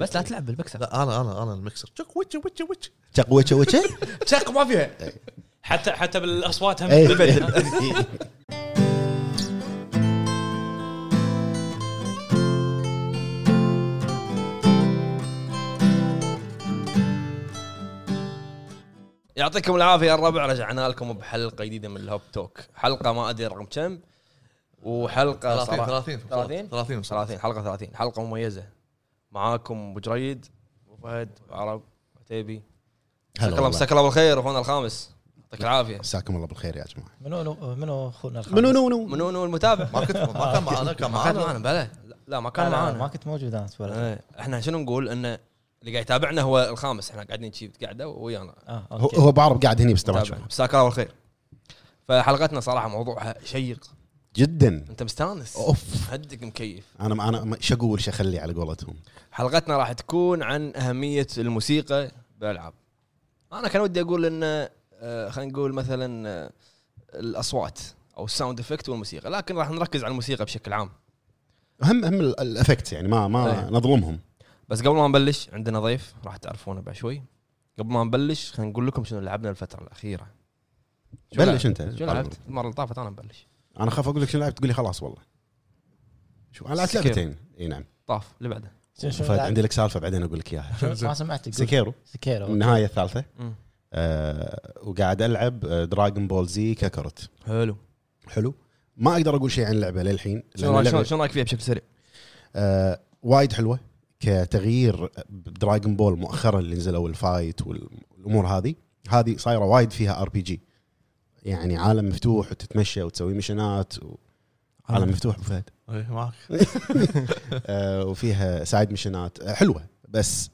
بس لا تلعب بالمكسر. لا انا المكسر تشك ويتش تشك ما فيها حتى بالاصوات هم بالبدل. يعطيكم العافيه يا الربع, رجعنا لكم بحلقه جديده من الهوب توك, حلقه ما ادري رقم كم, وحلقه 30 حلقه 30 حلقه مميزه. معاكم ابو جريد وفهد وعرب وعتيبي. مساك الله بالخير اخونا الخامس, يعطيك العافيه. مساكم الله بالخير يا جماعه. منو اخونا الخامس؟ منو المتابع؟ ما كان معنا, بلا لا ما كان معنا, ما كنت موجود انا ولا احنا. شنو نقول انه اللي قاعد يتابعنا هو الخامس, احنا قاعدين شي قاعده ويانا هو بعرب قاعد هني بستمع. مساك الله بالخير. فحلقتنا صراحه موضوعها شيق جدا. انت مستانس؟ اوف هدك مكيف. انا شو اقول, شو اخلي على قولتهم. حلقتنا راح تكون عن اهميه الموسيقى بالالعاب. انا كان ودي اقول ان خلينا نقول مثلا الاصوات او الساوند افكت والموسيقى, لكن راح نركز على الموسيقى بشكل عام. اهم الافكت يعني ما نظلمهم. بس قبل ما نبلش عندنا ضيف راح تعرفونه بعد شوي. قبل ما نبلش خلينا نقول لكم شنو لعبنا الفتره الاخيره. بلش انت. شنو لعبت المره اللي طافت؟ انا ببلش. انا خاف اقول لك شنو لعبت تقول لي خلاص والله. شوف انا لعبت لعبتين. اي نعم. طاف اللي بعده. عندي لك سالفه بعدين اقول لك اياها. ما سمعتك. سكيرو النهايه الثالثه. وقاعد العب دراغون بول زي كاكرت. حلو. ما اقدر اقول شيء عن اللعبه للحين. شنو رايك فيها بشكل سريع؟ وايد حلوه كتغيير دراغون بول مؤخرا اللي نزلوا الفايت والامور هذه صايره وايد فيها ار بي جي, يعني عالم مفتوح وتتمشى وتسوي مشنات عالم مفتوح. بفهد اي معك. وفيها سايد مشنات حلوه, بس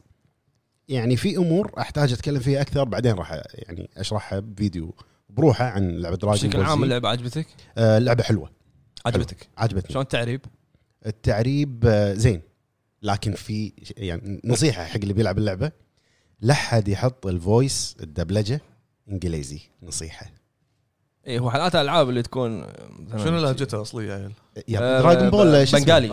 يعني في امور احتاج اتكلم فيها اكثر بعدين, راح يعني اشرحها بفيديو بروحه عن لعبه دراجون. بشكل عام اللعبه عجبتك؟ اللعبه حلوه. عجبتك؟ عجبتني. شلون التعريب؟ التعريب زين, لكن في يعني نصيحه حق اللي بيلعب اللعبه, لا حد يحط الفويس الدبلجه انجليزي. نصيحه. ايه هو حلقات الالعاب اللي تكون شنو لهجتها الاصليه يا عيال؟ دراغون بول بنغالي.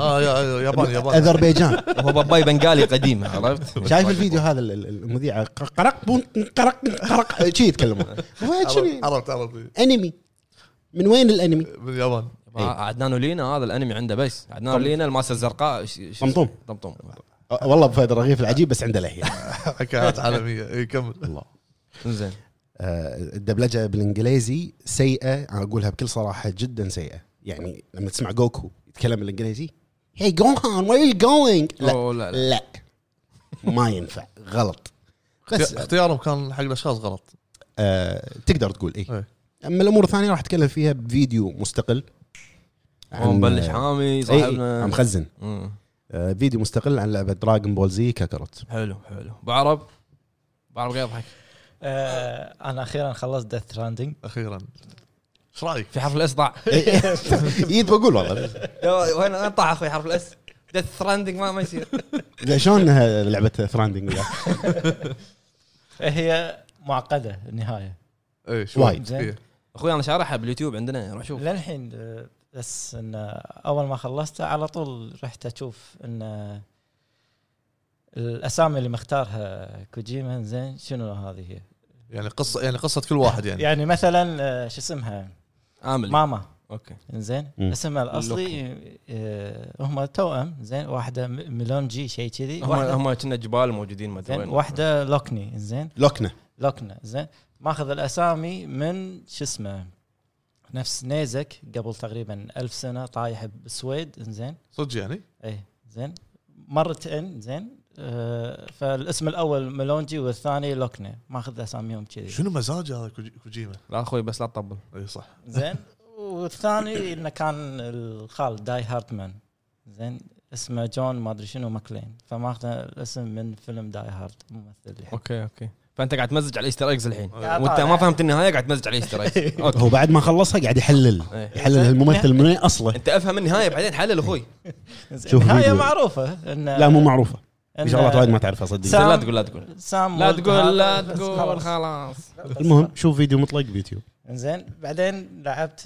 ياباني اذربيجان. هو باباي بنغالي قديم, عرفت؟ شايف الفيديو هذا المذيعه قرق شي يتكلمون. عرفت انمي. من وين الانمي؟ من اليابان. عدنان ولينا هذا الانمي عنده, بس عدنان ولينا الماسه الزرقاء طمطم. والله ابو فهد رغيف العجيب, بس عنده لحيه حكايات عالميه. يكمل. الله زين. الدبلجه بالانجليزي سيئه, انا اقولها بكل صراحه جدا سيئه. يعني لما تسمع جوكو يتكلم بالانجليزي هي جوهان وير جوينج, لا ما ينفع. غلط. اختيارهم كان حق الاشخاص غلط. تقدر تقول اي. اما الامور الثانيه راح اتكلم فيها بفيديو مستقل. ونبلش حامي صاحبنا عم خزن فيديو مستقل عن لعبه دراغون بول زي كاكرت. حلو. بعرب غير ضحك. انا اخيرا خلصت ديث ستراندينج. اخيرا. ايش رايك في حرف الاس ضاع؟ جيت بقول والله وين انطع اخوي حرف الاس. ديث ستراندينج ما يصير. شلون لعبه ستراندينج؟ هي معقده النهايه. اي وايد. اخوي انا شارحها باليوتيوب عندنا, روح شوف للحين. بس ان اول ما خلصتها على طول رحت اشوف ان الاسامي اللي مختارها كوجيما زين شنو هذه هي, يعني قصه, يعني قصه كل واحد يعني مثلا شو اسمها عامل ماما. اوكي زين. اسمها الاصلي هم توأم زين, واحده ميلونجي شيء كذي, هم كنا جبال موجودين مدوين, واحده لوكنا زين. ماخذ الاسامي من شو اسمه نفس نيزك قبل تقريبا 1000 سنه طايح بالسويد. زين صدق يعني اي زين مرت ان زين. فالاسم الاول ميلونجي والثاني لوكنا, ماخذ اساميهم كذي. شنو مزاج هذا كوجيما؟ لا اخوي بس لا تطبل. اي صح زين. والثاني انه كان الخال داي هارتمان زين اسمه جون ما ادري شنو ماكلين, فماخذ الاسم من فيلم داي هارت ممثل. اوكي فانت قاعد تمزج على الايستر ايجز الحين وانت ما فهمت النهايه, قاعد تمزج على الايستر ايجز. هو بعد ما خلصها قاعد يحلل الممثل من وين اصله. انت افهم النهايه بعدين حلل اخوي. النهايه معروفه لا مو معروفه ان شاء الله. وايد ما تعرفها صدق. لا تقول خلاص. المهم شوف فيديو مطلق بيوتيوب. انزين بعدين لعبت,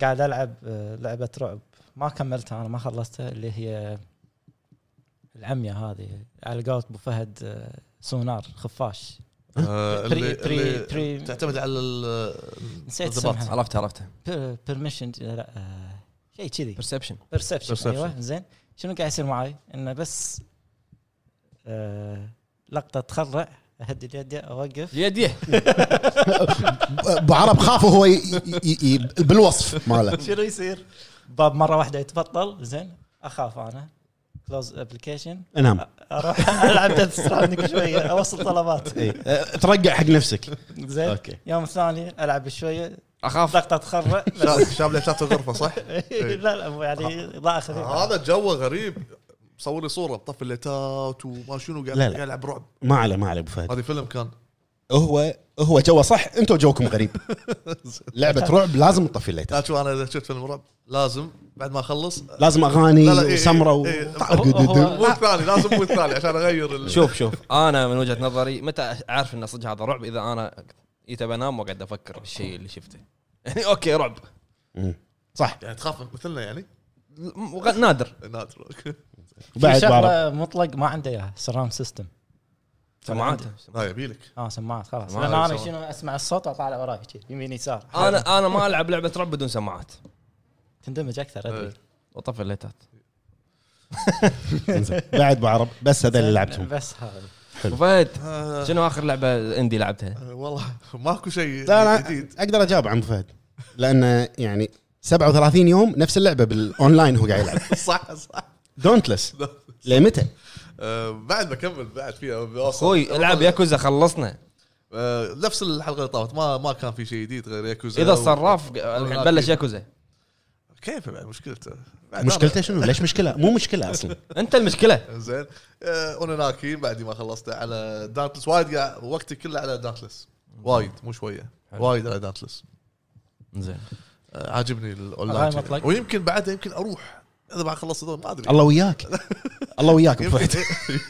قاعد العب لعبه رعب ما كملتها, انا ما خلصتها, اللي هي العمية هذه على قولة أبو فهد سونار خفاش اللي تعتمد على الضبط. عرفته بيرميشن لا شيء كذي بيرسبشن. أيوة زين شنو قاعد يصير معي إنه بس لقطة تخرع أهدي يدي أوقف يدي بعرب خافه هو بالوصف ماله شنو يصير باب مرة واحدة يتبطل زين أخاف أنا كلوز ابلكيشن انام اروح العب ديث ستراندنج شويه اوصل طلبات ترجع حق نفسك زين اوكي يوم ثاني العب شويه اخاف لقطه تخرع شاب لفات الغرفه صح لا يعني ضاع خفيف هذا جو غريب صور لي صوره بطفل ليتات وما شنو قاعد يلعب رعب ما عليه ابو فهد هذا فيلم كان هو جو صح انتم جوكم غريب لعبه رعب لازم تطفي الليت لا شوف انا اذا شفت فيلم رعب لازم بعد ما اخلص لازم اغاني سمره والثاني لازم والثاني عشان اغير شوف انا من وجهه نظري متى اعرف ان صدق هذا رعب اذا انا يتبى انام وقاعد افكر بالشيء اللي شفته يعني اوكي رعب صح يعني تخاف مثلنا يعني نادر بعد شغله مطلق ما عنده اياها سرام سيستم سماعات يبيلك سماعات خلاص انا شنو اسمع الصوت اطالع وراي كذي يمين يسار انا ما العب لعبه رعب بدون سماعات تندمج اكثر ادري وطفل ليتات بعد بعرب بس هذا اللي لعبتهم بس حلو فهد شنو اخر لعبه اندي لعبتها والله ماكو شيء جديد اقدر اجاوب عن فهد لانه يعني 37 يوم نفس اللعبه بالاونلاين هو قاعد يلعب صح دونتلس لمتى بعد ما كمل بعد فيها اخوي العب ياكوزا خلصنا نفس الحلقه اللي طافت ما كان في شيء جديد غير ياكوزا اذا صراف الحين بلش ياكوزا كيف بعد مشكلته شنو ليش مشكله مو مشكله اصلا انت المشكله زين اوناناكي بعد ما خلصته على دانتلس وايد قاعد وقتي كله على دانتلس وايد مو شويه وايد على دانتلس زين عاجبني الاونلاين ويمكن بعدها يمكن اروح هذا بعد خلصت ما أدري الله وياك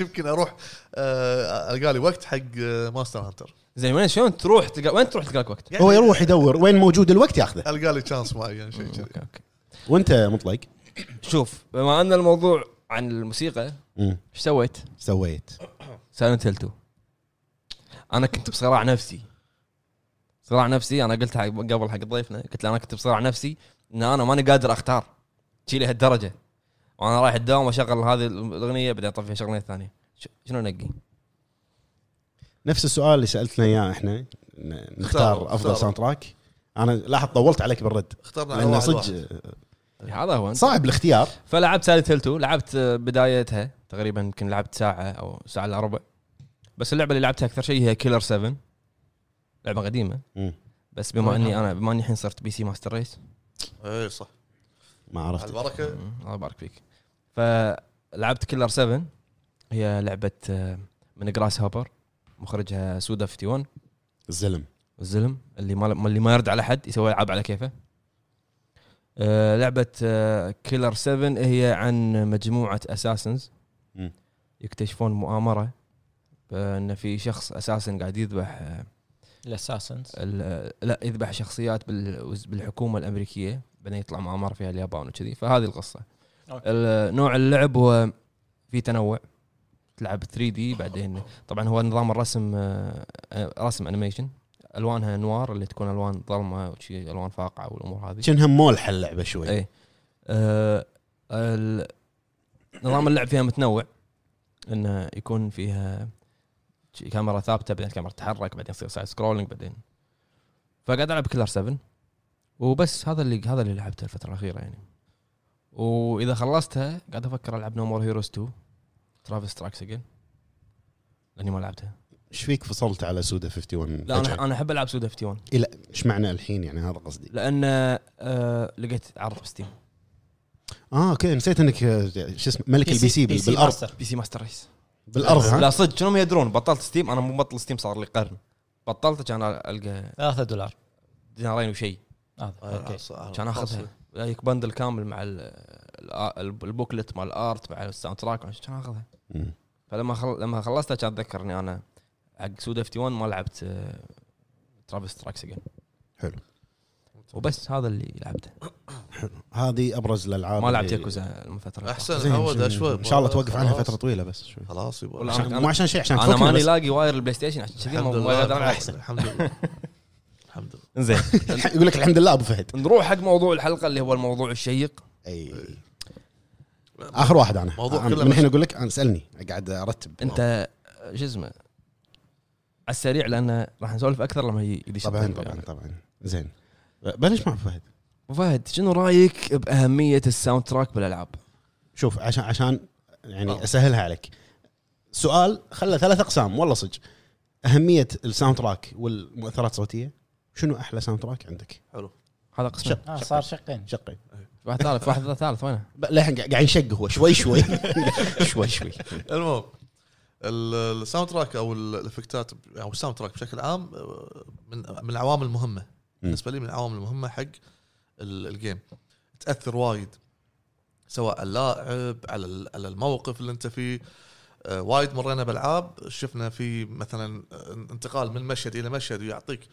يمكن أروح ألقى لي وقت حق ماستر هانتر زين وين شلون تروح وين تروح تلقى لك وقت يعني هو يروح يدور وين موجود الوقت ياخذه ألقى لي تشانس معين شيء كذي وأنت مطلق شوف بما أن الموضوع عن الموسيقى إيش سويت سايلنت هيل 2 أنا كنت بصراع نفسي أنا قلت قبل حق ضيفنا قلت له أنا كنت بصراع نفسي إن أنا ماني قادر أختار شيء لهالدرجه وانا رايح الدوام واشغل هذه الاغنيه بعدين اطفي شغله ثانيه شنو نقي نفس السؤال اللي سالتنا اياه احنا نختار افضل ساوند تراك انا لاحظ طولت عليك بالرد اخترنا صدق هذا هو صعب الاختيار فلعبت سايلنت هيل 2 لعبت بدايتها تقريبا يمكن لعبت ساعه او ساعه الا ربع بس اللعبه اللي لعبتها اكثر شيء هي كيلر 7 لعبه قديمه بس بما اني الحين صرت بي سي ماستر ريس اي صح ما عرفت البركه الله يبارك فيك فلعبت كيلر 7 هي لعبه من جراس هوبر مخرجها سودا 51 الزلم اللي ما يرد على حد يسوي العاب على كيفه لعبه كيلر 7 هي عن مجموعه اساسنز يكتشفون مؤامره ان في شخص اساسن قاعد يذبح الاساسنز لا يذبح شخصيات بالحكومه الامريكيه بعدين يطلع مؤامرة فيها اليابان وكذي فهذه القصة نوع اللعب هو في تنوع تلعب 3D بعدين طبعا هو نظام الرسم رسم انيميشن الوانها نوار اللي تكون الوان ظلمه وشي الوان فاقعه والامور هذه كانها مولح اللعبه شوي اي نظام اللعب فيها متنوع انه يكون فيها كاميرا ثابته بعدين الكاميرا تتحرك بعدين يصير سايد سكرولينج بعدين فقاعد العب كيلر 7 وبس هذا اللي لعبته الفتره الاخيره يعني واذا خلصتها قاعد افكر العب نو مور هيروز 2 ترافيس تراكس اجين لاني ما لعبتها ايش فيك فصلت على سودا 51 لا انا احب العب سودا 51 لا ايش معنى الحين يعني هذا قصدي لان لقيت عرض بستيم اوكي نسيت انك شو اسمه ملك البي سي بالارض بي سي ماستر ريس بالارض لا صدق شنو يدرون بطلت ستيم انا مو بطل ستيم صار لي قرن بطلت كان القى $3 دينارين وشيء اوكي كان اخذها لايك بندل كامل مع البوكلت مع الارت مع الساوند تراك كان اخذها فلما خلصتها كان اتذكرني انا حق سودا 51 ما لعبت ترافيس تراكس حلو وبس هذا اللي لعبته هذه ابرز الالعاب. ما لعبت ياكوزا الفتره احسن عوده شوي ان شاء الله توقف عنها فتره طويله بس شوي خلاص مو عشان شيء عشان انا ماني لاقي واير البلاي ستيشن عشان كذا ما اقدر العب. الحمد لله الحمد لله. زين يقول لك الحمد لله ابو فهد. نروح حق موضوع الحلقه اللي هو الموضوع الشيق. اي اخر واحد انا من الحين اقول لك انا اسالني قاعد ارتب انت شو اسمه على السريع لأن راح نسولف أكثر لما يجي. طبعًا زين بلش مع فهد. فهد شنو رأيك بأهمية الساوند تراك بالألعاب؟ شوف عشان يعني أسهلها عليك سؤال خلى ثلاث أقسام والله صدق. أهمية الساوند تراك والمؤثرات الصوتية شنو أحلى ساوند تراك عندك؟ حلو هذا قسم صار شقين واحد ثالث واحد ثالث وين؟ لحين قاعد يشق هو شوي شوي. المهم الساوند تراك او الافكتات او الساوند تراك بشكل عام من العوامل المهمه بالنسبه لي، من العوامل المهمه حق الجيم. تاثر وايد سواء اللاعب على الموقف اللي انت فيه. وايد مرينا بالعاب شفنا في مثلا انتقال من مشهد الى مشهد ويعطيك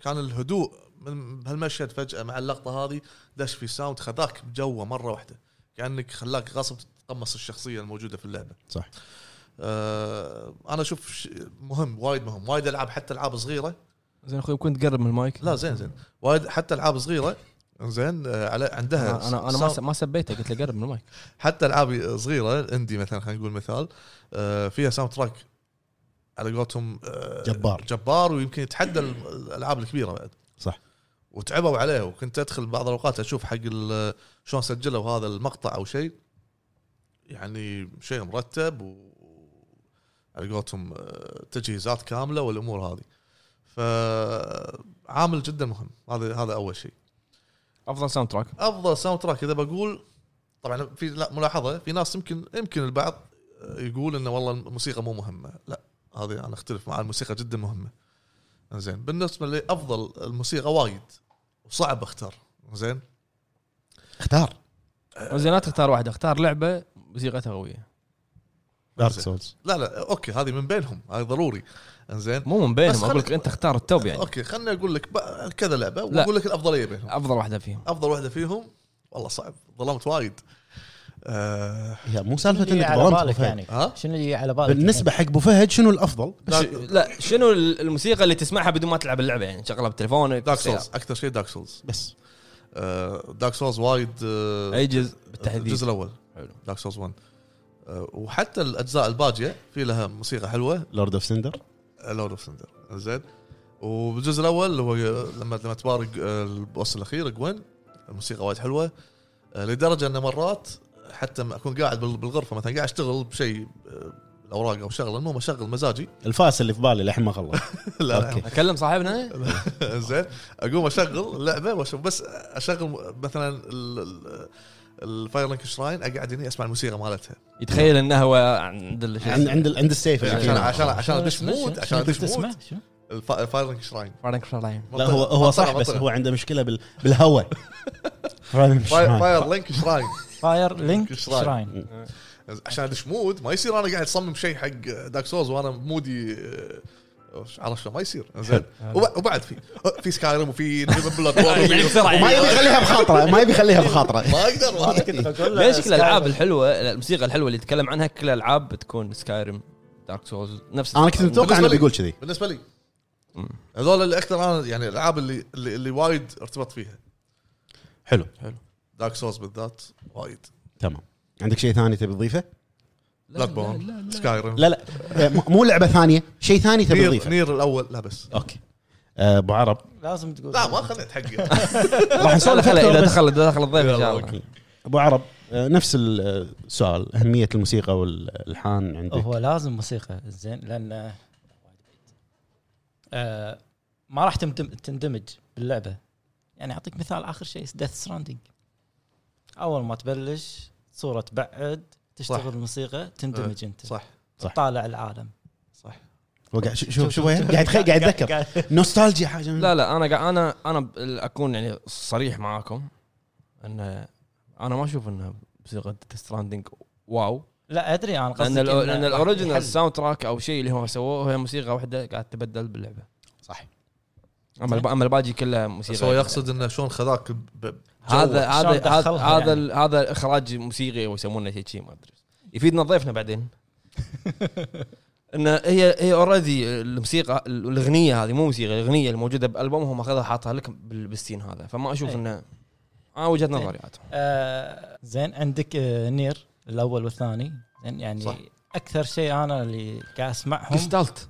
كان الهدوء من هالمشهد، فجاه مع اللقطه هذه دش في ساوند خذاك بجوه مره واحده كانك خلاك غصب تتقمص الشخصيه الموجوده في اللعبه. صح. انا اشوف مهم وايد، مهم وايد. العاب حتى العاب صغيره زين اخوي كنت قرب من المايك. لا زين وايد حتى العاب صغيره زين على عندها انا ما سبيته قلت له قرب من المايك. حتى العاب صغيره عندي مثلا خلينا نقول مثال فيها ساوند تراك على قولتهم جبار ويمكن يتحدى الالعاب الكبيره بعد. صح. وتعبوا عليه وكنت ادخل بعض الاوقات اشوف حق شلون سجلوا هذا المقطع او شيء، يعني شيء مرتب و لقيتهم تجهيزات كامله والامور هذه، فعامل جدا مهم. هذا اول شيء. افضل ساوند تراك، اذا بقول طبعا في ملاحظه في ناس يمكن البعض يقول انه والله الموسيقى مو مهمه. لا، هذه انا اختلف معاه. الموسيقى جدا مهمه. زين بالنسبه لي افضل الموسيقى وايد وصعب اختار. زين لا تختار واحده، اختار لعبه موسيقتها قويه. دارك سولز لا اوكي هذه من بينهم، هذه ضروري. انزين مو من بينهم، اقول لك انت اختار التوب يعني. اوكي خلني اقول لك كذا لعبه واقول لك الافضليه بينهم. افضل واحده فيهم والله صعب، ظلمت وايد. يا مو سالفه انك ظلمت يعني. شنو اللي على بالك بالنسبه حق ابو فهد؟ شنو الافضل؟ لا شنو الموسيقى اللي تسمعها بدون ما تلعب اللعبه يعني، شغله بتليفونك. دارك سولز اكثر شيء، دارك سولز بس. دارك سولز وايد اي جزء بالتحديد؟ الجزء الاول حلو. دارك سولز 1 وحتى الاجزاء الباجيه في لها موسيقى حلوه. لورد اوف سندر زين. وبالجزء الاول اللي هو لما تبارك البوس الاخير جوين، الموسيقى وايد حلوه لدرجه ان مرات حتى ما اكون قاعد بالغرفه مثلا قاعد اشتغل بشيء الاوراق او شغله، المهم اشغل مزاجي الفاس اللي في بالي لحين ما اخلص. لا اكلم صاحبنا زين اقوم اشغل اللعبه واشوف، بس اشغل مثلا الفايرلينك شراين اقعد هنا اسمع الموسيقى مالتها، يتخيل انها هو عند السيف عشان تشموت عشان تسمع الفايرلينك شراين. لا هو صح بس هو عنده مشكله بالهواء. فايرلينك شراين عشان تشموت ما يصير. انا قاعد اصمم شيء حق دارك سولز وانا مودي عرفت شو ما يصير. زين وبعد في سكايرم وفي بلادبورن ما يبي يخليها بخاطره ما اقدر. ليش كل الالعاب الحلوه الموسيقى الحلوه اللي يتكلم عنها كل الالعاب بتكون سكايرم دارك سولز نفس. انا كنت متوقع انه بيقول كذي. بالنسبه لي هذول اللي اكثر انا يعني الالعاب اللي وايد ارتبط فيها. حلو دارك سولز بالذات وايد. تمام، عندك شيء ثاني تبي تضيفه؟ بلادبورن سكايرم؟ لا مو لعبه ثانيه، شيء ثاني تبي تضيفه؟ نير الاول. لا بس اوكي ابو عرب لازم تقول. لا ما اخذت حقي. راح نسولف اذا دخل الضيف ان شاء الله. ابو عرب نفس السؤال، اهميه الموسيقى والالحان عندك؟ هو لازم موسيقى زين لان ما راح تندمج باللعبه يعني. اعطيك مثال، اخر شيء Death Stranding اول ما تبلش صوره تبعد تشتغل الموسيقى تندمج انت. صح. طالع العالم. صح. شوف وين قاعد اتذكر نوستالجيا حاجه. لا انا اكون يعني صريح معاكم ان انا ما اشوف انها موسيقى ستراندينج واو. لا ادري انا قصدي ان الاوريجينال ساوند تراك او شيء اللي هو سووه هي موسيقى واحده قاعد تبدل باللعبه. صح. اما الباقي كله موسيقى. هو يقصد انه شلون خذاك هذا اخراج موسيقي ويسمونه شيء ما ادري يفيدنا ضيفنا بعدين. ان هي اوريدي الموسيقى الاغنيه هذه مو موسيقى، الاغنيه الموجوده بالبومهم اخذها حاطها لك بالستين هذا، فما اشوف انه وجهه نظريات. زين عندك نير الاول والثاني زين يعني صح. اكثر شيء انا اللي قاعد اسمعهم جستالت.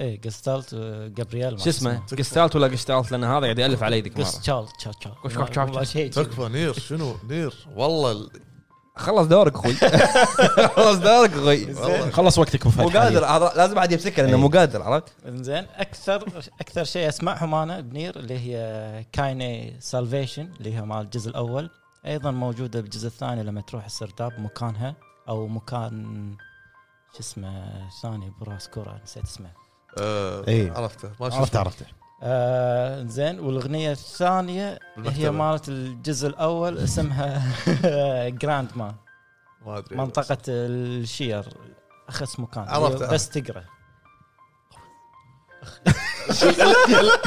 ايه جستالت جابرييل شو اسمه جستالت ولا جستالت، لان هذا قاعد يالف علي ذيك المره جستالت. تكفى نير شنو نير والله خلص دورك اخوي. خلص دورك اخوي خلص وقتك مو قادر لازم عاد يمسكها لانه مو قادر عرفت. زين اكثر شيء اسمعهم انا بنير اللي هي كايني سالفيشن اللي هي مال الجزء الاول، ايضا موجوده بالجزء الثاني لما تروح السرداب مكانها او مكان شو اسمه ثاني براس كوره نسيت اسمه. ايه عرفته ما شفت عرفته. زين والاغنيه الثانيه هي مالت الجزء الاول اسمها جراند مان ما ادري منطقه الشير اخس مكان بس تقرا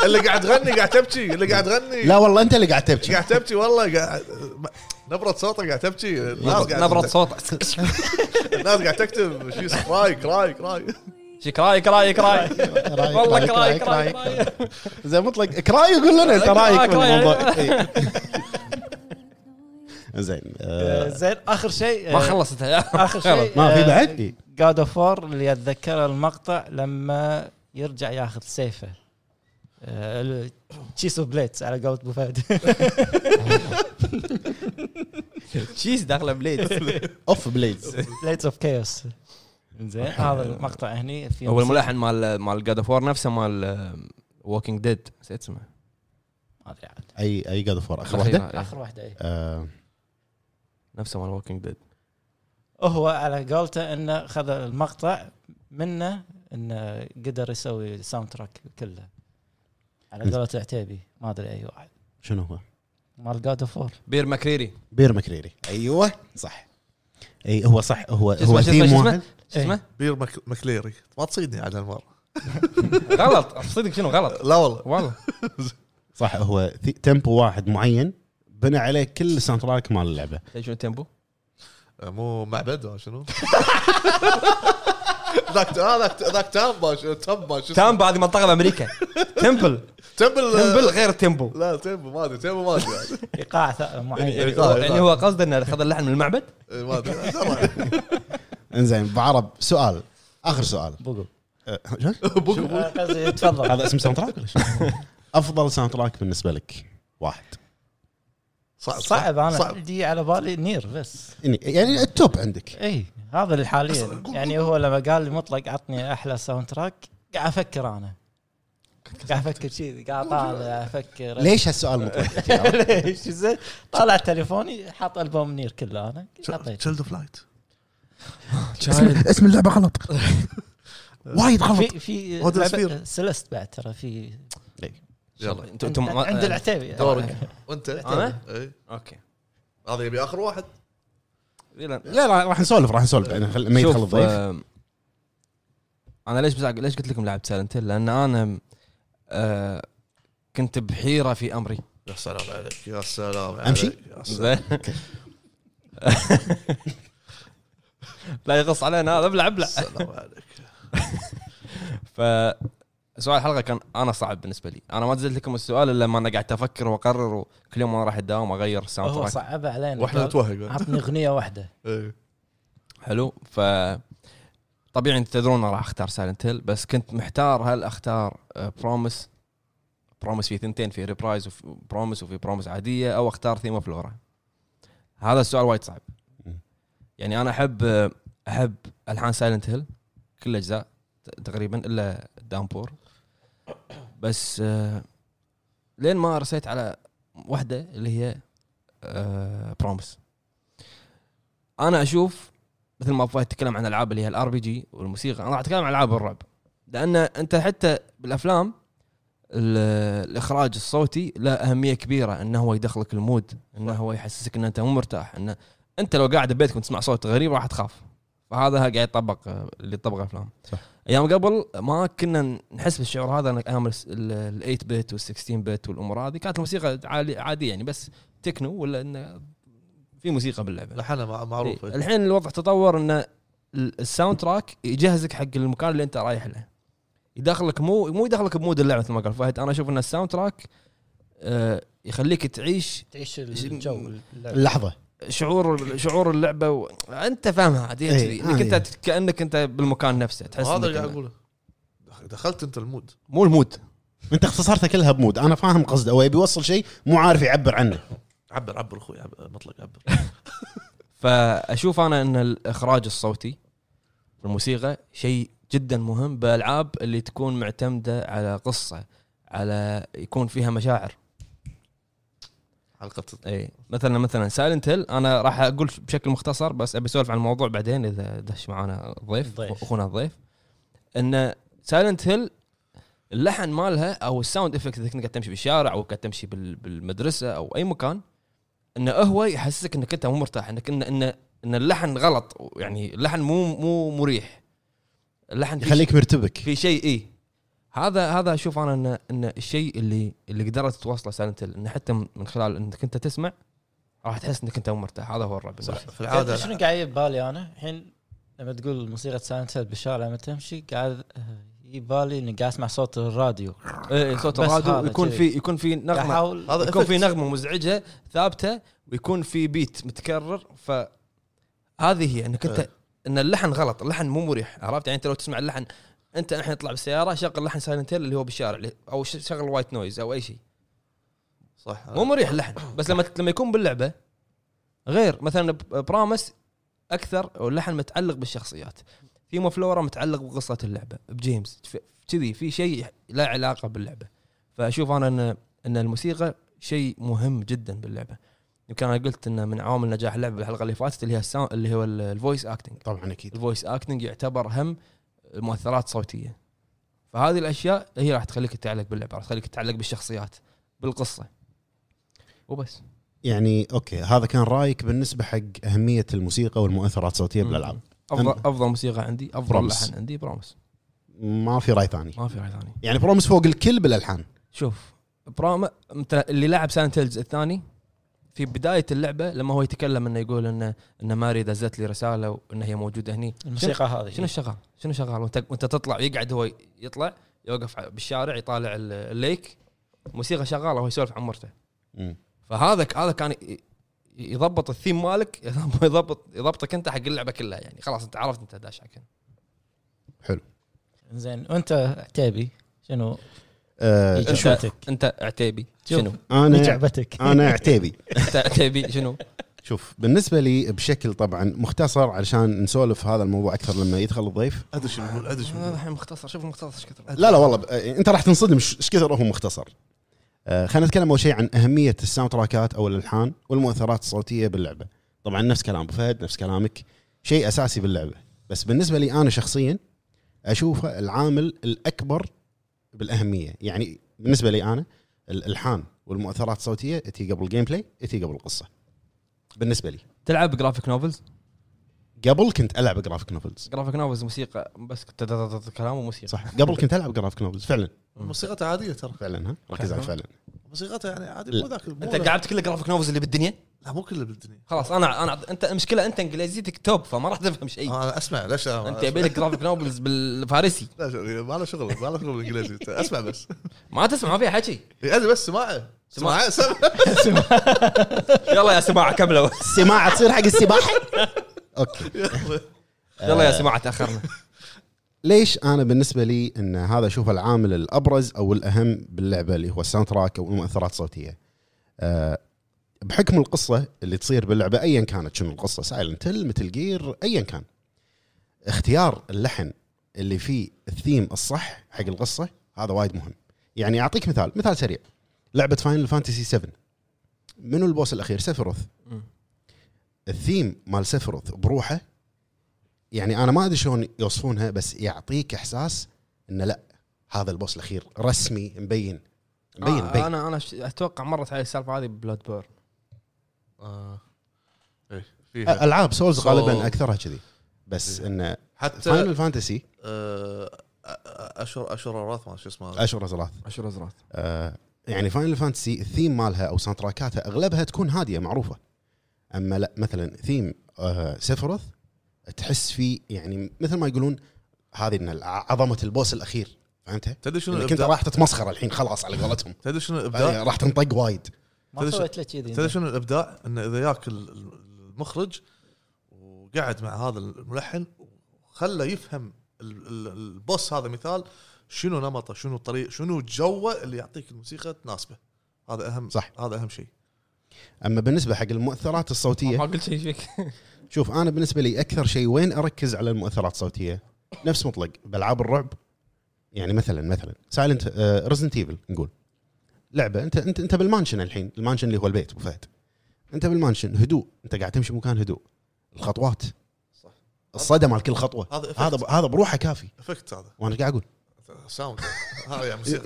اللي قاعد تغني قاعد تبكي اللي قاعد تغني. لا والله انت اللي قاعد تبكي قاعد تبكي والله قاعد نبره صوتك قاعد تبكي نبره صوتك الناس قاعد تكتب شيء راي كراي والله كراي زي مطلق كراي يقول لنا انت رايك بالموضوع زين. زين اخر شيء ما خلصت اخر شيء ما في بعد God of War اللي اتذكر المقطع لما يرجع ياخذ سيفه تشيس بليتس على قولت بوفاد تشيس داخله بليتس اوف بليتس بليتس اوف كايوس. زين هذا المقطع هني في اول ملحن مال God of War نفسه مال Walking Dead نسيت اسمه ما ادري عاد اي God of War اخر واحده اي نفسه مال Walking Dead. وهو على قولته انه خذ المقطع منه انه قدر يسوي ساوند تراك كله على قولته عتيبي ما ادري اي واحد شنو هو مال God of War بير مكريري ايوه صح اي هو صح هو ثيم واحد اسمه بير مكليري. ما تصيدني على المره غلط صدق شنو غلط. لا والله صح هو تيمبو واحد معين بنى عليه كل سانتراك مال اللعبه. شنو تيمبو مو معبد شنو ذاك تامبا هذه منطقه بامريكا تمبل غير تيمبو. لا تيمبو ما ادري تيمبو ما ادري ايقاع معين يعني هو قصده انه اخذ اللحن من المعبد ما ادري. انزين بعرب سؤال اخر سؤال بوغو تفضل. هذا اسم ساوند تراك ولا شو؟ افضل ساوند تراك بالنسبه لك واحد صعب انا عندي على بالي نير بس يعني التوب عندك اي هذا اللي حاليا يعني هو لما قال لي مطلق عطني احلى ساوند تراك قاعد افكر انا قاعد افكر شيء قاعد طالع افكر ليش هالسؤال مطلق ليش زين طالع تليفوني حاط البوم نير كله انا تشيلد اوف لايت اسم اللعبه غلط وايد غلط في سلست بعد ترى في يلا انتم عند العتيبي دورك وانت انا اوكي هذا يبي اخر واحد. لا راح نسولف ما يدخل الضيف. انا ليش قلت لكم لعبت سايلنت هيل؟ لان انا كنت بحيره في امري. يا سلام عليك يا سلام امشي زين لا يغص علينا هذا بلع سلام عليك. ف سؤال الحلقه كان انا صعب بالنسبه لي، انا ما نزلت لكم السؤال الا ما انا قاعد افكر واقرر وكل يوم انا راح اداوم اغير الساوند تراك. هو صعب علينا واحنا نتوهق عطني اغنيه واحده. حلو ف طبيعي انتم تدرون راح اختار سايلنت هيل بس كنت محتار هل اختار بروميس في ثنتين في ريبرايز وفي بروميس عاديه او اختار ثيم اوف لورا. هذا السؤال وايد صعب يعني انا احب الحان سايلنت هيل كل اجزاء تقريبا الا دامبور بس لين ما رسيت على واحدة اللي هي برومس. أنا أشوف مثل ما فهد تكلم عن الألعاب اللي هي الار بي جي والموسيقى، أنا راح أتكلم عن ألعاب الرعب لأن أنت حتى بالأفلام الإخراج الصوتي له أهمية كبيرة إنه هو يدخلك المود إنه هو يحسسك إن أنت مو مرتاح إنه أنت لو قاعد ببيتك وتسمع صوت غريب راح تخاف. فهذا قاعد يطبق اللي طبقه افلام. ايام قبل ما كنا نحس بالشعور هذا، انك ايام ال8 بت وال16 بت والامور هذه كانت الموسيقى عاديه يعني، بس تكنو ولا انه في موسيقى باللعبه لحالها معروفه. الحين الوضع تطور ان الساوند تراك يجهزك حق المكان اللي انت رايح له، يدخلك مو يدخلك بمود اللعبه مثل ما قال فهد. انا اشوف ان الساوند تراك يخليك تعيش الجو، اللحظه، شعور اللعبه وانت فاهمها عادي. انك انت كانك انت بالمكان نفسه تحس. هذا اللي اقوله، دخلت انت المود، مو المود انت اختصرتها كلها بمود. انا فاهم قصده، هو بيوصل شيء مو عارف يعبر عنه. عبر اخوي، مطلق عبر. فاشوف انا ان الاخراج الصوتي والموسيقى شيء جدا مهم بالالعاب اللي تكون معتمده على قصه، على يكون فيها مشاعر القصة. اي مثلا سايلنت هيل، انا راح اقول بشكل مختصر بس ابي اسولف عن الموضوع بعدين اذا دش معانا الضيف، اخونا الضيف. ان سايلنت هيل اللحن مالها او الساوند افكت اذا كنت قاعد تمشي بالشارع او قاعد تمشي بالمدرسه او اي مكان، انه هو يحسسك انك انت مو مرتاح، انك ان اللحن غلط يعني، اللحن مو مريح، اللحن يخليك مرتبك في شيء. اي هذا اشوف انا ان الشيء اللي قدرت توصله سايلنت هيل، ان حتى من خلال انك انت تسمع راح تحس انك انت مرتاح. هذا هو الرعب في العاده. شنو قاعد ببالي انا الحين لما تقول موسيقى سايلنت هيل بالشارع لما تمشي، قاعد يبالي اني قاعد اسمع صوت الراديو. اي صوت الراديو، يكون في نغمه، يكون في نغمه مزعجه ثابته، ويكون في بيت متكرر. فهذه هي انك انت ان اللحن غلط، اللحن مو مريح، عرفت يعني. انت لو تسمع اللحن، انت الحين نطلع بالسياره شغل لحن سايلنت هيل اللي هو بالشارع، او شغل وايت نويز او اي شيء، صح مو مريح اللحن. بس لما يكون باللعبه غير. مثلا برامس اكثر، واللحن متعلق بالشخصيات، في مفلوره متعلق بقصه اللعبه، بجيمس كذي، في شيء لا علاقه باللعبه. فاشوف انا ان الموسيقى شيء مهم جدا باللعبه. يمكن انا قلت انه من عوامل نجاح اللعبه بالحلقه اللي فاتت، اللي هو الفويس اكتنج. طبعا اكيد الفويس اكتنج يعتبر هم المؤثرات الصوتيه. فهذه الاشياء هي راح تخليك تتعلق باللعبه، راح تخليك تتعلق بالشخصيات، بالقصه وبس يعني. اوكي، هذا كان رايك بالنسبه حق اهميه الموسيقى والمؤثرات الصوتيه بالالعاب. افضل موسيقى عندي، افضل لحن عندي برامس. ما في راي ثاني يعني. برامس فوق الكل بالالحان. شوف برامس اللي لعب سايلنت هيل الثاني، في بدايه اللعبه لما هو يتكلم انه يقول ان ماري دزت لي رساله وانها هي موجوده هني. الموسيقى هذه شنو شغال وانت تطلع، يقعد هو يطلع يوقف بالشارع يطالع الليك، موسيقى شغاله وهو يسولف عن مرته. فهذا كان يضبط الثيم مالك، يضبطك انت حق اللعبه كلها يعني. خلاص انت عرفت انت داش حق. حلو زين. وانت عتيبي شنو؟ انت عتيبي شنو؟ انا عتيبي. انت عتيبي شنو؟ شوف بالنسبه لي بشكل طبعا مختصر علشان نسولف هذا الموضوع اكثر لما يدخل الضيف. ادش الحين مختصر. شوف مختصر ايش كثر. لا والله انت راح تنصدم ايش كثر هو مختصر. خلينا نتكلم اول شيء عن اهميه الساوند تراكات او الالحان والمؤثرات الصوتيه باللعبه. طبعا نفس كلام فهد، نفس كلامك، شيء اساسي باللعبه. بس بالنسبه لي انا شخصيا اشوف العامل الاكبر بالاهميه يعني. بالنسبه لي انا الالحان والمؤثرات الصوتيه تي قبل الجيم بلاي، تي قبل القصه بالنسبه لي. تلعب جرافيك نوفلز؟ قبل كنت العب جرافيك نوفلز موسيقى بس، كنت كلام وموسيقى، صح. قبل كنت العب جرافيك نوفلز فعلا. موسيقى عاديه ترى فعلا. ها ركز على فعلا موسيقى يعني عادي، مو ذاك. انت قاعد كل جرافيك نوفلز اللي بالدنيا؟ لا مو كله بالدنيا. خلاص انا انت مشكله، انت انجليزيتك توب فما راح تفهم شيء. انا اسمع ليش انت يبي لك جرافيك نوفلز بالفارسي؟ لا ما له شغل بالانجليزي. اسمع بس، ما تسمع فيها حكي. انا بس سماعه يلا يا سماعه كملوا. سماعه تصير حق السباحه. اوكي يلا يا سماعه تاخرنا. ليش انا بالنسبه لي ان هذا اشوف العامل الابرز او الاهم باللعبه اللي هو الساوند تراك او المؤثرات الصوتيه. بحكم القصه اللي تصير باللعبه ايا كانت، شنو القصه، سايلنت هيل، متل جير، ايا كان، اختيار اللحن اللي فيه الثيم الصح حق القصه هذا وايد مهم. يعني اعطيك مثال سريع. لعبه فاينل فانتسي 7، منو البوس الاخير؟ سيفيروث. الثيم مال سيفيروث بروحه يعني، انا ما ادري شلون يوصفونها، بس يعطيك احساس ان لا هذا البوس الاخير رسمي مبين. انا اتوقع مرت علي السالفه هذه ببلاد بورن. العاب سولز غالبا اكثرها كذي. بس إنه حتى فاينل فانتسي أشهر أزرات ما شو اسمها أشهر أزرات يعني فاينل فانتسي الثيم مالها أو سانتراكاتها أغلبها تكون هادية معروفة. أما لا مثلا ثيم سيفروث تحس فيه يعني مثل ما يقولون هذه عظمة البوس الأخير فهمتها؟ تدري شنو الابداع؟ كنت راح تتمسخر الحين خلاص على قولتهم. تدري شنو الابداع؟ راح تنطق وايد. ما سويت له كذي. تدري شنو الابداع؟ انه اذا ياك المخرج وقعد مع هذا الملحن وخله يفهم البوس هذا مثال شنو نمطه شنو الطريق شنو جوه اللي يعطيك الموسيقى تناسبه. هذا اهم صح. هذا اهم شيء. اما بالنسبه حق المؤثرات الصوتيه ما قلت شيء فيك. شوف انا بالنسبه لي اكثر شيء وين اركز على المؤثرات الصوتيه نفس مطلق بالعاب الرعب. يعني مثلا سايلنت ريزدنت ايفل نقول لعبه انت بالمانشن الحين المانشن اللي هو البيت ابو فهد انت بالمانشن هدوء انت قاعد تمشي مكان هدوء الخطوات صح الصدمه على كل خطوه هذا بروحه كافي افكت هذا وانا قاعد اقول ساوند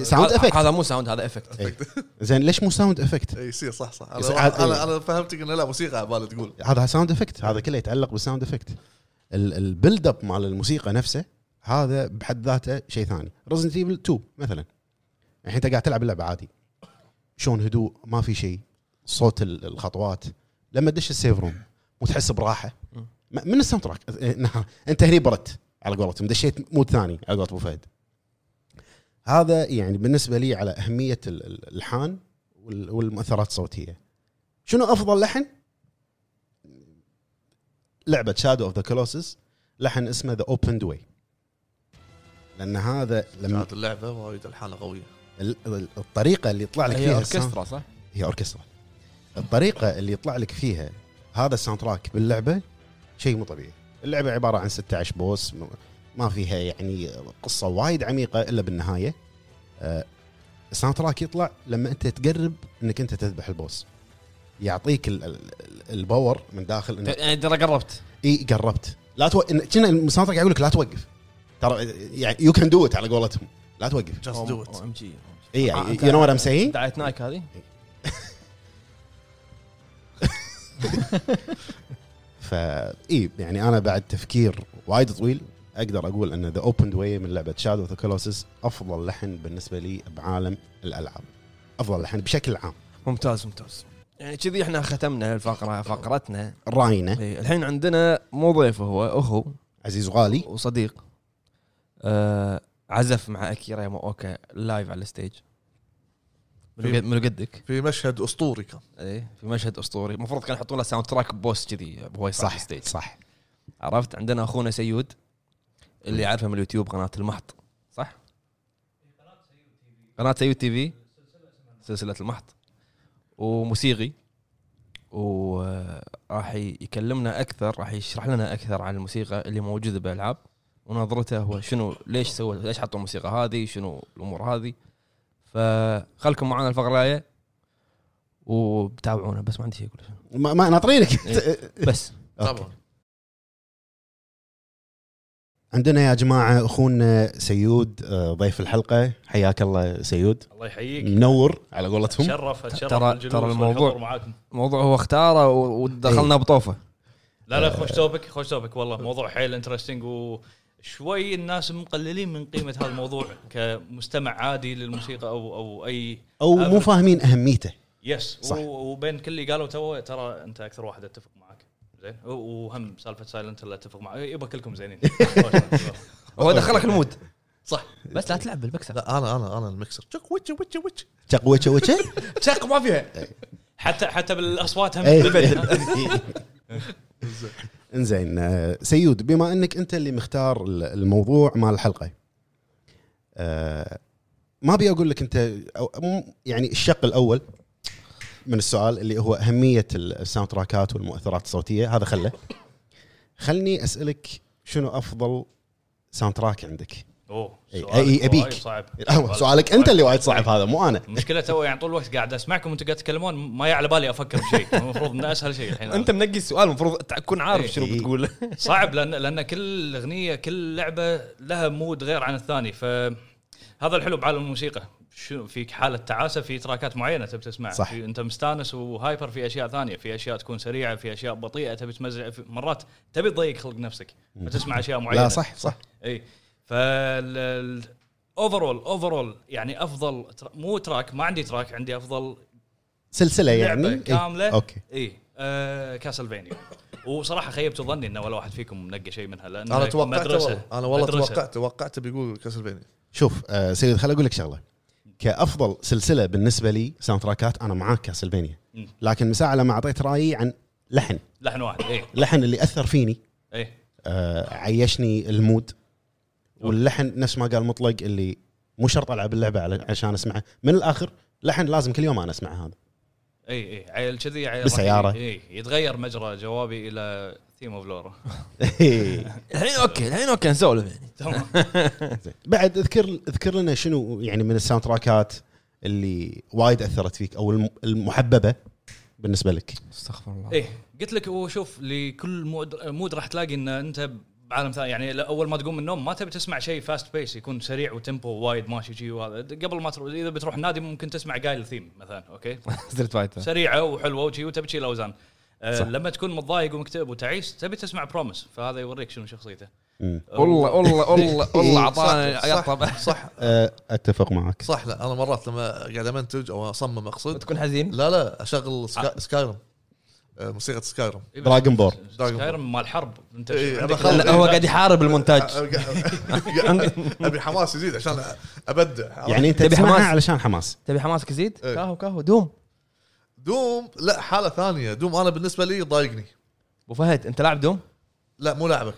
ساوند افكت هذا مو ساوند هذا افكت زين ليش مو ساوند افكت اي يصير صح انا فهمتك انه لا موسيقى على بالي تقول هذا ساوند افكت هذا كله يتعلق بالساوند افكت البيلد اب مال الموسيقى نفسه هذا بحد ذاته شيء ثاني. Resident Evil 2 مثلا الحين انت قاعد تلعب اللعبة عادي شون هدوء ما في شيء صوت الخطوات لما تدش السيف روم وتحس براحة من الساوندتراك انت هني برت على قولتهم دشيت مود ثاني على قولت ابو فهد. هذا يعني بالنسبة لي على أهمية الألحان والمؤثرات الصوتية. شنو أفضل لحن؟ لعبة Shadow of the Colossus لحن اسمه The Opened Way لأن هذا لما كانت اللعبة وايد الحانة قوية الطريقة اللي يطلع لك فيها هي أوركسترا صح؟ هي أوركسترا الطريقة اللي يطلع لك فيها هذا الساوندتراك باللعبة شيء مو طبيعي. اللعبة عبارة عن 16 بوس ما فيها يعني قصة وايد عميقة إلا بالنهاية. الساوندتراك يطلع لما أنت تقرب إنك أنت تذبح البوس يعطيك الباور من داخل يعني قربت إيه قربت لا توقف كنا الساوندتراك يقول لك لا توقف ترى يعني يو كان دو ات على قولتهم لا توقف جاست دو ات ام جي اي يعني يو نو وات ام سيينج دعت نايك هذه فا اي يعني انا بعد تفكير وايد طويل اقدر اقول ان ذا اوبند واي من لعبه شادو اوف ذا كولوسس افضل لحن بالنسبه لي بعالم الالعاب افضل لحن بشكل عام. ممتاز يعني كذي احنا ختمنا الفقره فقرتنا راينا الحين عندنا مو ضيف هو اخو عزيز وغالي وصديق عزف مع أكيرا ياماوكا لايف على الستيج من قدك في مشهد أسطوري كان إيه في مشهد أسطوري مفروض كان يحطون له ساوند تراك بوس كذي هو صح ستيج صح. عرفت عندنا أخونا سيود اللي عارفه من اليوتيوب قناة المحط صح قناة سيود تي في سلسلة المحط وموسيقي وراح يكلمنا أكثر راح يشرح لنا أكثر عن الموسيقى اللي موجودة بالألعاب ونظرته هو شنو ليش سوى ليش حطوا الموسيقى هذه شنو الأمور هذه. فخلكم معنا الفقرة هاي وبتابعونا بس ما عندي شيء أقول ما ناطرينك بس طبعا. عندنا يا جماعة أخونا سيود ضيف الحلقة حياك الله سيود. الله يحييك منور على قولتهم ترى الموضوع هو اختاره ودخلنا بطوفة لا خوش توبك والله موضوع حيل انترستينج وشوي الناس مقللين من قيمة هذا الموضوع كمستمع عادي للموسيقى أو أي أو مو فاهمين أهميته يس صح. وبين كل اللي قالوا تو ترى أنت أكثر واحد أتفق معك زين وهم سالفة سايلنت اللي أتفق معك يبقى كلكم زينين هو دخلك المود صح بس لا تلعب بالمكسر لا أنا المكسر شق ما فيها حتى بالأصوات هم بالبدل انزين سيود بما انك انت اللي مختار الموضوع مع الحلقه ما ابي اقول لك انت يعني الشق الاول من السؤال اللي هو اهميه الساوند تراكات والمؤثرات الصوتيه هذا خلني اسالك شنو افضل ساوند تراك عندك اي ابيك صعب. سؤالك انت اللي وايد صعب هذا مو انا مشكله تو يعني طول الوقت قاعد اسمعكم وانتم قاعد تتكلمون ما يعلى بالي افكر بشيء المفروض ان اسهل شيء الحين انت منقي السؤال المفروض تكون عارف شنو بتقول صعب لان كل اغنيه كل لعبه لها مود غير عن الثاني فهذا الحلو بعالم الموسيقى شو فيك حالة تعاسة في تراكات معينة تبي تسمعها، أنت مستانس وهايبر، في أشياء ثانية، في أشياء تكون سريعة، في أشياء بطيئة تبي تمزع، مرات تبي تضيق خلق نفسك فتسمع أشياء معينة. لا صح صح إيه. فال overall يعني أفضل مو تراك، ما عندي تراك، عندي أفضل سلسلة يعني كاملة. إيه؟ أوكي إيه كاسلفينيا. وصراحة خيبت ظني إنه ولا واحد فيكم نقى شيء منها، لأن أنا توقعت والله. أنا والله توقعت بيقول كاسلفينيا. شوف سيد، خل أقول لك شغلة، كأفضل سلسلة بالنسبة لي ساوند تراكات أنا معاك كاسلفينيا، لكن مساء لما أعطيت رأيي عن لحن واحد إيه، لحن اللي أثر فيني إيه، عيشني المود، واللحن نفس ما قال مطلق اللي مو شرط ألعب اللعبة عشان أسمعه من الآخر، لحن لازم كل يوم أنا أسمع هذا اي عيل كذي، عيل بالسيارة اي يتغير مجرى جوابي الى ثيم اوف لورا. الحين اوكي نسولف يعني تمام. بعد اذكر لنا شنو يعني من الساوند تراكات اللي وايد اثرت فيك او المحببه بالنسبه لك؟ استغفر الله. اي قلت لك، وشوف لكل مود راح تلاقي ان انت بعالم ثاني. يعني اول ما تقوم من النوم ما تبي تسمع شيء فاست بيس يكون سريع وتمبو وايد ماشي شيء، وهذا قبل ما تروح، اذا بتروح نادي ممكن تسمع قايل ثيم مثلا، اوكي سريعه وحلوه وشي وتبي تشيل اوزان. لما تكون متضايق ومكتئب وتعيس تبي تسمع بروميس، فهذا يوريك شنو شخصيته. والله اعطاني يطب صح. اتفق معك صح. لا انا مرات لما قاعد امنتج او اصمم اقصد تكون حزين، لا اشغل سكايرم، موسيقى سكايرم، دراغنبور، سكايرم مال حرب. انت هو قاعد يحارب المونتاج، ابي حماس يزيد عشان ابدع. يعني انت تبي حماس علشان حماس، تبي حماسك يزيد. كاهو دوم لا حاله ثانيه. دوم انا بالنسبه لي ضايقني. ابو فهد انت لاعب دوم؟ لا مو لاعبك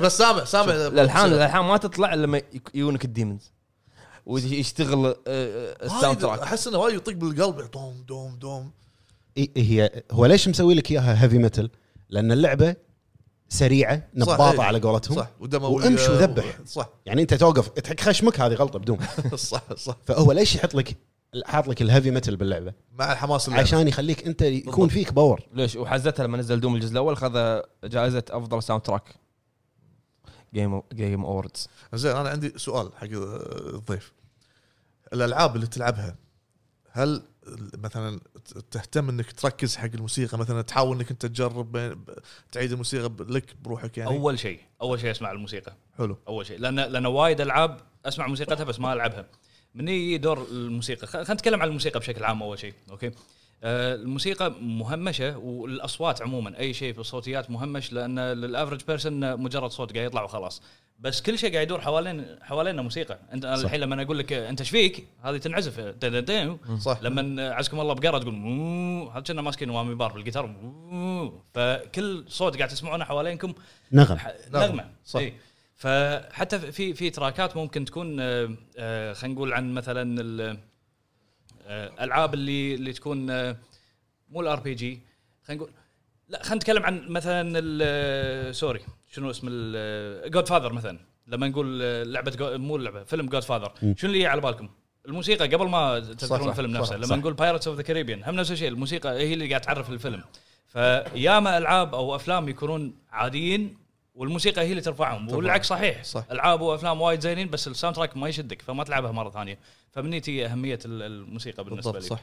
بس سامع الالحان ما تطلع لما يجونك الديمونز ويشتغل الساوند تراك، احس انه وايد يطق بالقلب. دوم هو ليش مسوي لك اياها هيفي ميتل؟ لان اللعبه سريعه نباطه ايه على قولتهم، صح، وامشي وذبح، صح. يعني انت توقف تحك خشمك، هذه غلطه بدون صح. فهو ليش حاط لك الهيفي ميتل باللعبه مع الحماس اللعبة؟ عشان يخليك انت يكون فيك باور. ليش وحزتها لما نزل دوم الجزء الاول خذ جائزه افضل ساوند تراك جيم اووردز. زين انا عندي سؤال حق الضيف، الالعاب اللي تلعبها هل مثلا تهتم انك تركز حق الموسيقى؟ مثلا تحاول انك انت تجرب تعيد الموسيقى لك بروحك؟ يعني اول شيء اسمع الموسيقى، حلو، اول شيء، لان وايد العاب اسمع موسيقتها بس ما العبها. مني دور الموسيقى، خلينا نتكلم عن الموسيقى بشكل عام. اول شيء اوكي الموسيقى مهمشه، والاصوات عموما اي شيء في الصوتيات مهمش، لان للافرج بيرسون مجرد صوت قاعد يطلع وخلاص، بس كل شيء قاعد يدور حوالينا موسيقى. انت الحين لما انا اقول لك انت ايش فيك، هذه تنعزف، لما اعزكم الله بقره تقول هذا كنا ماسكين وامي بار بالجيتار، فكل صوت قاعد تسمعونه حوالينكم نغمه صح. إيه. فحتى في تراكات ممكن تكون خلينا نقول عن مثلا الالعاب اللي تكون مو الار بي جي، خلينا نقول لا خلينا نتكلم عن مثلا سوري شنو اسم الجود فاذر مثلا، لما نقول لعبه مو لعبه فيلم جود فاذر، شنو اللي على بالكم؟ الموسيقى قبل ما تذكرون الفيلم نفسه. لما نقول بايرتس اوف ذا كاريبيان هم نفس الشيء، الموسيقى هي اللي قاعد تعرف الفيلم. فياما العاب او افلام يكونون عاديين والموسيقى هي اللي ترفعهم، والعكس صحيح. العاب وافلام وايد زينين بس الساوند تراك ما يشدك فما تلعبها مره ثانيه. فبنيتي اهميه الموسيقى بالنسبه لي. صح.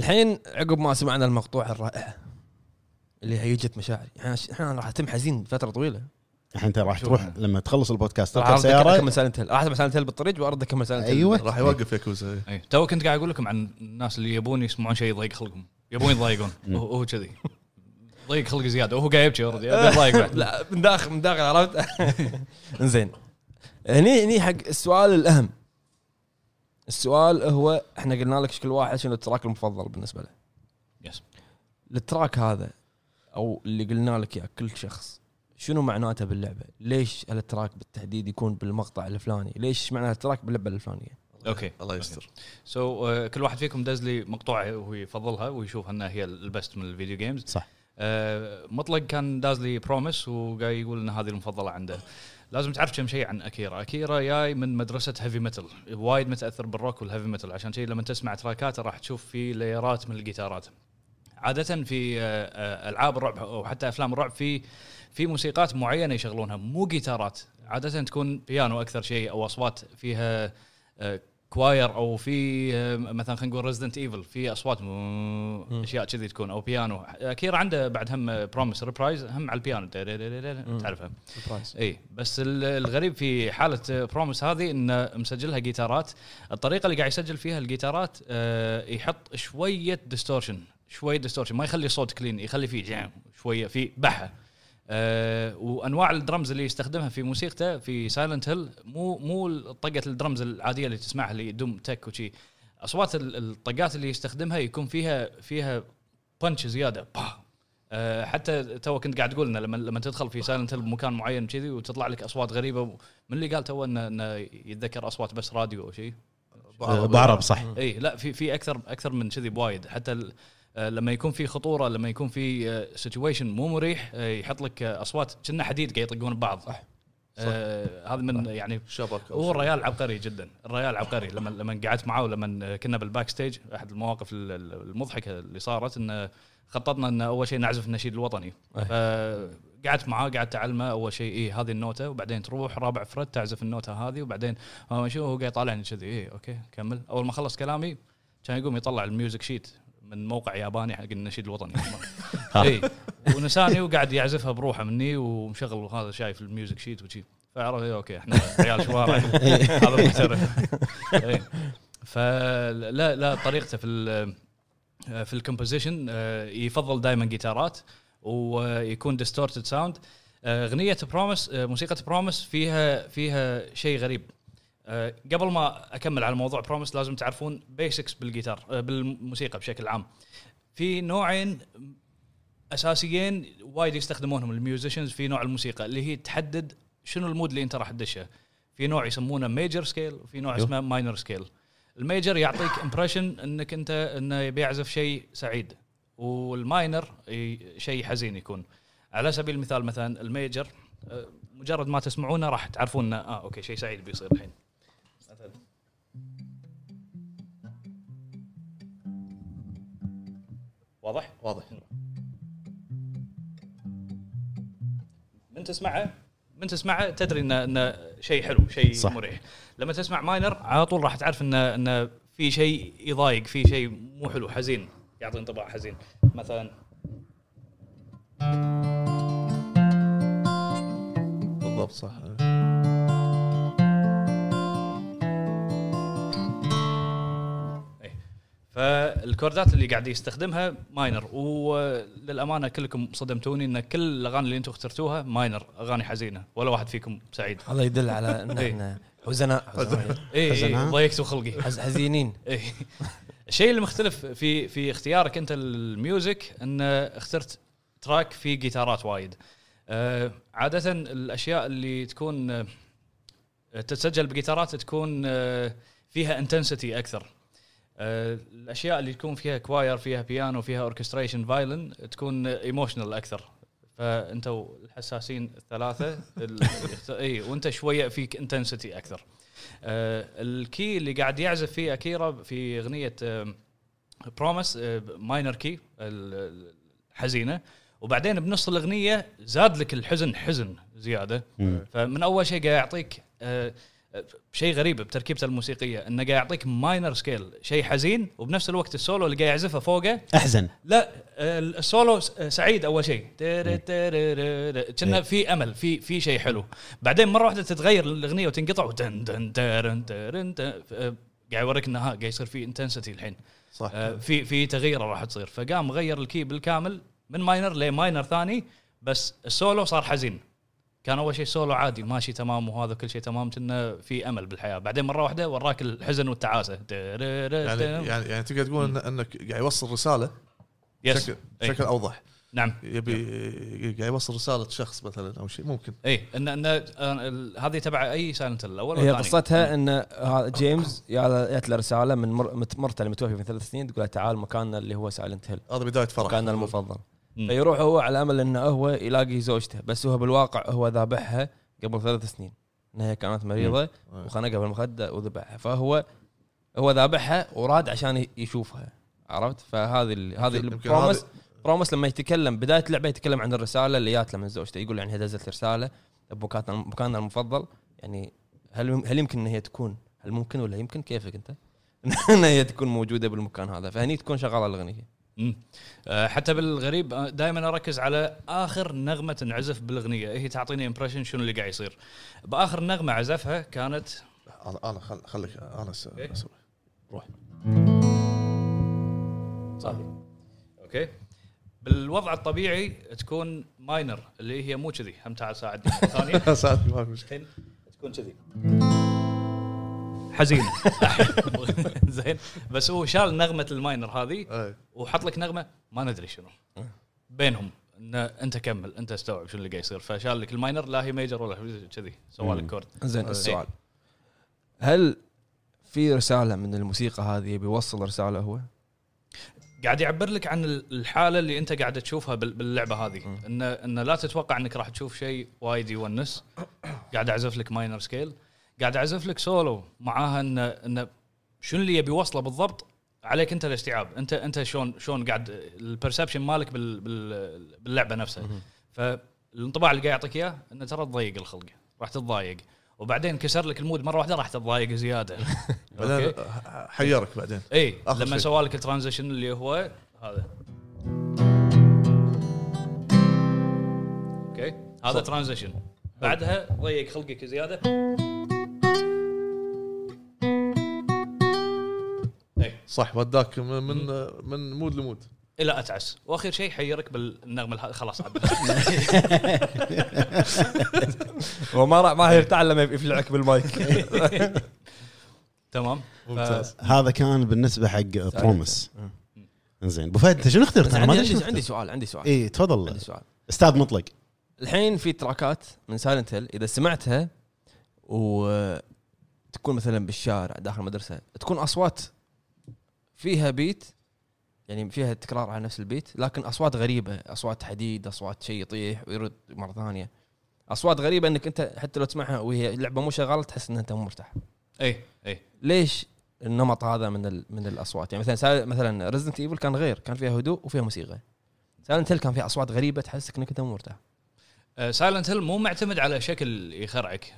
الحين عقب ما سمعنا المقطوعة الرائعة اللي هي جت مشاعري، احنا راح نتم حزين فترة طويلة. الحين انت راح تروح لما تخلص البودكاست تركب سيارة اكمل سايلنت هيل، راح اسمع سايلنت هيل بالطريق وارد اكمل سايلنت هيل. ايوه راح يوقف ياكوزا. اي تو كنت قاعد اقول لكم عن الناس اللي يبون يسمعون شيء يضيق خلقهم، يبون يضايقون. وهو كذي ضيق خلق زيادة، وهو قاعد يبكي اوريدي يضايق. لا من داخل من داخل، عرفت؟ انزين هني حق السؤال الاهم. السؤال هو احنا قلنا لك كل واحد شنو التراك المفضل بالنسبه له. يس التراك هذا او اللي قلنا لك يا كل شخص شنو معناته باللعبه؟ ليش هالتراك بالتحديد يكون بالمقطع الفلاني؟ ليش معنى هالتراك باللعبه الفلانيه؟ اوكي الله يستر. سو كل واحد فيكم دز لي مقطوعه وهو يفضلها ويشوف انها هي البست من الفيديو جيمز، صح؟ مطلق كان داز لي بروميس وقاعد يقول ان هذه المفضله عنده. لازم تعرف كم شيء عن أكيرا. أكيرا جاي من مدرسة هيفي ميتل، وايد متأثر بالروك والهيفي ميتل، عشان شيء لما تسمع تراكاته راح تشوف في ليرات من الجيتارات. عادة في ألعاب الرعب أو حتى أفلام الرعب في موسيقات معينة يشغلونها، مو جيتارات، عادة تكون بيانو أكثر شيء أو أصوات فيها كواير، أو في مثلا خلينا نقول ريزيدنت إيفل في أصوات أشياء كذي تكون، أو بيانو. أكيرا عنده بعد هم بروميس ريبرايز هم على البيانو، تعرفها إيه. بس الغريب في حالة بروميس هذه إنه مسجلها جيتارات. الطريقة اللي قاعد يسجل فيها الجيتارات يحط شوية ديستورشن، شوية ديستورشن، ما يخلي صوت كلين، يخلي فيه جام شوية في بحة. وانواع الدرمز اللي يستخدمها في موسيقته في سايلنت هيل مو طقه الدرمز العاديه اللي تسمعها اللي دوم تك وشي. اصوات الطقات اللي يستخدمها يكون فيها بانش زياده. حتى تو كنت قاعد تقول لما تدخل في سايلنت هيل بمكان معين كذي وتطلع لك اصوات غريبه. من اللي قال تو انه يتذكر اصوات بس راديو او شيء بعرب، صح؟ اي لا في اكثر من كذي بوايد. حتى لما يكون في خطوره، لما يكون في سيتويشن مو مريح، يحط لك اصوات كنا حديد قاعد يطقون ببعض. صح. هذا من يعني شبكه. هو الريال عبقري جدا، الريال عبقري. لما قعدت معاه ولما كنا بالباك ستيج، احد المواقف المضحكه اللي صارت انه خططنا ان اول شيء نعزف النشيد الوطني. قعدت معاه قعدت تعلمه اول شيء ايه هذه النوته، وبعدين تروح رابع فرد تعزف النوته هذه، وبعدين شو هو قاعد يطالعني كذي. ايه اوكي كمل. اول ما خلص كلامي كان يقوم يطلع الميوزك شيت من موقع ياباني حق النشيد الوطني. اي ونساني وقاعد يعزفها بروحه مني ومشغل، وهذا شايف الميوزك شيت وشي، فعرف اوكي احنا عيال شوارع. هذا محترف. فلا لا طريقته في الكومبوزيشن يفضل دائما جيتارات ويكون ديستورتد ساوند. اغنيه بروميس، موسيقى بروميس فيها شيء غريب. قبل ما أكمل على موضوع بروميس لازم تعرفون بيسكس بالجيتار بالموسيقى بشكل عام. في نوعين أساسيين وايد يستخدمونهم الميوزيشنز في نوع الموسيقى اللي هي تحدد شنو المود اللي أنت راح تدشه. في نوع يسمونه ميجر سكيل، وفي نوع اسمه ماينر سكيل. الميجر يعطيك إمبريشن إنك أنت إنه بيعزف شيء سعيد، والماينر شيء حزين يكون. على سبيل المثال مثلا الميجر مجرد ما تسمعونه راح تعرفون أوكي شيء سعيد بيصير الحين. واضح؟ واضح. من تسمعه تدري إنه شيء حلو، شيء مريح. لما تسمع ماينر على طول راح تعرف إنه في شيء يضايق، في شيء مو حلو، حزين، يعطي انطباع حزين. مثلا بالضبط صح. فالكوردات اللي قاعد يستخدمها ماينر. وللأمانة كلكم صدمتوني إن كل الأغاني اللي أنتم اخترتوها ماينر، أغاني حزينة، ولا واحد فيكم سعيد. هذا يدل على إن إحنا حزناء. إيه ضيقت وخلقي حزينين. إيه الشيء المختلف في اختيارك أنت الميوزك إن اخترت تراك فيه جيتارات وايد. عادة الأشياء اللي تكون تتسجل بجيتارات تكون فيها انتنسيتي أكثر. الاشياء اللي تكون فيها كواير، فيها بيانو، فيها اوركستريشن، فايلن، تكون ايموشنال اكثر. فانتوا الحساسين الثلاثه اي وانت شويه فيك انتنسيتي اكثر. الكي اللي قاعد يعزف فيه اكيرا في اغنيه بروميس ماينر كي الحزينه، وبعدين بنص الاغنيه زاد لك الحزن، حزن زياده. فمن اول شيء قاعد يعطيك شيء غريب بتركيبته الموسيقيه انه قاعد يعطيك ماينر سكيل شيء حزين وبنفس الوقت السولو اللي قاعد يعزفه فوقه احزن. لا السولو سعيد اول شيء كنا في امل في شيء حلو بعدين مره واحده تتغير الاغنيه وتنقطع ودن دن دن دن قاعد يوريك انه قاعد يصير في انتنسيتي الحين صح. في تغييره راح تصير فقام غير الكي بالكامل من ماينر لماينر ثاني بس السولو صار حزين. كان أول شيء سولو عادي ماشي تمام وهذا كل شيء تمام كنا في أمل بالحياة بعدين مرة واحدة وراك الحزن والتعاسة يعني تقدر تقول أنك قاعد يوصل رسالة بشكل أوضح. نعم يبي قاعد يوصل رسالة شخص مثلا أو شيء ممكن إيه أن هذه تبع أي سايلنت هيل الأول هي قصتها أن جيمس يأتي رسالة من مرته المتوفي من 3 سنين تقول تعال مكاننا اللي هو سايلنت هيل هذا بداية فرح مكاننا المفضل فيروح هو على أمل أنه هو يلاقي زوجته بس هو بالواقع هو ذابحها قبل 3 سنين أنها كانت مريضة وخنقها بالمخدة وذبحها فهو ذابحها وراد عشان يشوفها عرفت. فهذه البرومس لما يتكلم بداية اللعبة يتكلم عن الرسالة اللي جات له من زوجته يقول يعني هدزت رسالة بمكاننا المفضل يعني هل يمكن أن هي تكون هل ممكن ولا يمكن كيفك أنت أن هي تكون موجودة بالمكان هذا فهني تكون شغالة الأغنية. حتى بالغريب دائما أركز على آخر نغمة نعزف بالأغنية هي تعطيني إمبريشن شنو اللي قاعد يصير. بآخر نغمة عزفها كانت أنا خليك أنا أسوي روح صافي أوكي بالوضع الطبيعي تكون ماينر اللي هي مو كذي هم تعال ساعدني ثانية ساعدني ما في مشكلة تكون كذي حزين زين بس هو شال نغمه الماينر هذه وحط لك نغمه ما ندري شنو بينهم ان انت كمل انت استوعب شنو اللي قاعد يصير فشال لك الماينر لا هي ميجر ولا كذي سوى لك كورد. زين السؤال هل في رساله من الموسيقى هذه بيوصل رساله هو قاعد يعبر لك عن الحاله اللي انت قاعد تشوفها باللعبه هذه ان لا تتوقع انك راح تشوف شيء وايد يونس قاعد اعزف لك ماينر سكيل قاعد اعزف لك سولو معاها ان شنو اللي يبي وصله بالضبط عليك انت الاستيعاب انت شلون قاعد البرسبشن مالك باللعبه نفسها فالانطباع اللي قاعد يعطيك اياه انه ترى تضيق الخلق راح تتضايق وبعدين كسر لك المود مره واحده راح تتضايق زياده حيرك بعدين اي لما سوى لك الترانزيشن اللي هو هذا اوكي هذا ترانزيشن بعدها ضيق خلقك زياده صح وداك من مود لمود إلى أتعس وأخير شيء حيرك بالنغمة خلاص عبد وما هيرتعل لما يفلعك بالمايك تمام هذا كان بالنسبة حق برومس. إنزين بفهد شنو اخترت عندي سؤال إيه تفضل استاذ مطلق. الحين في تراكات من سايلنت هيل إذا سمعتها وتكون مثلا بالشارع داخل مدرسة تكون أصوات فيها بيت يعني فيها تكرار على نفس البيت لكن أصوات غريبة أصوات حديد أصوات شيء يطيح ويرد مرة ثانية أصوات غريبة أنك أنت حتى لو تسمعها وهي لعبة مو شغالة تحس أن أنت مو مرتاح. أي ليش النمط هذا من الأصوات يعني مثلا Resident Evil كان غير كان فيها هدوء وفيها موسيقى. Silent Hill كان فيها أصوات غريبة تحسك أنك أنت مو مرتاح. Silent Hill مو معتمد على شكل يخرعك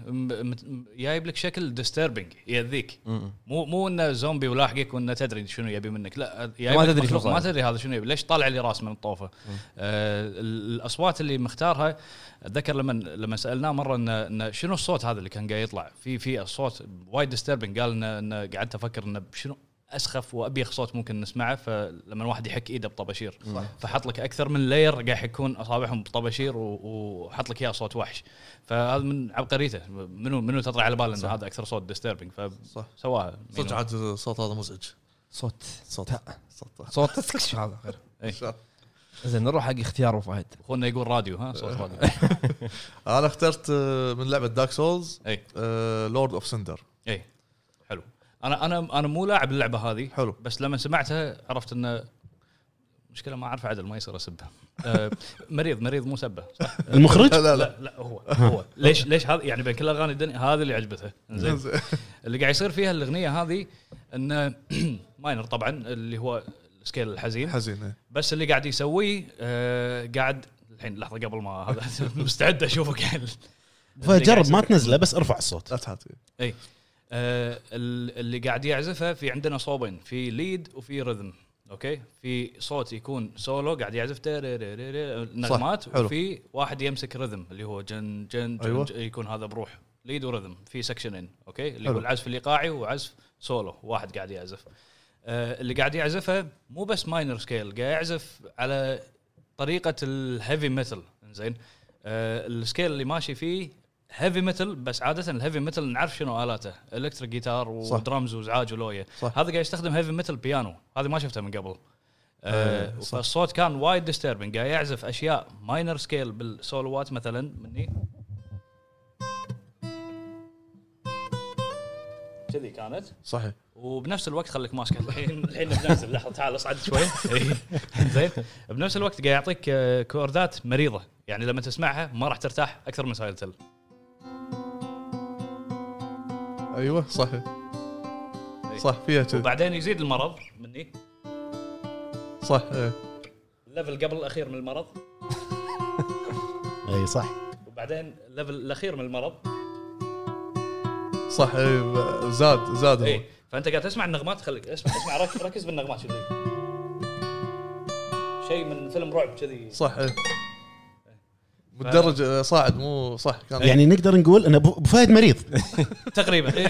جايب لك شكل disturbing يأذيك مو إنه زومبي ولاحقك وإنه تدري شنو يبي منك لا ما تدري هذا شنو يبي ليش طالع لي راس من الطوفة. الأصوات اللي مختارها أتذكر لما سألناه مرة إن شنو الصوت هذا اللي كان قاعد يطلع في الصوت وايد disturbing قال إن قعدت أفكر إن شنو أسخف وأبيخ صوت ممكن نسمعه فلما الواحد يحك إيده بطباشير فحط لك أكثر من لاير قاعد يحكون أصابعهم بطباشير وحط لك إياه صوت وحش فهذا من عبقريته منو تطلع على باله إن هذا أكثر صوت ديستربينج فسواها صوت عاد صوت هذا مزعج صوت تكش هذا غير. إذن نروح حق اختيار وفهد أخونا يقول راديو ها صوت راديو. أنا اخترت من لعبة دارك سولز لورد أوف سندر. أي حلو انا مو لاعب اللعبه هذه حلو. بس لما سمعتها عرفت ان مشكله ما اعرف عدل ما يصير اسبه مريض مو سبه صح المخرج لا هو ليش هذا يعني بين كل اغاني الدنيا هذا اللي عجبته زين اللي قاعد يصير فيها الاغنيه هذه ان ماينر طبعا اللي هو سكيل الحزين بس اللي قاعد يسويه قاعد الحين لحظه قبل ما هذا مستعد اشوفك فجرب ما تنزله بس ارفع الصوت لا تحط. اي اللي قاعد يعزفه في عندنا صوبين، في ليد وفي رذم. اوكي، في صوت يكون سولو قاعد يعزف نغمات، وفي واحد يمسك رذم اللي هو جن جن, جن, أيوة. جن يكون هذا بروح ليد ورذم، في سكشنين. اوكي، اللي هو العزف الايقاعي وعزف سولو واحد قاعد يعزف. اللي قاعد يعزفه مو بس ماينر سكيل، قاعد يعزف على طريقه الهيفي ميتال. زين، السكيل اللي ماشي فيه هيفي ميتال، بس عاده الهيفي ميتال نعرف شنو آلاته، الكتريك جيتار ودرامز وازعاج ولويه. هذا قاعد يستخدم هيفي ميتال بيانو، هذا ما شفته من قبل. فالصوت كان وايد ديستربنج، قاعد يعزف اشياء ماينر سكيل بالسولوات مثلا مني كذي كانت صحيح، وبنفس الوقت خليك ماسك الحين بنفس اللحظه. تعال اصعد شوي. زين، بنفس الوقت قاعد يعطيك كوردات مريضه، يعني لما تسمعها ما راح ترتاح اكثر من سايلنت هيل. ايوه صحيح صح، فيها كذا، وبعدين يزيد المرض مني صح. الليفل قبل الاخير من المرض. اي صح، وبعدين الليفل الاخير من المرض صح. زاد ايه. فانت قاعد تسمع النغمات، خليك اسمع ركز بالنغمات كذي، شيء من فيلم رعب كذي صح. ايه. متدرج صاعد مو صح كان. يعني نقدر نقول ان ابو فهد مريض تقريبا. ايه.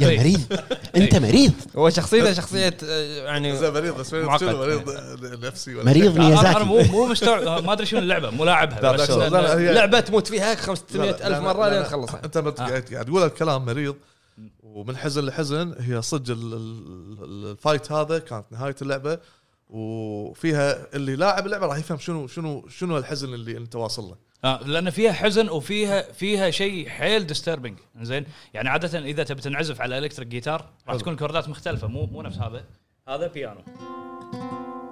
يا مريض انت، مريض هو شخصيته، شخصيه يعني مريض نفسي ولا مريض ميازاكي. مو مستوعب، ما ادري شنو اللعبه، مو لاعبها، بس لعبه تموت فيها 500,000 مره لين تخلصها. انت قاعد تقول الكلام مريض ومن حزن لحزن. هي صدق الفايت هذا كانت نهايه اللعبه، وفيها اللي لاعب اللعبه راح يفهم شنو الحزن اللي انت واصل له. لان فيها حزن وفيها شيء حيل ديستربنج. زين، يعني عاده اذا تبي تنعزف على الكتريك جيتار راح تكون كوردات مختلفه، مو نفس هذا بيانو.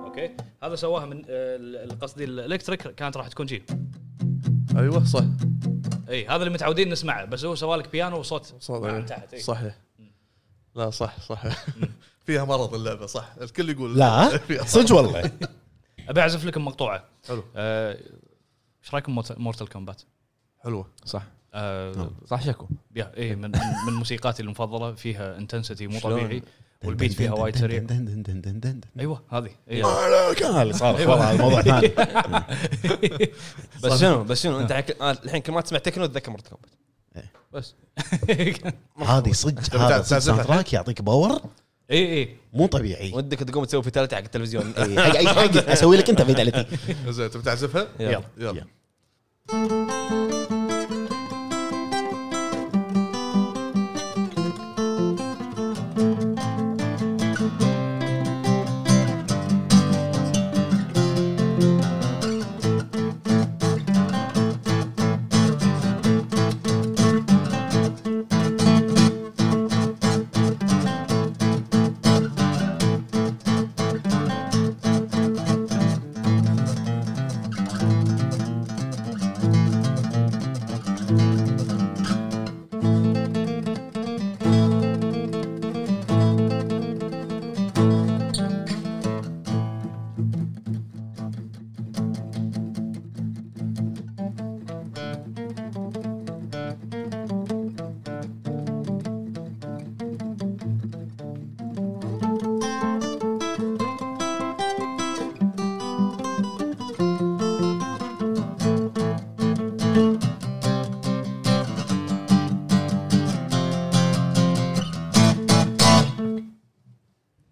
اوكي، هذا سواها من قصدي الالكتريك كانت راح تكون جي. ايوه صح، اي هذا اللي متعودين نسمعه، بس هو سوالك بيانو وصوت تحت. ايه. صحيح. لا صح فيها مرض اللعبه صح، الكل يقول لا صدق والله. ابي اعزف لكم مقطوعه حلو. ايش رايكم مورتال كومبات؟ حلوه صح. صح شكو اي من موسيقاتي المفضله، فيها انتنسيتي مو طبيعي، والبيت فيها وايد سريع. ايوه هذه قال صار والله الموضوع ثاني. بس شنو انت الحين كمان تسمع تكنو تذكر مورتال كومبات بس. هذه صدق، هذا ساوندتراك يعطيك باور. اي مو طبيعي، ودك تقوم تسوي في ثالث حق التلفزيون. اي حاجه اسوي لك انت في ثالثي. زين، تبي تعزفها؟ يلا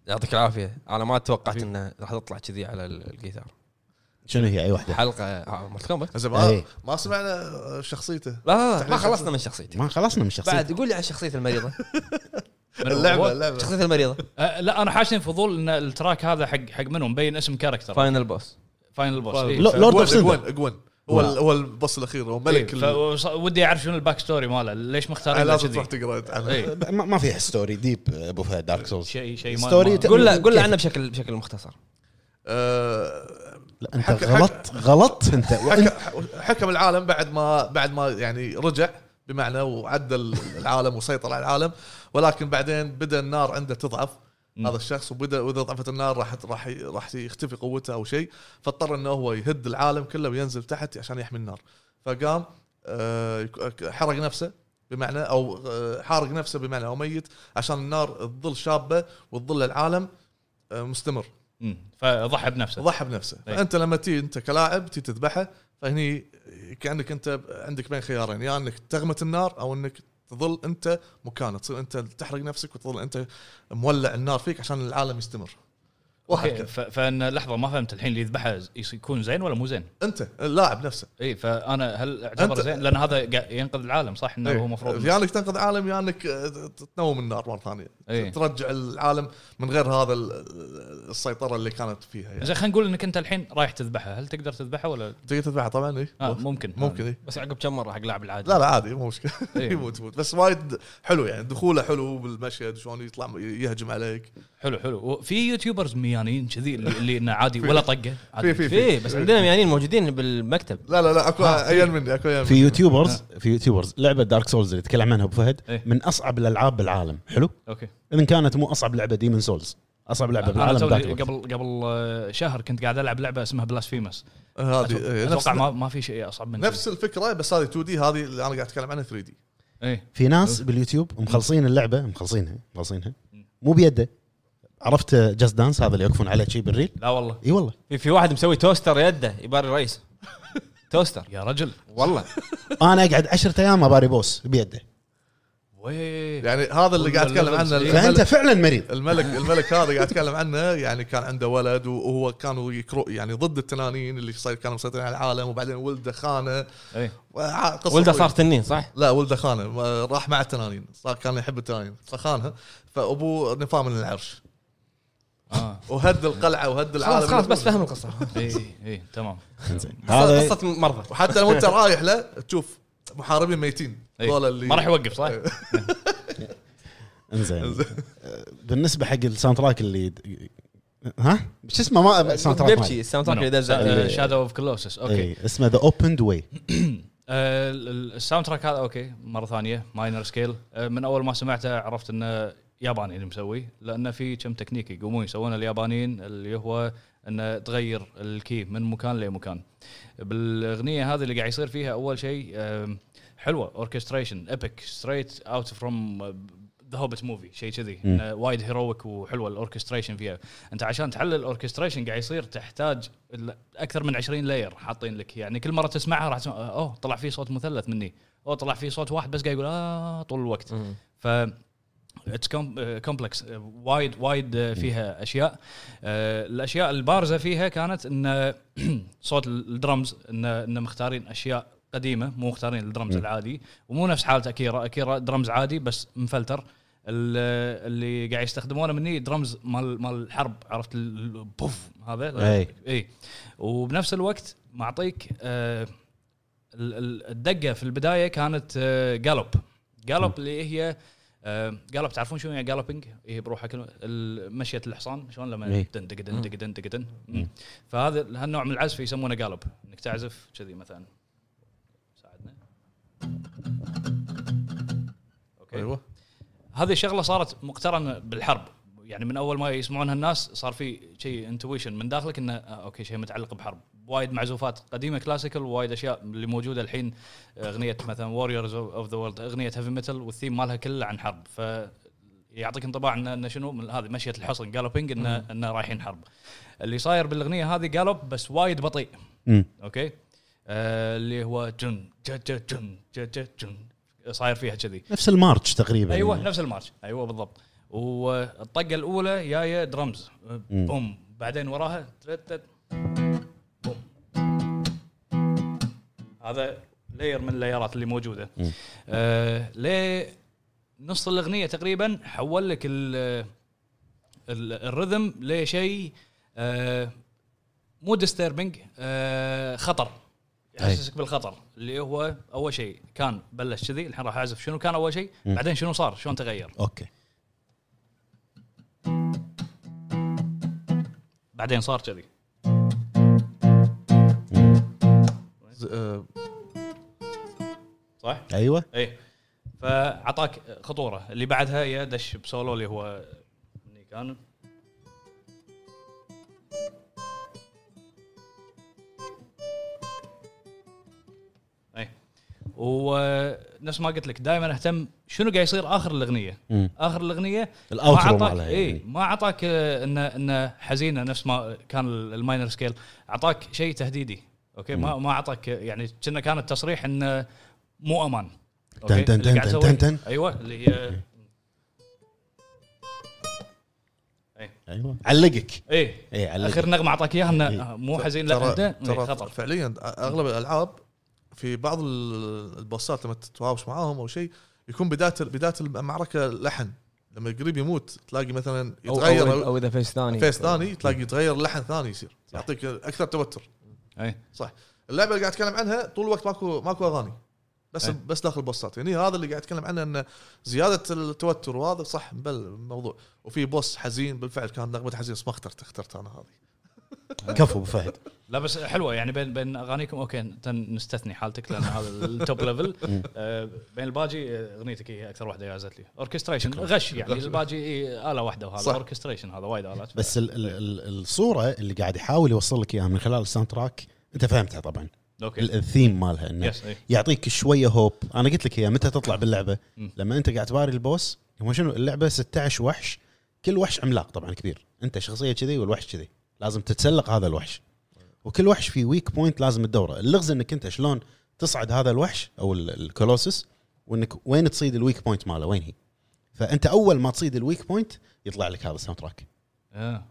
يعطيك العافيه. انا ما توقعت انه راح تطلع كذي على الجيتار. شنو هي؟ اي واحده حلقه مرتكمه. ما سمعنا شخصيته. لا ما خلصنا من شخصيته بعد. يقول لي عن شخصيه المريضه. اللعبه شخصيه المريضه. لا انا حاشني فضول ان التراك هذا حق منو مبين اسم كاركتر. فاينل بوس لورد اوف اقون. هو البص الاخير، هو ملك. ودي اعرف شنو الباك ستوري ماله، ليش مختارين كذي؟ لازم تقرا عنه. ما في ستوري ديب ابو فهد. دارك سولز شيء ستوري. قول له عنه بشكل مختصر. لا انت غلط انت. حكم العالم بعد ما يعني رجع، بمعنى وعدل العالم وسيطر على العالم، ولكن بعدين بدا النار عنده تضعف. هذا الشخص وبدا، واذا ضعفت النار راح يختفي قوتها او شيء، فاضطر انه هو يهد العالم كله وينزل تحت عشان يحمي النار. فقام حرق نفسه بمعنى، او حارق نفسه بمعنى هو ميت، عشان النار تظل شابه وتظل العالم مستمر. فضحى بنفسه، ضحى بنفسه. فانت لما تي انت كلاعب تي تذبحه، فهني كانك انت عندك بين خيارين، يا يعني انك تغمت النار او انك تظل انت مكانه، تصير انت تحرق نفسك وتظل انت مولع النار فيك عشان العالم يستمر. فأنا لحظة ما فهمت الحين اللي يذبحه يكون زين ولا مو زين؟ أنت اللاعب نفسه. إيه فأنا هل اعتبر زين؟ لأن هذا ينقذ العالم صح، إنه إيه هو مفروض. يعني تنقذ عالم، يعني تتنوم النار مرة ثانية، إيه ترجع العالم من غير هذا السيطرة اللي كانت فيها. يعني إذا خلينا نقول إنك أنت الحين رايح تذبحها، هل تقدر تذبحها ولا؟ تقدر تذبحها طبعًا. إيه ممكن يعني. إيه بس عقب كم مرة حق لاعب العادي؟ لا عادي مو مشكلة. إيه يموت بس وايد حلو، يعني دخوله حلو بالمشهد، شلون يطلع يهجم عليك حلو. في يوتيوبرز ميانين كذي اللي انه عادي ولا طقه عادي، في بس عندنا ميانين موجودين بالمكتب. لا اكو ايان مني، اكو في يوتيوبرز لعبه دارك سولز اللي تكلم عنها ابو فهد، من اصعب الالعاب بالعالم. حلو اوكي، ان كانت مو اصعب لعبه دي من سولز، اصعب لعبه بالعالم ذاك الوقت. قبل شهر كنت قاعد العب لعبه اسمها بلاسفيمس، هذه اتوقع ما في شيء اصعب من نفس الفكره، بس هذه 2 دي، هذه اللي انا قاعد اتكلم عنها 3 دي. في ناس باليوتيوب مخلصين اللعبه، مخلصينها مو بيده. عرفت جاست دانس هذا اللي يوقفون عليه شيء بالريل؟ لا والله. اي والله في واحد مسوي توستر يده يباري رئيس توستر يا رجل والله. انا اقعد 10 ايام اباري بوس بيده. يعني هذا اللي قاعد اتكلم عنه، انت فعلا مريض. الملك هذا قاعد اتكلم عنه، يعني كان عنده ولد وهو كانوا يعني ضد التنانين اللي كانوا مسيطرين على العالم، وبعدين ولده خانه. ولده صار تنين صح؟ لا ولده خانه، راح مع التنانين، صار كان يحب التنانين فخانها، فابوه نفاه من العرش وهد القلعه وهد العالم. خلاص بس فهم القصه. اي تمام، هذا قصه مرضى. وحتى لو انت رايح له تشوف محاربين ميتين، هذول اللي ما راح يوقف صح. انزين بالنسبه حق الساوند تراك اللي شو اسمه، ما ساوند تراك بيبسي، الساوند تراك اللي شادو اوف كلوسس. اوكي اسمه ذا اوبند واي الساوند تراك هذا. اوكي مره ثانيه ماينر سكيل، من اول ما سمعته عرفت انه ياباني اللي مسوي، لأن في كم تكنيك يقومون يسوون اليابانيين، اللي هو أن تغير الكي من مكان لمكان. بالأغنية هذه اللي قاعد يصير فيها أول شيء حلوة، أوركستريشن إبك ستريت أوت فروم ذا هوبت موفي، شيء كذي وايد هيرويك وحلوة الأوركستريشن فيها. أنت عشان تحلل الأوركستريشن قاعد يصير تحتاج أكثر من 20 لاير حاطين لك، يعني كل مرة تسمعها راح تسمع أوه طلع فيه صوت مثلث مني، أوه طلع فيه صوت واحد بس قاعد يقول طول الوقت. ف It's complex وايد فيها أشياء. الأشياء البارزة فيها كانت إن صوت الدرمز، إن مختارين أشياء قديمة، مو مختارين الدرمز العادي، ومو نفس حالة أكيرا درمز عادي بس مفلتر. اللي قاعد يستخدمونه مني درمز مال الحرب، عرفت البوف هذا؟ إيه. وبنفس الوقت معطيك الدقة في البداية كانت جالوب اللي هي قالوا بتعرفون شو يعني جالوبينج؟ هي بروحها كلمه مشيه الحصان شلون لما دندق دندق دندق دندق. فهذا هالنوع من العزف يسمونه جالوب، انك تعزف كذي مثلا. ساعدنا اوكي ايوه، هذه شغله صارت مقترنه بالحرب، يعني من اول ما يسمعونها الناس صار في شيء انتويشن من داخلك انه اوكي شيء متعلق بحرب. وايد معزوفات قديمه كلاسيكال، وايد اشياء اللي موجوده الحين، اغنيه مثلا ووريرز اوف ذا وورلد اغنيه هيفي ميتال، والثيم مالها كله عن حرب، فيعطيك انطباع ان شنو هذه مشيه الحصن جالوبينج، انه رايحين حرب. اللي صاير بالاغنيه هذه جالوب بس وايد بطيء. اوكي اللي هو جن جا جا جن جا جا جن صاير فيها كذي نفس المارش تقريبا. ايوه نفس المارش، ايوه بالضبط. والطقه الاولى جايه درمز بوم، بعدين وراها ترتت بوم، هذا لاير من اللايرات اللي موجوده. لنص الاغنيه تقريبا حول لك الرذم لشيء مو ديستربنج، خطر، يحسسك بالخطر. اللي هو اول شيء كان بلش كذي، الحين راح اعزف شنو كان اول شيء، بعدين شنو صار، شلون تغير. اوكي بعدين صار كذي صح؟ ايوه اي، فعطاك خطوره. اللي بعدها هي دش بسولو، اللي هو اللي كان ونفس ما قلت لك دائما اهتم شنو قاعد يصير اخر الاغنيه. اخر الاغنيه ما عطاك اي ما عطاك انه حزينه نفس ما كان الماينر سكيل، اعطاك شيء تهديدي اوكي. ما عطاك يعني كانت تصريح انه مو امان اوكي. تن ايوه اللي هي ايوه علقك اي علقك. اخر نغمه اعطاك اياها انه مو حزين، لا انت خطر فعليا. اغلب الالعاب في بعض البوسات لما تتواوش معاهم او شيء يكون بدايه المعركه لحن، لما قريب يموت تلاقي مثلا يتغير أو اذا فيس ثاني تلاقي يتغير لحن ثاني يصير يعطيك اكثر توتر. اي صح. اللعبه اللي قاعد اتكلم عنها طول الوقت ماكو اغاني بس داخل البوسات، يعني هذا اللي قاعد اتكلم عنه ان زياده التوتر، وهذا صح بالموضوع. وفي بوس حزين بالفعل كان نغمه حزين بس ما اخترت انا هذه. كفو بفهد. لا بس حلوه يعني بين اغانيكم اوكي نستثني حالتك لان هذا التوب ليفل. بين الباجي اغنيتك هي اكثر واحده جازت لي اوركستريشن غش يعني الباجي اله واحده وهذا اوركستريشن هذا وايد الات. بس الصوره اللي قاعد يحاول يوصل لك اياها من خلال الساوند تراك انت فهمتها طبعا. الثيم مالها انه يعطيك شويه هوب. انا قلت لك هي متى تطلع باللعبه لما انت قاعد تباري البوس. هو شنو اللعبه 16 وحش، كل وحش عملاق طبعا كبير، انت شخصيه كذي والوحش كذي، لازم تتسلق هذا الوحش، وكل وحش فيه ويك بوينت لازم تدوره. اللغز انك انت شلون تصعد هذا الوحش او الكولوسس، وانك وين تصيد الويك بوينت ماله وين هي. فانت اول ما تصيد الويك بوينت يطلع لك هذا الساوند تراك.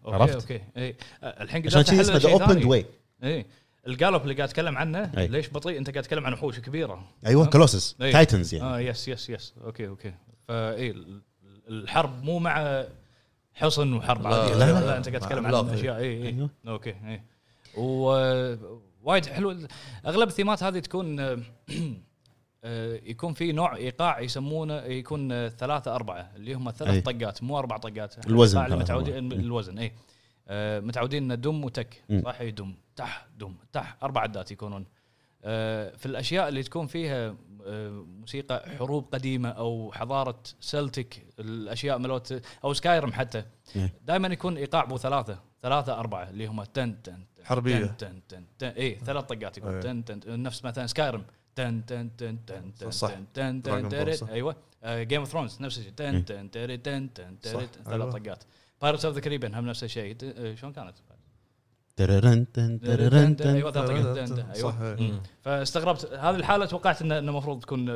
اوكي اي الحين قدرت احل اوبند واي. اي القالب اللي قاعد اتكلم عنه أي. ليش بطيء؟ انت قاعد تتكلم عن وحوش كبيره. ايوه كلوسس تايتنز يعني. يس اوكي. فاي الحرب مو مع حصن وحرب عاديه، لا انت قاعد تتكلم عن اشياء أيوة. اوكي اي ووايد حلو. اغلب الثيمات هذه تكون يكون في نوع ايقاع يسمونه، يكون 3-4 اللي هم 3 طقات مو 4 طقات. الوزن متعودين الوزن اي متعودين ان دم وتك صح يدم تح دم تح 4 عدات يكونون. في الاشياء اللي تكون فيها موسيقى حروب قديمه او حضاره سلتك، الاشياء ملوت او سكايرم حتى دائما يكون ايقاع بو 3-4 اللي هم تن تن حربيه تن تن تن اي 3 طقات يكون تن تن. نفس مثلا سكايرم تن تن تن تن تن تن. ايوه جيم اوف ثرونز نفس الشيء تن تن تن تن تن 3 طقات. بايرتس اوف ذا كاريبيان هم نفس الشيء. شلون كانت تررنتن تررنتن ايوه. فاستغربت هذه الحاله، توقعت انه المفروض تكون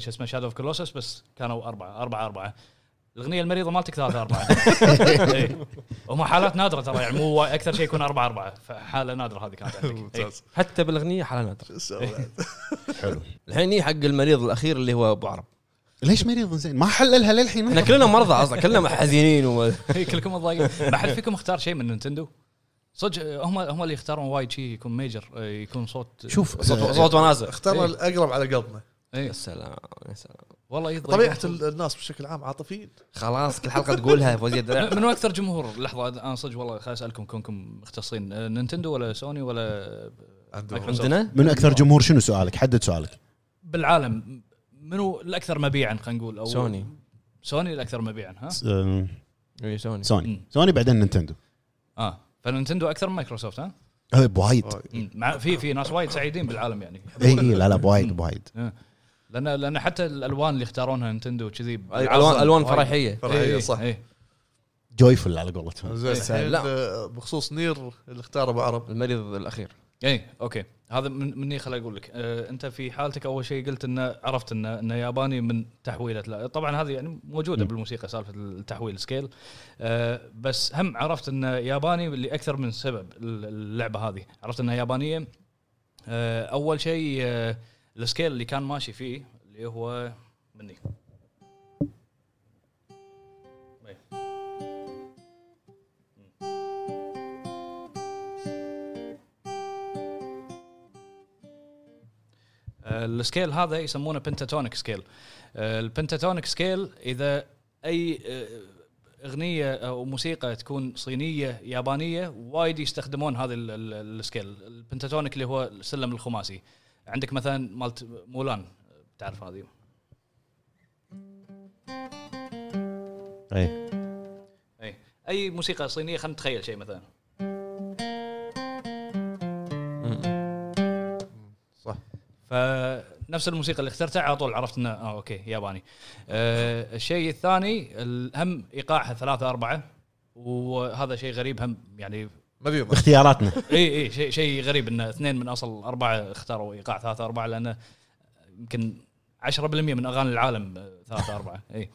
شو اسمه شادو اوف كولوسس، بس كانوا 4-4. الاغنيه المريضه مالتك 3-4 وما حالات نادره ترى، يعني مو اكثر شيء يكون 4-4، فحاله نادره هذه كانت عندك حتى بالاغنيه حاله نادره. حلو. الحين حق المريض الاخير اللي هو ابو عرب. ليش مريض زين ما حللها للحين؟ احنا كلنا مرضى اصلا، كلنا حزينين وكلكم مضايقين. ما حد فيكم اختار شيء من نينتندو صدق؟ هم اللي يختارون وايد شيء يكون ميجر، يكون صوت شوف صوت وناسه. اخترنا الاقرب على قلبنا. يا سلام يا سلام والله. طبيعه الناس بشكل عام عاطفيين خلاص، كل حلقه تقولها. من اكثر جمهور لحظه انا صدق والله خليني اسالكم، كونكم مختصين نينتندو ولا سوني ولا عندنا من اكثر جمهور؟ شنو سؤالك؟ حدد سؤالك. بالعالم منو الاكثر مبيعا؟ خلينا نقول او سوني الاكثر مبيعا. ها اي سوني بعدين نينتندو. فنينتندو اكثر من مايكروسوفت. ها بوايد. في ناس وايد سعيدين بالعالم يعني. اي لا بوايد لان حتى الالوان اللي اختارونها نينتندو كذي الوان فرحيه صح. جويفل على قولتهم. لا بخصوص نير اللي اختاره ابو عرب المريض الاخير. اي اوكي هذا مني. خليني اقول لك انت في حالتك اول شيء قلت ان عرفت ان ياباني من تحويله. لا طبعا هذه يعني موجوده بالموسيقى سالفه التحويل سكيل، بس هم عرفت ان ياباني اللي اكثر من سبب. اللعبه هذه عرفت انها يابانيه. اول شيء السكيل اللي كان ماشي فيه اللي هو مني السكيل هذا يسمونه بنتاتونيك سكيل. البنتاتونيك سكيل إذا أي أغنية أو موسيقى تكون صينية يابانية وايد يستخدمون هذا السكيل البنتاتونيك اللي هو السلم الخماسي. عندك مثلا مالت مولان تعرف هذه أي موسيقى صينية. خلينا نتخيل شيء مثلا نفس الموسيقى اللي اخترتها على طول عرفت انه اوكي ياباني. الشيء الثاني هم ايقاعها 3-4 وهذا شيء غريب هم يعني ما اختياراتنا اي شيء غريب ان 2 من أصل 4 اختاروا ايقاع 3-4 لانه يمكن 10% من اغاني العالم 3-4 اي.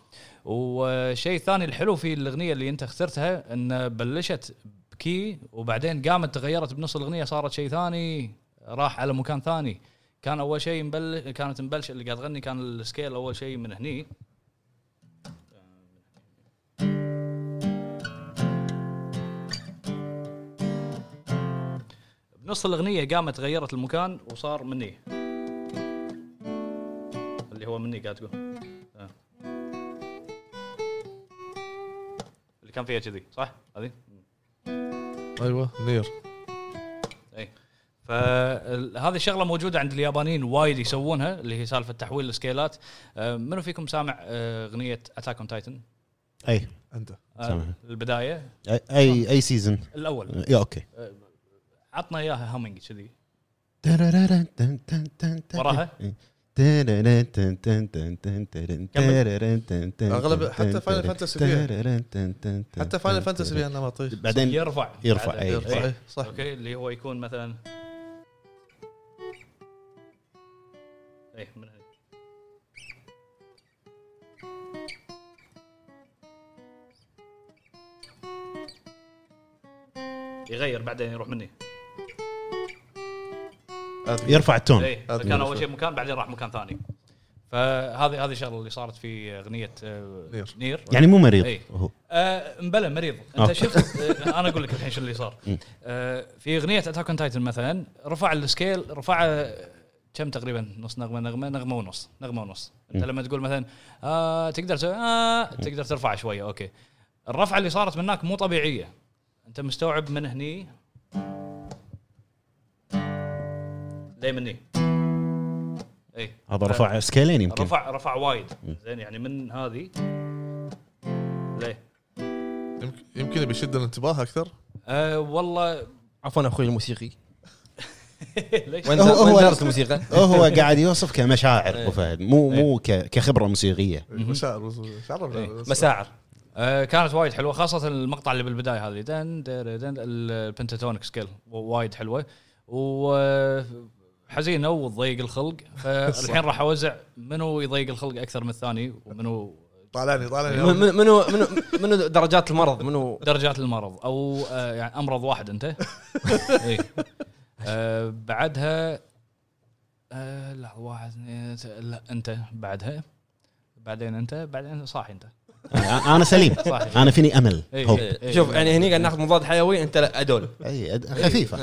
والشيء الثاني الحلو في الاغنيه اللي انت اخترتها ان بلشت بكي وبعدين قامت تغيرت بنص الاغنيه صارت شيء ثاني راح على مكان ثاني. كان اول شيء كانت مبلشه اللي قاعد تغني كان السكيل اول شيء من هني نص الأغنية قامت غيرت المكان وصار مني اللي هو مني قاعد تقول اللي كان فيها كذي صح هذه أيوة نير أي. فهذه الشغلة موجودة عند اليابانيين وايد يسوونها اللي هي سالفة تحويل السكيلات. منو فيكم سامع أغنية أتاك أون تايتن؟ أي أنت البداية أي سيزن الأول يا أوكي عطنا اياها هامينج كذي وراها اغلب حتى فاينل فانتسي حتى فاينل فانتسي بها نمطي بعدين يرفع صح اوكي اللي هو يكون مثلا اي من هذه يغير بعدين يروح مني يرفع التون كان اول شيء مكان بعدين راح مكان ثاني. فهذه الشغله اللي صارت في اغنيه نير يعني مو مريض ايه. هو مبلى مريض انت شفت انا اقول لك الحين شو اللي صار. في اغنيه اتاك اون تايتن مثلا رفع السكيل رفع كم تقريبا نص نغمه ونص انت لما تقول مثلا تقدر ترفع شويه اوكي الرفعه اللي صارت منك مو طبيعيه انت مستوعب من هني لي مني اي هذا رفع سكيلين يمكن رفع وايد زين يعني من هذه ليه يمكن بيشد الانتباه اكثر. والله عفوا اخوي الموسيقي وين درس الموسيقى هو قاعد يوصف كمشاعر ابو فهد مو كخبره موسيقيه مشاعر كانت وايد حلوه خاصه المقطع اللي بالبدايه هذه دن البنتاتونيك سكيل وايد حلوه وحزينه وضيق الخلق. فالحين راح اوزع منو يضيق الخلق اكثر من الثاني ومنو طالعني منو درجات المرض منو درجات المرض او يعني امرض واحد انت اي بعدها لا واحد لا انت بعدها بعدين انت بعدين صاحي انت انا سليم انا فيني امل شوف يعني هني قاعد ناخذ مضاد حيوي انت ادول اي خفيفه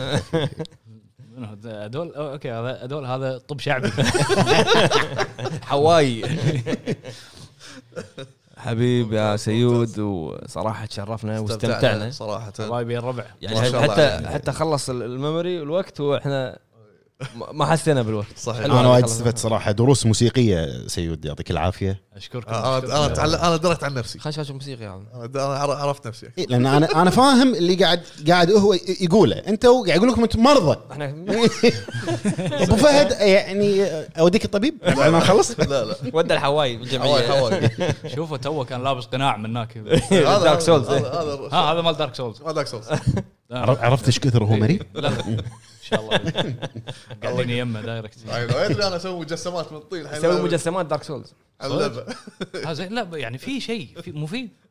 ادول اوكي هذا ادول هذا طب شعبي حواي حبيب يا سيود وصراحه تشرفنا واستمتعنا صراحه حبايبي الربع يعني حتى خلص الميموري والوقت واحنا ما حسينا بالوقت صحيح. انا وايد استفدت صراحه دروس موسيقيه سيود يعطيك العافيه اشكرك. انا درت عن نفسي خش موسيقي يعني. انا عرفت نفسي إيه لان انا فاهم اللي قاعد هو يقوله انت قاعد يقول لكم انت مرضى احنا ابو فهد يعني اوديك الطبيب بعد ما خلص لا ودى الحواي بالجميع شوفوا تو كان لابس قناع من هناك هذا دارك سولز هذا مال دارك سولز عرفت ايش كثر هو مريض ان شاء الله قاعدين يمه دايركت انا اسوي مجسمات من الطين الحين اسوي مجسمات دارك سولز هذا لا يعني في شيء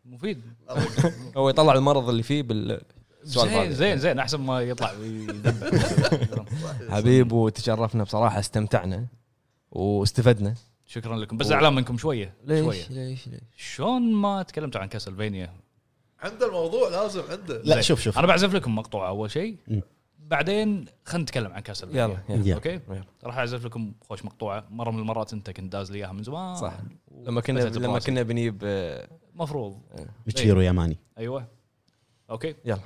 مفيد هو يطلع المرض اللي فيه بالسؤال هذا زين احسن ما يطلع يدبر حبيب وتشرفنا بصراحه استمتعنا واستفدنا شكرا لكم بس زعلان منكم شويه شلون ما تكلمتوا عن كاسلفينيا عند الموضوع لازم عنده لا شوف انا بعزف لكم مقطوعه اول شيء بعدين خلينا نتكلم عن كاسلفينيا اوكي راح اعزف لكم خوش مقطوعه مره من المرات انت كنت داز لي اياها من زمان صح لما كنا بنجيب مفروض ميشيرو ياماني ايوه اوكي يلا.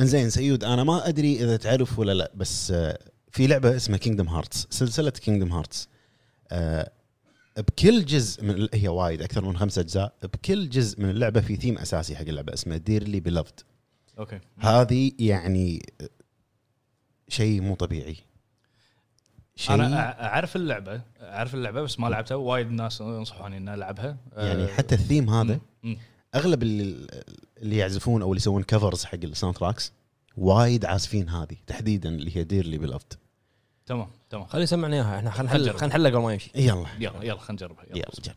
انزين سيود انا ما ادري اذا تعرف ولا لا بس في لعبه اسمها كينجدم هارتس سلسله كينجدم هارتس بكل جزء من هي وايد اكثر من 5 اجزاء بكل جزء من اللعبه في ثيم اساسي حق اللعبه اسمه ديرلي بيلافد اوكي هذه يعني شيء مو طبيعي شيء انا اعرف اللعبه بس ما لعبتها وايد ناس ينصحوني ان العبها يعني حتى الثيم هذا اغلب اللي يعزفون او اللي يسوون كفرز حق الساوند تراكس وايد عازفين هذه تحديدا اللي هي ديرلي بيلافد تمام تمام خلي سمعنا اياها احنا خلينا نحلها قبل ما يمشي يلا يلا يلا خلينا نجربها يلا نجرب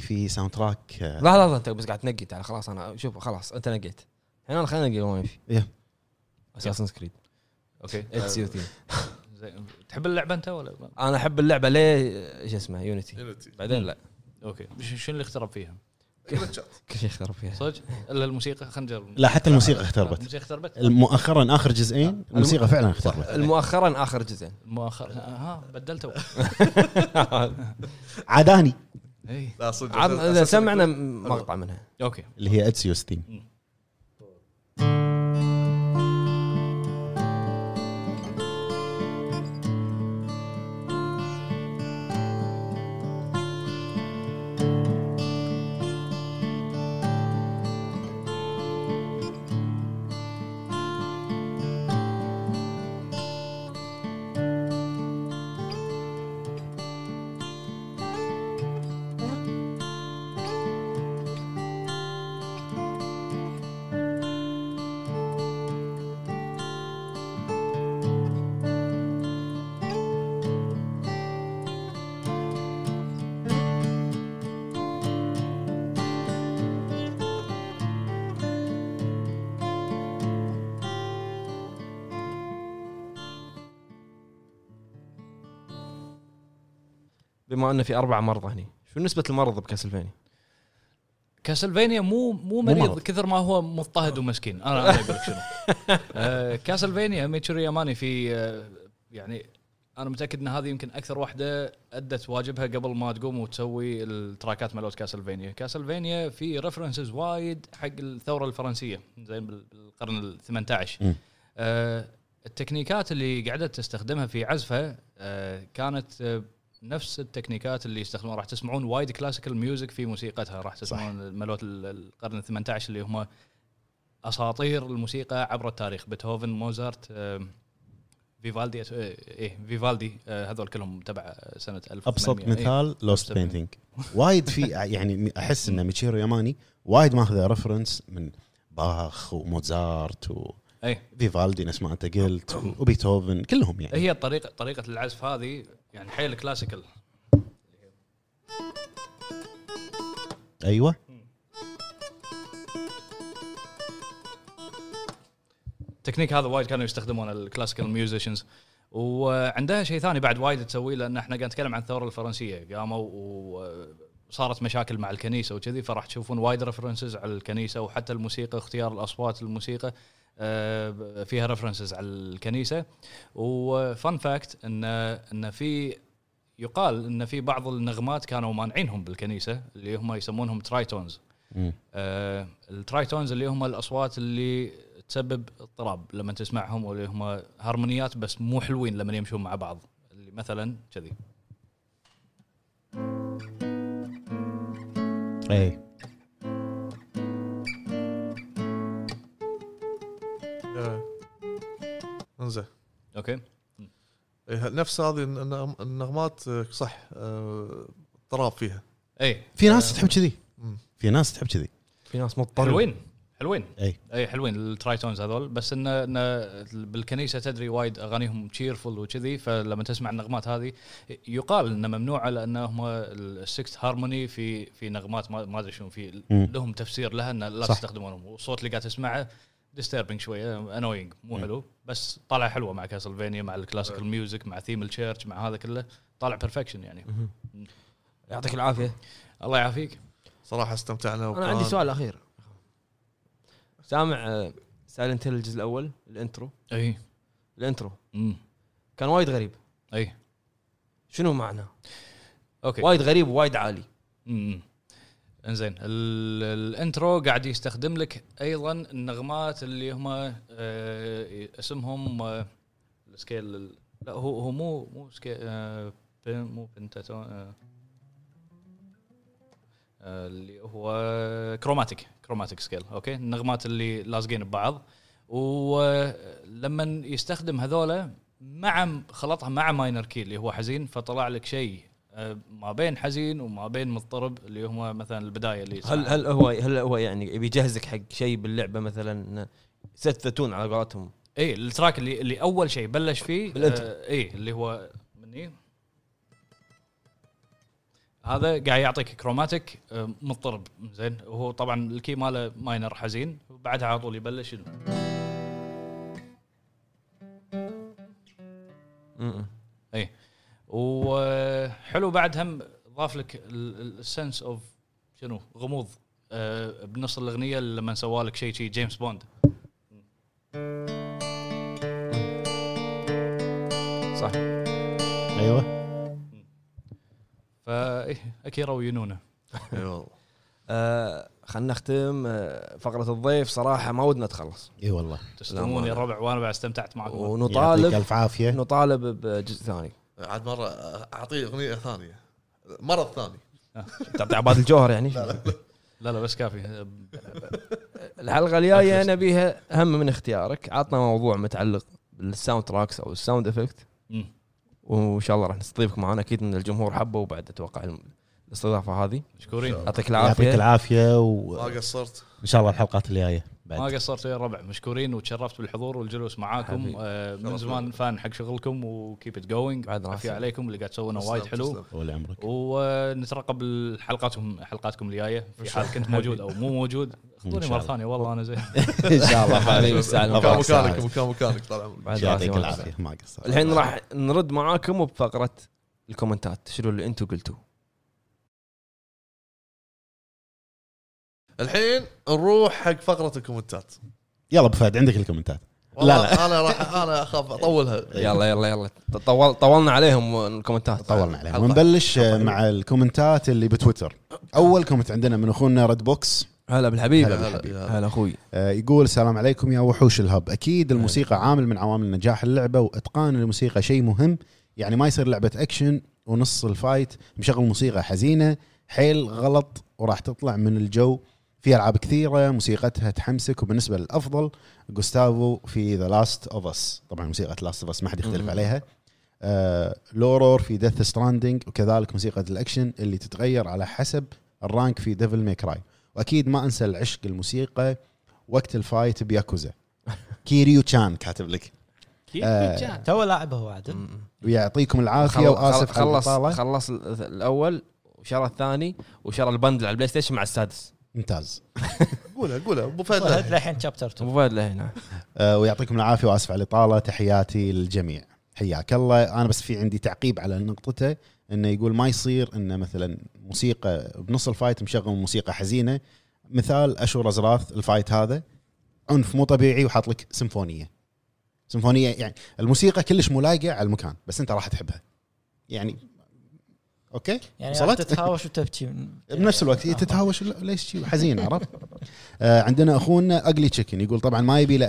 في ساوند تراك لحظه انت بس قاعد تنقيت على خلاص انا شوف خلاص انت نقيت الحين انا خلينا نقي وين في يا اساسن سكريد اوكي تحب اللعبه انت ولا انا احب اللعبه ليه ايش اسمها يونيتي بعدين لا اوكي شنو اللي اخترب فيها كل شيء اخترب فيها صدق الا الموسيقى خلينا نجرب لا حتى الموسيقى اختربت مؤخرا اخر جزئين الموسيقى فعلا اختربت مؤخرا اخر جزئين مؤخرا ها بدلته عداني لا صدق اذا سمعنا مقطع منها اوكي اللي هي اتسيو ستيم بما أنه في 4 مرضى هني شو نسبة المرض بكاسلفينيا؟ كاسلفينيا مو مريض كثر ما هو مضطهد ومسكين أنا أقول لك شنو كاسلفينيا ميتشيرو ياماني في يعني أنا متأكد أن هذه يمكن أكثر واحدة أدت واجبها قبل ما تقوم وتسوي التراكات مالوت كاسلفينيا كاسلفينيا في ريفرنسز وايد حق الثورة الفرنسية زين بالقرن 18 التكنيكات اللي قعدت تستخدمها في عزفها كانت نفس التكنيكات اللي يستخدمون راح تسمعون وايد كلاسيكال ميوزك في موسيقتها راح تسمعون ملوت القرن 18 اللي هم أساطير الموسيقى عبر التاريخ بيتهوفن موزارت فيفالدي فيفالدي هذول كلهم تبع سنة 1800 أبسط مثال لوست بينتينج وايد في يعني أحس إن ميتشيرو ياماني وايد ماخذ ريفرنس من باخ وموزارت و فيفالدي نسمع أنت قلت وبيتهوفن كلهم يعني هي طريقة العزف هذه يعني حيل كلاسيكال ايوه التكنيك هذا وايد كانوا يستخدمونه الكلاسيكال ميوزيشنز وعندها شيء ثاني بعد وايد تسويه لان احنا قاعد نتكلم عن الثوره الفرنسيه قاموا وصارت مشاكل مع الكنيسه وكذي فراح تشوفون وايد ريفرنسز على الكنيسه وحتى الموسيقى اختيار الاصوات الموسيقى فيها ريفرنسز على الكنيسه وفان فاكت ان في يقال ان في بعض النغمات كانوا مانعينهم بالكنيسه اللي هم يسمونهم ترايتونز الترايتونز اللي هم الاصوات اللي تسبب اضطراب لما تسمعهم واللي هم هارمونيات بس مو حلوين لما يمشون مع بعض اللي مثلا كذي اي انزين اوكي نفس هذه النغمات صح اضطراب فيها اي في ناس تحب كذي في ناس تحب كذي في ناس مضطر حلوين اي حلوين الترايتونز هذول بس ان بالكنيسه تدري وايد اغانيهم تشيرفل وكذي فلما تسمع النغمات هذه يقال انه ممنوع لانهم السكس هارموني في نغمات ما ادري شنو في لهم تفسير لها ان لا تستخدمونهم والصوت اللي قاعد تسمعه ديستربينج شويه انوينج مو حلو بس طالع حلوه مع كاسلفينيا مع الكلاسيكال ميوزك مع ثيم التشيرش مع هذا كله طالع بيرفكشن يعني يعطيك العافيه الله يعافيك صراحه استمتعنا وكان... انا عندي سؤال اخير سامع سايلنت هيل الجزء الأول الانترو أي الانترو كان وايد غريب أي شنو معناه أوكي وايد غريب وايد عالي إنزين الانترو قاعد يستخدم لك أيضا النغمات اللي هما اسمهم السكيل لا هو مو سكيل مو بنتاتون اللي هو كروماتيك سكيل اوكي النغمات اللي لازقين ببعض ولما يستخدم هذولا مع خلطها مع ماينر كي اللي هو حزين فطلع لك شيء ما بين حزين وما بين مضطرب اللي هما مثلا البدايه اللي هل هو يعني بيجهزك حق شيء باللعبه مثلا ستتون على قولتهم اي التراك اللي اول شيء بلش فيه اي اللي هو مني هذا قاعد يعطيك كروماتيك مضطرب زين وهو طبعا الكي ماله ماينر حزين وبعدها على طول يبلش اي وحلو بعد هم ضاف لك السنس اوف شنو غموض بنص الاغنيه لما سوى لك شيء جيمس بوند صح ايوه أكيرا وينونا خلنا نختم فقرة الضيف صراحة ما ودنا تخلص إيه والله تسلمون يا ربع وأنا بعد استمتعت معكم ونطالب بجزء ثاني عاد مرة أعطيه أغنية ثانية مرة ثانية تعطي عباد الجوهر يعني لا بس كافي الحلقة الجاية أنا بيها هم من اختيارك عطنا موضوع متعلق بالساوند تراكس أو الساوند إفكت وإن شاء الله راح نستضيفك معنا أكيد من الجمهور حبه وبعد أتوقع الاستضافة هذه مشكورين أعطيك العافية يعطيك العافية وما قصرت إن شاء الله الحلقات اللي جاية ما قصرت يا ربع مشكورين وتشرفت بالحضور والجلوس معاكم من زمان فان حق شغلكم وكيب إت جوينج عافية عليكم اللي قاعد تسوونه وايد حلو ولا عمرك ونترقب حلقاتكم اللي جاية في حال كنت موجود أو مو موجود خذوني مرة ثانية والله أنا زين إن شاء الله حبيبي مكانك طال عمرك يعطيك العافية ما قصرت الحين راح نرد معاكم وبفقرة الكومنتات شنو اللي أنتوا قلتوه الحين نروح حق فقرة الكومنتات يلا بفهد عندك الكومنتات لا أنا أخاف أطولها يلا طولنا عليهم الكومنتات طولنا عليهم ونبلش مع الكومنتات اللي بتويتر أول كومنت عندنا من أخونا ريد بوكس هلا بالحبيب هلا أخوي يقول السلام عليكم يا وحوش الهب أكيد الموسيقى عامل من عوامل نجاح اللعبة وإتقان الموسيقى شيء مهم يعني ما يصير لعبة أكشن ونص الفايت مشغل موسيقى حزينة حيل غلط وراح تطلع من الجو في ألعاب كثيرة موسيقتها تحمسك وبالنسبة للأفضل غوستافو في The Last of Us طبعا موسيقى The Last of Us ما حد يختلف عليها لورور في Death Stranding وكذلك موسيقى الأكشن اللي تتغير على حسب الرانك في Devil May Cry وأكيد ما أنسى العشق الموسيقى وقت الفايت بياكوزا كيريو تشان كاتب لك تو لاعبه وعدل ويعطيكم العافية وآسف خلص الأول وشرى الثاني وشرى البندل على البلاي ستيشن مع السادس ممتاز قولها ابو فهد الحين شابتر 2 ابو فهد الحين ويعطيكم العافيه واسف على الاطاله تحياتي للجميع حياك الله انا بس في عندي تعقيب على نقطته انه يقول ما يصير انه مثلا موسيقى بنص الفايت مشغل موسيقى حزينه مثال اشور ازراث الفايت هذا عنف مو طبيعي وحاط لك سيمفونيه يعني الموسيقى كلش ملايقه على المكان بس انت راح تحبها يعني اوكي يعني تتهاوش وتبكي بنفس الوقت تتهاوش ليش شيء حزين عرفت عندنا اخونا اقلي تشيكن يقول طبعا ما يبي له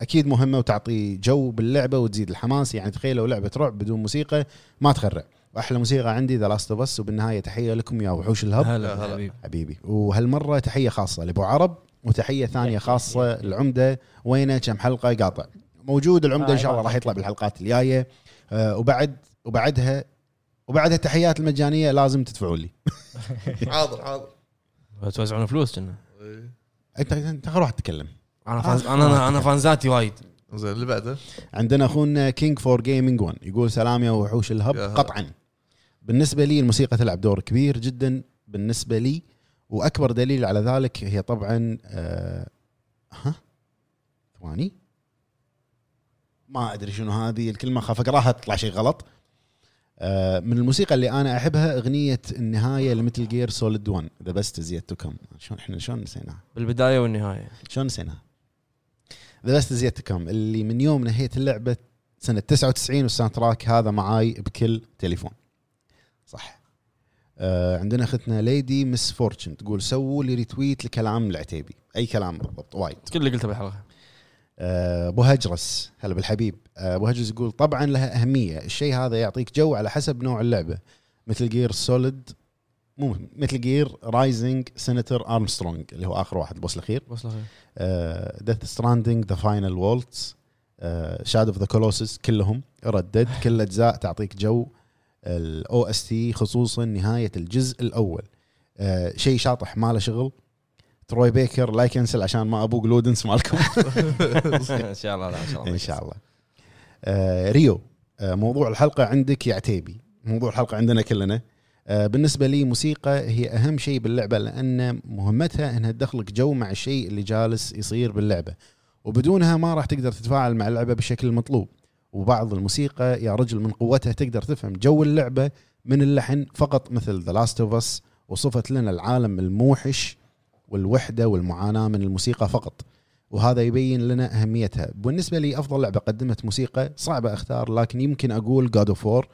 اكيد مهمه وتعطي جو باللعبه وتزيد الحماس يعني تخيل لو لعبه رعب بدون موسيقى ما تخرع واحلى موسيقى عندي ذا لاست اوف اس وبالنهايه تحيه لكم يا وحوش الهب هلا حبيبي وهالمره تحيه خاصه لابو عرب وتحيه ثانيه خاصه العمده وينه كم حلقه قاطع موجود العمده ان شاء الله راح يطلع بالحلقات الجايه وبعدها وبعدها تحيات المجانيه لازم تدفعوا لي. حاضر حاضر. توزعون فلوس كنا. انت روح تتكلم. انا فانزاتي وايد. زين اللي بعده عندنا اخونا كينج فور جيمنج 1 يقول سلام يا وحوش الهب. قطعا بالنسبه لي الموسيقى تلعب دور كبير جدا بالنسبه لي، واكبر دليل على ذلك هي طبعا ثواني ما ادري شنو هذه الكلمه، خاف اقراها تطلع شيء غلط. من الموسيقى اللي انا احبها اغنيه النهايه لمثل جير سوليد 1 ذا بيست از يت تو كم. شلون احنا شلون نسيناها بالبدايه والنهايه، شلون نسيناها ذا بيست از يت تو كم، اللي من يوم نهيت اللعبه سنه 99 والساوند تراك هذا معاي بكل تليفون صح. عندنا اختنا ليدي مس فورتشن تقول سووا لي ريتويت لكلام العتيبي. اي كلام بالضبط وايد كل اللي قلته بالحلقه. ابو هجرس هلا بالحبيب. ابو هجرس يقول طبعا لها اهميه، الشيء هذا يعطيك جو على حسب نوع اللعبه مثل جير سوليد، مو مثل جير رايزنج سيناتور ارمسترونج اللي هو اخر واحد البوس الاخير، بوس الاخير ديث ستراندينج ذا فاينل وولتس شادو اوف ذا كولوسس كلهم ردد كل اجزاء تعطيك جو الاو اس تي خصوصا نهايه الجزء الاول. شيء شاطح ما له شغل. تروي بيكر لا يكنسل عشان ما ابو جلودنس مالكم. ان شاء الله لا ان شاء الله ان شاء الله. ريو موضوع الحلقه عندك يا عتيبي، موضوع الحلقه عندنا كلنا. بالنسبه لي موسيقى هي اهم شيء باللعبه لان مهمتها انها تدخلك جو مع الشيء اللي جالس يصير باللعبه، وبدونها ما راح تقدر تتفاعل مع اللعبه بالشكل المطلوب. وبعض الموسيقى يا رجل من قوتها تقدر تفهم جو اللعبه من اللحن فقط، مثل The Last of Us وصفت لنا العالم الموحش والوحده والمعاناه من الموسيقى فقط، وهذا يبين لنا اهميتها. بالنسبه لي افضل لعبه قدمت موسيقى صعبه اختار، لكن يمكن اقول God of War.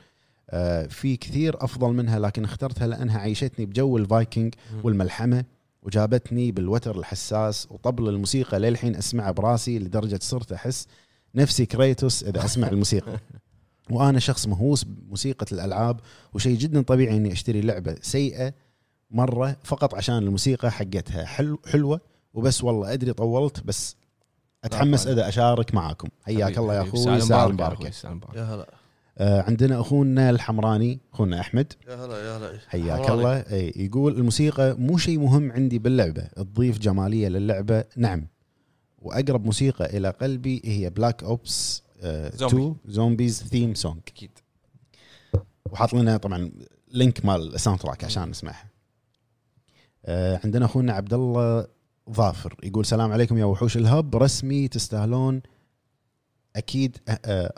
في كثير افضل منها لكن اخترتها لانها عيشتني بجو الفايكنج والملحمه وجابتني بالوتر الحساس، وطبل الموسيقى للحين اسمعها براسي لدرجه صرت احس نفسي كريتوس اذا اسمع الموسيقى. وانا شخص مهووس بموسيقى الالعاب، وشيء جدا طبيعي اني اشتري لعبه سيئه مره فقط عشان الموسيقى حقتها حلوه وبس. والله ادري طولت بس اتحمس اذا اشارك معاكم. حياك الله يا اخوي، سالم مبارك يا هلا. عندنا اخونا الحمراني اخونا احمد يا هلا يا هلا حياك الله. يقول الموسيقى مو شيء مهم عندي باللعبه، تضيف جماليه للعبه نعم، واقرب موسيقى الى قلبي هي بلاك اوبس 2 زومبيز ثيم سونغ اكيد، وحاط لنا طبعا لينك مال الساوند تراك عشان نسمعها. عندنا اخونا عبد الله ظافر يقول سلام عليكم يا وحوش الهب، رسمي تستاهلون اكيد.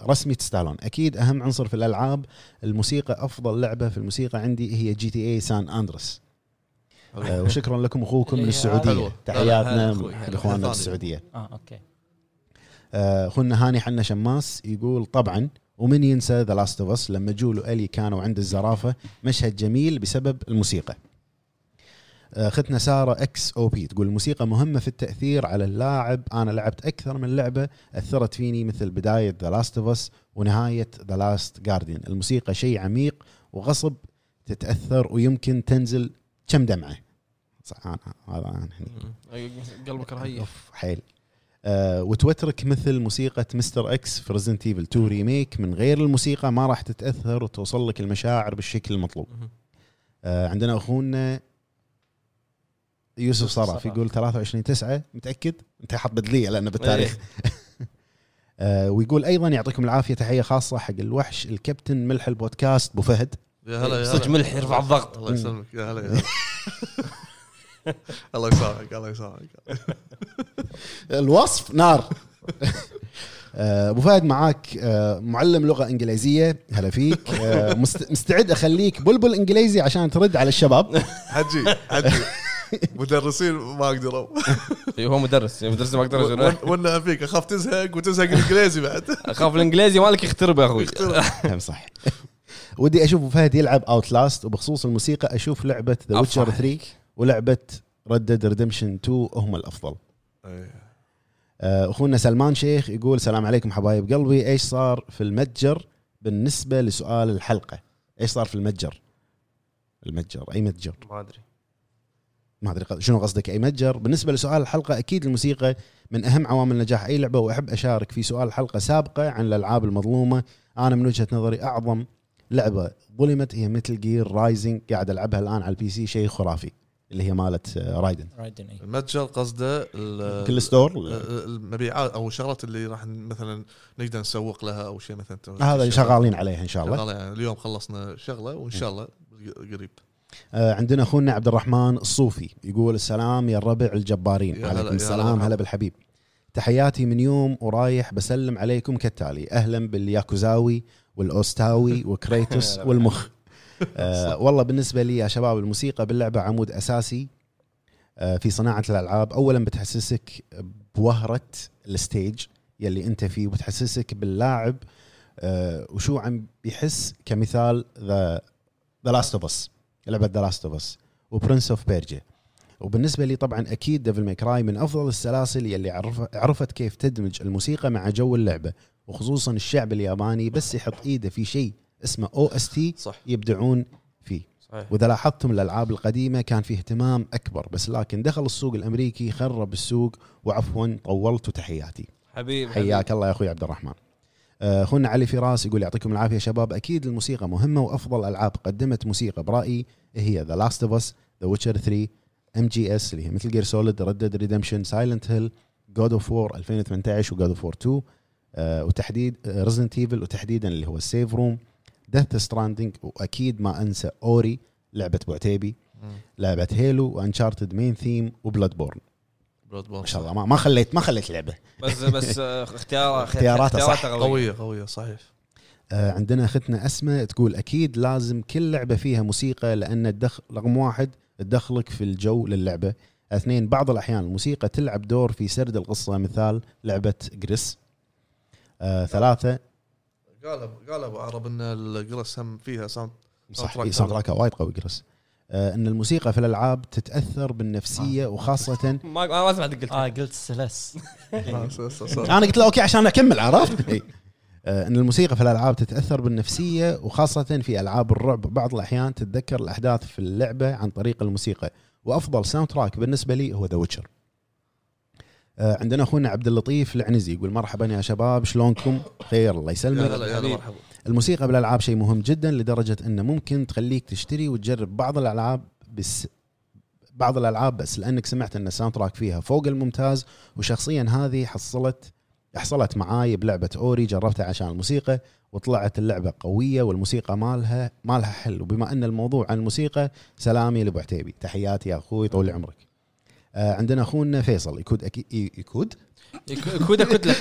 رسمي تستاهلون اكيد. اهم عنصر في الالعاب الموسيقى، افضل لعبه في الموسيقى عندي هي جي تي اي سان اندرس. وشكرا لكم اخوكم من السعوديه، تحياتنا لاخواننا بالسعوديه. اوكي. اخونا هاني حنا شماس يقول طبعا ومن ينسى ذا لاست اوف اس لما جول والي كانوا عند الزرافه، مشهد جميل بسبب الموسيقى. اختنا ساره اكس او بي تقول الموسيقى مهمه في التاثير على اللاعب، انا لعبت اكثر من لعبه اثرت فيني مثل بدايه ذا لاست اوف اس ونهايه ذا لاست جارديان، الموسيقى شيء عميق وغصب تتاثر ويمكن تنزل كم دمعه. صح انا هذا انا هني قلبك رهيف حيل. وتوترك مثل موسيقى مستر اكس في ريزدنت ايفل 2 ريميك، من غير الموسيقى ما راح تتاثر وتوصل لك المشاعر بالشكل المطلوب. عندنا اخونا يوسف صراف يقول 23/9 متاكد انت حاط بدليه لانه بالتاريخ. ويقول ايضا يعطيكم العافيه، تحيه خاصه حق الوحش الكابتن ملح البودكاست بو فهد. يا هلا يا هلا. ملح يرفع الضغط. الله يسلمك يا هلا يا هلا. الله يسامحك الله يسامحك. الوصف نار. ابو فهد معاك معلم لغه انجليزيه هلا فيك. مستعد اخليك بلبل انجليزي عشان ترد على الشباب. حجي مدرسين ما اقدروا. هو مدرس ما اقدر وانا فيك، اخاف تزهق وتزهق الانجليزي بعد. اخاف الانجليزي مالك يخترب يا اخوي. صح. ودي اشوف فهد يلعب اوتلاست، وبخصوص الموسيقى اشوف لعبه ذا ويتشر 3 ولعبه ريد ديد ريدمشن 2 هم الافضل. اخونا سلمان شيخ يقول سلام عليكم حبايب قلبي، ايش صار في المتجر بالنسبه لسؤال الحلقه؟ ايش صار في المتجر اي متجر؟ ما ادري شنو قصدك اي متجر. بالنسبه لسؤال الحلقه اكيد الموسيقى من اهم عوامل نجاح اي لعبه، واحب اشارك في سؤال حلقه سابقه عن الالعاب المظلومه، انا من وجهه نظري اعظم لعبه ظلمت هي ميتل جير رايزنج، قاعد العبها الان على البي سي، شيء خرافي، اللي هي مالت رايدن. المتجر قصده كل ستور، المبيعات او الشغلات اللي راح مثلا نقدر نسوق لها او شيء مثلا، هذا شغالين عليها ان شاء الله. يعني اليوم خلصنا شغله وان شاء الله قريب. عندنا اخونا عبد الرحمن الصوفي يقول السلام يا الربع الجبارين. عليكم السلام، هلا بالحبيب، تحياتي من يوم ورايح بسلم عليكم كالتالي: اهلا بالياكوزاوي والاوستاوي وكريتوس والمخ. والله بالنسبه لي يا شباب الموسيقى باللعبه عمود اساسي في صناعه الالعاب. اولا بتحسسك بوهره الستيج يلي انت فيه، وبتحسسك باللاعب وشو عم بيحس، كمثال ذا لاست اوف اس، لعبه ذا لاست اوف اس وبرنس اوف بيرجيا. وبالنسبه لي طبعا اكيد ديفل ماي كراي من افضل السلاسل يلي عرفت كيف تدمج الموسيقى مع جو اللعبه، وخصوصا الشعب الياباني بس يحط ايده في شيء اسمه OST يبدعون فيه. صحيح. وإذا لاحظتم الألعاب القديمة كان فيه اهتمام أكبر، بس لكن دخل السوق الأمريكي خرب السوق. وعفوا طولت، تحياتي حبيبي، حياك الله يا أخوي عبد الرحمن. أخونا علي فراس يقول يعطيكم العافية شباب، أكيد الموسيقى مهمة، وأفضل ألعاب قدمت موسيقى برأيي هي The Last of Us، The Witcher 3، MGS اللي هي مثل Gear Solid، Red Dead Redemption، Silent Hill، God of War 2018 و God of War 2 وتحديد Resident Evil، وتحديدا اللي هو Save Room، Death Stranding، وأكيد ما أنسى أوري، لعبة بعتيبي، لعبة هيلو، وأنشارتد مين ثيم، وبلادبورن. ما شاء الله ما خليت لعبة بس اختياراتها قوية. صحيح. عندنا أختنا أسماء تقول أكيد لازم كل لعبة فيها موسيقى، لأن رقم واحد تدخلك في الجو للعبة، اثنين بعض الأحيان الموسيقى تلعب دور في سرد القصة، مثال لعبة جريس، ثلاثة قال ابو عرب ان القرص هم فيها ساوند تراك وايد قوي قرص، ان الموسيقى في الالعاب تتاثر بالنفسيه وخاصه ما ما سمعت قلت سلس انا قلت له اوكي عشان اكمل عرفت. ان الموسيقى في الالعاب تتاثر بالنفسيه وخاصه في العاب الرعب، بعض الاحيان تتذكر الاحداث في اللعبه عن طريق الموسيقى، وافضل ساوند تراك بالنسبه لي هو ذا ويتشر. عندنا اخونا عبد اللطيف العنزي يقول مرحبا يا شباب، شلونكم؟ خير الله يسلمك. الموسيقى بالالعاب شيء مهم جدا، لدرجه انه ممكن تخليك تشتري وتجرب بعض الالعاب بس لانك سمعت ان الساوند تراك فيها فوق الممتاز. وشخصيا هذه حصلت معاي بلعبه اوري، جربتها عشان الموسيقى وطلعت اللعبه قويه، والموسيقى مالها حل. وبما ان الموضوع عن الموسيقى، سلامي لابو عتيبي، تحياتي يا اخوي طول عمرك. عندنا اخونا فيصل يكود لك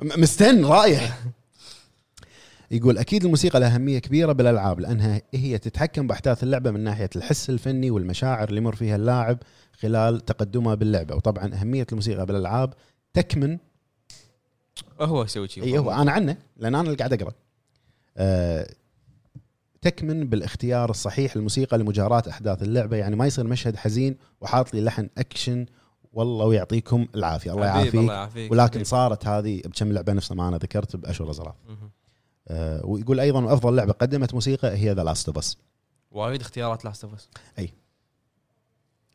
مستن رايح، يقول اكيد الموسيقى لها اهميه كبيره بالالعاب، لانها هي تتحكم باحداث اللعبه من ناحيه الحس الفني والمشاعر اللي يمر فيها اللاعب خلال تقدمه باللعبه. وطبعا اهميه الموسيقى بالالعاب تكمن هو يسوي شيء، ايوه انا عنه لان انا اللي قاعد اقرا، تكمن بالاختيار الصحيح للموسيقى لمجارات أحداث اللعبة. يعني ما يصير مشهد حزين وحاط لي لحن أكشن والله ويعطيكم العافية، الله يعافيك، ولكن حبيب. صارت هذه بكم لعبة نفس ما أنا ذكرت بأشهر زراف. ويقول أيضا أفضل لعبة قدمت موسيقى هي The Last of Us، وايد اختيارات The Last of Us. أي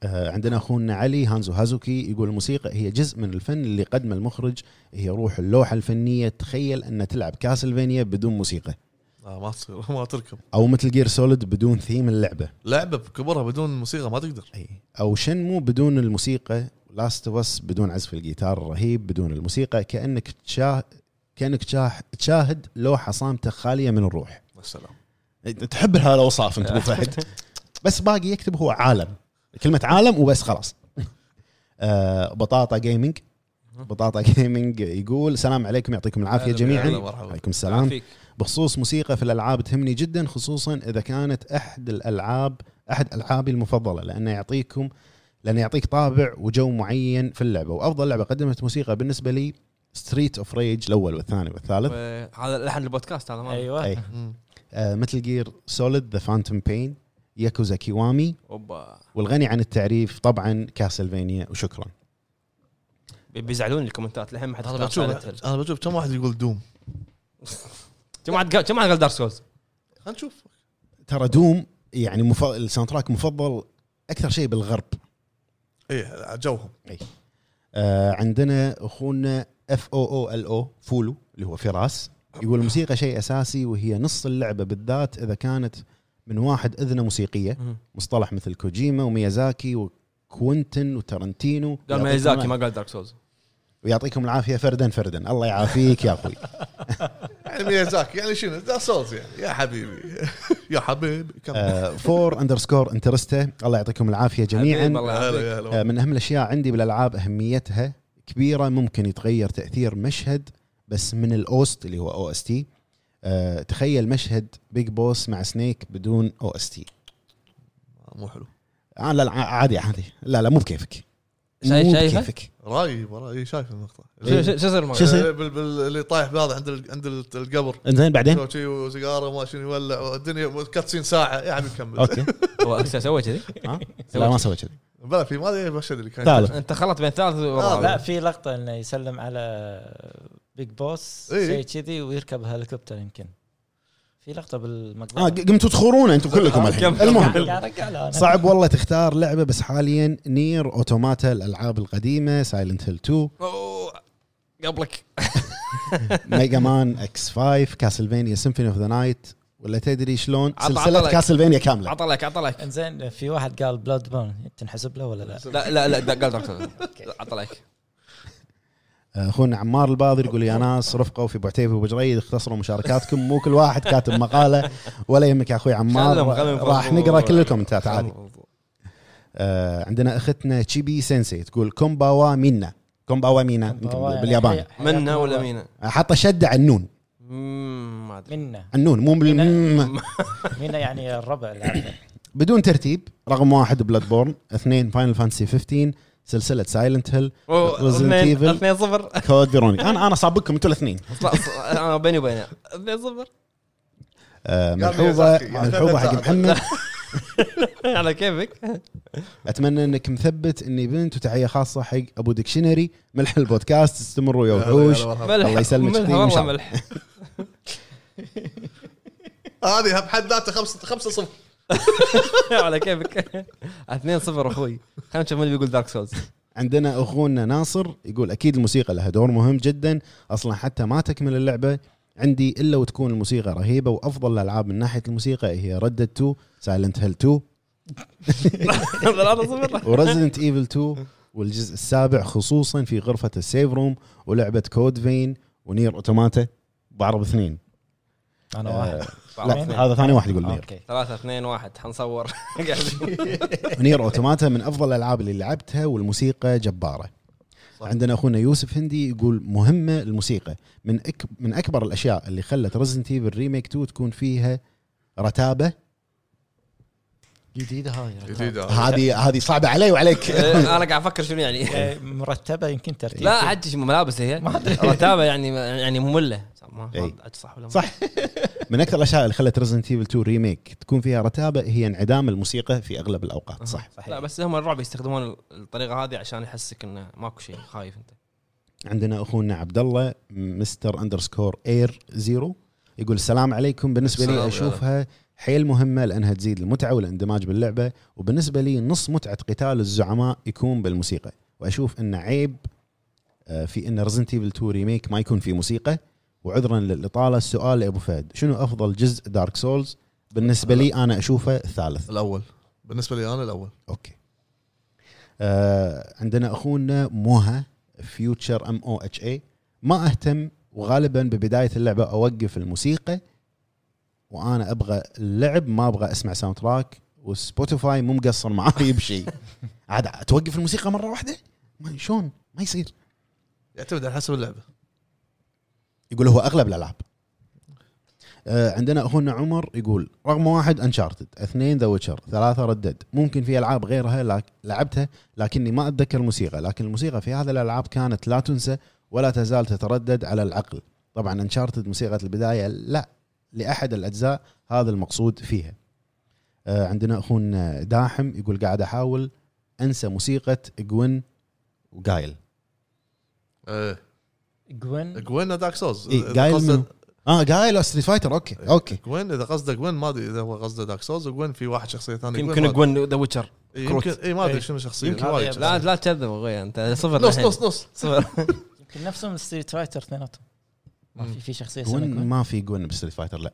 عندنا أخونا علي هانزو هازوكي يقول الموسيقى هي جزء من الفن اللي قدم المخرج، هي روح اللوحة الفنية. تخيل أن تلعب كاسلفينيا بدون موسيقى، ما تصير، ما تركب، او مثل جير سوليد بدون ثيم اللعبه، لعبه بكبرها بدون موسيقى ما تقدر، اي او شنمو بدون الموسيقى، لاست بس بدون عزف الجيتار الرهيب، بدون الموسيقى كانك تشاهد لوحه صامته خاليه من الروح. والسلام، تحب هالاوصاف انت ابو فهد، بس باقي يكتب هو عالم، كلمه عالم وبس خلاص. بطاطا جيمنج يقول السلام عليكم، يعطيكم العافيه جميعا. عليكم السلام. بخصوص موسيقى في الالعاب تهمني جدا، خصوصا اذا كانت احد العابي المفضله، لانه يعطيك طابع وجو معين في اللعبه. وافضل لعبه قدمت موسيقى بالنسبه لي ستريت اوف ريج الاول والثاني والثالث، هذا لحن البودكاست هذا. ايوه أي. مثل جير سوليد، ذا فانتوم بين، ياكوزا كيوامي، والغني عن التعريف طبعا كاسلفينيا. وشكرا، بيزعلون الكومنتات لحين ما حد. انا بشوف كم واحد يقول دوم، كم واحد قال دارك سولز. خلينا نشوف، ترى دوم يعني الساوند تراك مفضل اكثر شيء بالغرب، ايه جوهم. اي عندنا اخونا FOOLO اللي هو فراس، يقول الموسيقى شيء أساسي وهي نص اللعبة بالذات إذا كانت من واحد إذنه موسيقية. مصطلح مثل كوجيما وميازاكي وكوينتن وتارنتينو. قال ميازاكي ما قال دارك سولز. ويعطيكم العافية فرداً فرداً. الله يعافيك يا أخوي. يعني ميازاكي يعني شنو دارك سولز يعني يا حبيبي يا حبيبي. فور أندرسكور انترسته الله يعطيكم العافية جميعاً. من أهم الأشياء عندي بالألعاب أهميتها كبيرة، ممكن يتغير تأثير مشهد بس من الأوست اللي هو أو أس تي. تخيل مشهد بيج بوس مع سنيك بدون أو أس تي مو حلو. لا عادي عادي. لا مو بكيفك. شايفك راي شايف النقطة. شو صار اللي طايح بهذا عند القبر؟ إنزين بعدين شيء وسيجارة وماشين يولع الدنيا كاتسين ساعة يا عم يكمل. أوكي هو سوى كذي؟ لا ما سوى كذي. بلا في ما ذي مشهد اللي كان أنت خلط بين ثالث ورابع. لا في لقطة إنه يسلم على بيج بوس شيء كذي ويركب هليكوبتر يمكن. في لقطة بالمقبرة. قمتوا تخورونه أنتم كلكم الحين. المهم صعب والله تختار لعبة، بس حاليا نير أوتوماتا، الألعاب القديمة، سايلنت هيل 2 قبلك، ميجا مان اكس 5، كاسلفينيا سيمفوني اوف ذا نايت، ولا تدري شلون سلسلة كاسلفينيا كاملة. عطلك إنزين. في واحد قال بلاد بورن، تنحسب له ولا لا؟ لا قال دكتور. عطلك أخونا عمار الباضر يقول يا ناس رفقه وفي بعتيبه وبجريد اختصروا مشاركاتكم، مو كل واحد كاتب مقالة. ولا يهمك يا أخوي عمار، راح نقرأ كل الكومنتات عادي. عندنا أختنا تشيبي سينسي تقول كومباوا مينا. كومباوا مينا بالياباني منا ولا مينا؟ حط شدة على النون. ما أدري منا النون مو مينا يعني الربع. بدون ترتيب، رقم 1 بلاد بورن، 2 فاينل فانتسي 15، سلسلة سايلنت هيل، ريزيدنت ايفل 2-0، كود فيروني. انا صابكم انتوا الاثنين. انا بيني وبينها 2-0. ملحوظة حق محمد على كيفك. اتمنى انك مثبت اني بنت، وتحيه خاصه حق ابو ديكشنري ملح البودكاست، استمروا يا وحوش. الله يسلمك كثير ان شاء الله. هذه بحد ذاتها 5-0 على كيفك. 2-0 أخوي. خلنا نشوف من بيقول دارك سولز. عندنا أخونا ناصر يقول أكيد الموسيقى لها دور مهم جدا، أصلا حتى ما تكمل اللعبة عندي إلا وتكون الموسيقى رهيبة، وأفضل الألعاب من ناحية الموسيقى هي Red Dead 2، Silent Hill 2 ورزيدنت إيفل 2 والجزء السابع خصوصا في غرفة السيف روم، ولعبة كود فين ونير أوتوماتا. بعرب 2 أنا واحد. لا هذا ثاني واحد يقول نير. 3-2-1 حنصور. نير أوتوماتا من أفضل الألعاب اللي لعبتها والموسيقى جبارة. عندنا أخونا يوسف هندي يقول مهمة الموسيقى من أكبر الأشياء اللي خلت ريزيدنت إيفل ريميك 2 تكون فيها رتابة جديدة. هذه صعبة علي وعليك. أنا قاعد أفكر شنو يعني مرتبة، يمكن ترتيب. لا عاد شو ملابس هي رتابة يعني مملة. صح ولا صح. من أكثر الأشياء اللي خلت ريزيدنت إيفل 2 ريميك تكون فيها رتابة هي انعدام الموسيقى في أغلب الأوقات. صح صحيح. لا بس هم الرعب يستخدمون الطريقة هذه عشان يحسك إنه ماكو شيء خايف أنت. عندنا أخونا عبد الله مستر أندرسكور إير 0 يقول السلام عليكم. بالنسبة لي أشوفها حيل مهمة لأنها تزيد المتعة والاندماج باللعبة، وبالنسبة لي نص متعة قتال الزعماء يكون بالموسيقى، وأشوف إنه عيب في إن ريزيدنت إيفل 2 ريميك ما يكون في موسيقى. وعذرا للإطالة، السؤال لأبو فهد شنو أفضل جزء دارك سولز؟ بالنسبة لي أنا أشوفه الثالث الأول. بالنسبة لي أنا الأول. أوكي. عندنا أخونا موها فيوتشر MOHA ما أهتم، وغالبا ببداية اللعبة أوقف الموسيقى، وأنا أبغى اللعب ما أبغى أسمع ساوند تراك، وسبوتيفاي مو مقصر معاي بشيء. عاد توقف الموسيقى مرة واحدة ما شلون ما يصير. يعتمد على حسب اللعبة، يقول هو أغلب الألعاب. عندنا أخونا عمر يقول رقم 1 أنشارتد، 2 ذا ويتشر، 3 ردد. ممكن في ألعاب غيرها لعبتها لكني ما أتذكر الموسيقى، لكن الموسيقى في هذه الألعاب كانت لا تنسى ولا تزال تتردد على العقل. طبعا أنشارتد موسيقى البداية لا لأحد الأجزاء هذا المقصود فيها. عندنا أخونا داحم يقول قاعد أحاول أنسى موسيقى جوين وقايل. جوين دارك سولز. قايل ستريت فايتر. اوكي جوين اذا قصده جوين ما ادري اذا هو قصده دارك سولز. جوين في واحد شخصيه ثانيه يمكن جوين ذا ويتشر. يمكن اي ما ادري شنو شخصيه. لا تكذب غير انت. صفر نص يمكن نفسهم ستريت فايتر اثنيناتهم. ما في شخصيه جون، ما في جون بستريت فايتر لا.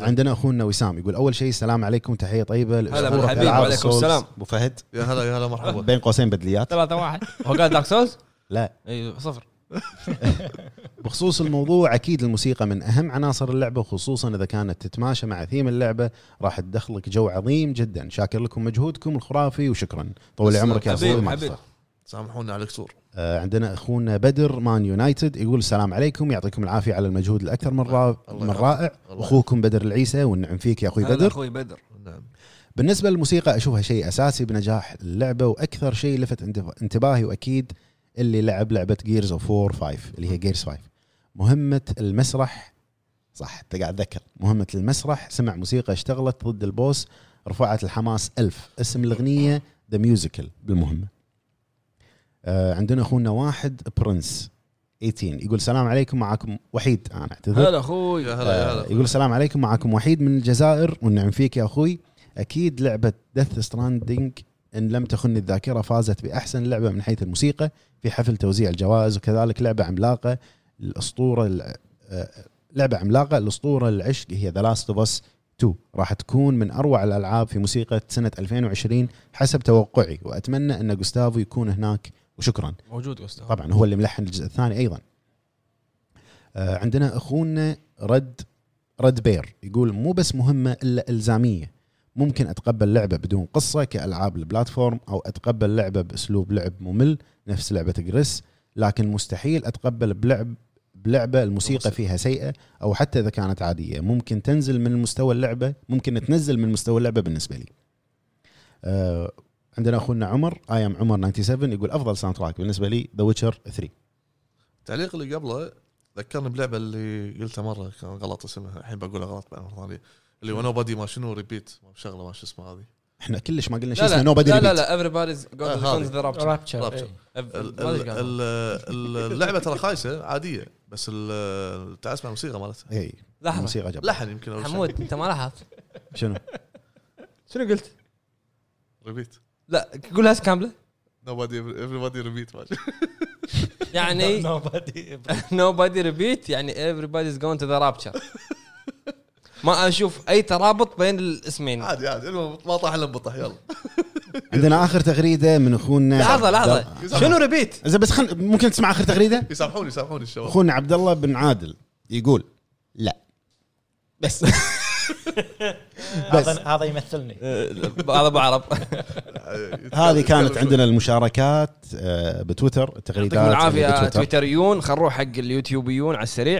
عندنا اخونا وسام يقول اول شيء السلام عليكم، تحيه طيبه للاسطوره حبيبي. وعليكم السلام ابو فهد، يا هلا يا هلا مرحبا. بين قوسين بدليات 3-1 هو قال دارك سولز لا اي 0. بخصوص الموضوع اكيد الموسيقى من اهم عناصر اللعبه، خصوصا اذا كانت تتماشى مع ثيم اللعبه راح تدخلك جو عظيم جدا. شاكر لكم مجهودكم الخرافي وشكرا، طول عمرك يا صديقي مقصر. سامحونا على الكسور. عندنا اخونا بدر مان يونايتد يقول السلام عليكم، يعطيكم العافيه على المجهود الاكثر من رائع. اخوكم بدر العيسى، والنعم فيك يا اخوي بدر. اخوي بدر نعم. بالنسبه للموسيقى اشوفها شيء اساسي بنجاح اللعبه، واكثر شيء لفت انتباهي واكيد اللي لعب لعبه جيرز اوف وور 5 اللي هي جيرز 5 مهمه المسرح، صح انت قاعد تذكر مهمه المسرح، سمع موسيقى اشتغلت ضد البوس رفعت الحماس 1000. اسم الاغنيه ذا ميوزيكال بالمهمه. عندنا اخونا واحد برنس 18 يقول السلام عليكم، معكم وحيد. انا اعتذر. هلا اخوي. يقول السلام عليكم، معكم وحيد من الجزائر، والنعم فيك يا اخوي. اكيد لعبه ديث ستراندينج ان لم تخني الذاكره فازت باحسن لعبه من حيث الموسيقى في حفل توزيع الجوائز، وكذلك لعبه عملاقه الاسطوره الاسطوره العشق هي ذا لاست اوف اس 2 راح تكون من اروع الالعاب في موسيقى سنه 2020 حسب توقعي، واتمنى ان جوستافو يكون هناك وشكرا. موجود أستاذ. طبعا هو اللي ملحن الجزء الثاني ايضا. عندنا اخونا رد بير يقول مو بس مهمه الا الزاميه، ممكن اتقبل لعبه بدون قصه كالعاب البلاتفورم، او اتقبل لعبه باسلوب لعب ممل نفس لعبه جريس، لكن مستحيل اتقبل بلعبه الموسيقى فيها سيئه او حتى اذا كانت عاديه، ممكن تنزل من مستوى اللعبه، ممكن تنزل من مستوى اللعبه بالنسبه لي. عندنا اخونا عمر اي ام عمر 97 يقول افضل ساوند تراك بالنسبه لي ذا ويتشر 3. التعليق اللي قبله ذكرني بلعبه اللي قلتها مره كان غلط اسمها، الحين بقولها غلط مره ثانيه، اللي ونو بادي ما شنو ريبيت ما شغله ما شو اسمها هذه، احنا كلش ما قلنا شيء اسمه نو بادي ريبيت. لا لا everybody's got the rapture. اللعبه ترى خايسه عاديه، بس تعال اسمع الموسيقى مالتها. اي الموسيقى جاب لحن يمكن حمود انت ما لاحظت شنو قلت ريبيت؟ لا قولها كامله. nobody everybody repeat ماشي يعني nobody repeat يعني everybody's going to the rapture. ما اشوف اي ترابط بين الاسمين. عادي عادي المهم ما طاح الا بطح. يلا عندنا اخر تغريده من اخونا. لحظه شنو ريبيت اذا بس ممكن تسمع اخر تغريده. يسامحوني الشباب. اخونا عبد الله بن عادل يقول لا بس هذا يمثلني هذا بعرب. هذه كانت عندنا المشاركات بتويتر، التغريدات العافيه تويتريون. خل نروح حق اليوتيوبيون على السريع.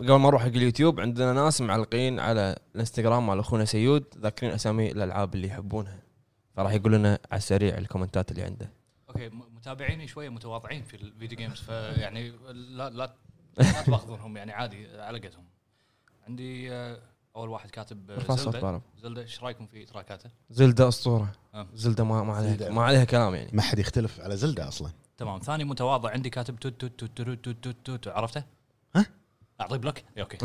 قبل ما نروح حق اليوتيوب عندنا ناس معلقين على الانستغرام مال اخونا سيود ذاكرين اسامي الالعاب اللي يحبونها، فراح يقول لنا على السريع الكومنتات اللي عنده. اوكي متابعيني شويه متواضعين في الفيديو جيمز، فيعني لا تاخذونهم يعني عادي على قدهم. عندي اول واحد كاتب زلدة ايش رايكم في تراكاته؟ زلدة اسطوره. زلدة ما عليها كلام يعني، ما حد يختلف على زلدة اصلا. تمام. ثاني متواضع عندي كاتب توت توت توت توت، عرفته؟ ها اعطيه بلوك. اوكي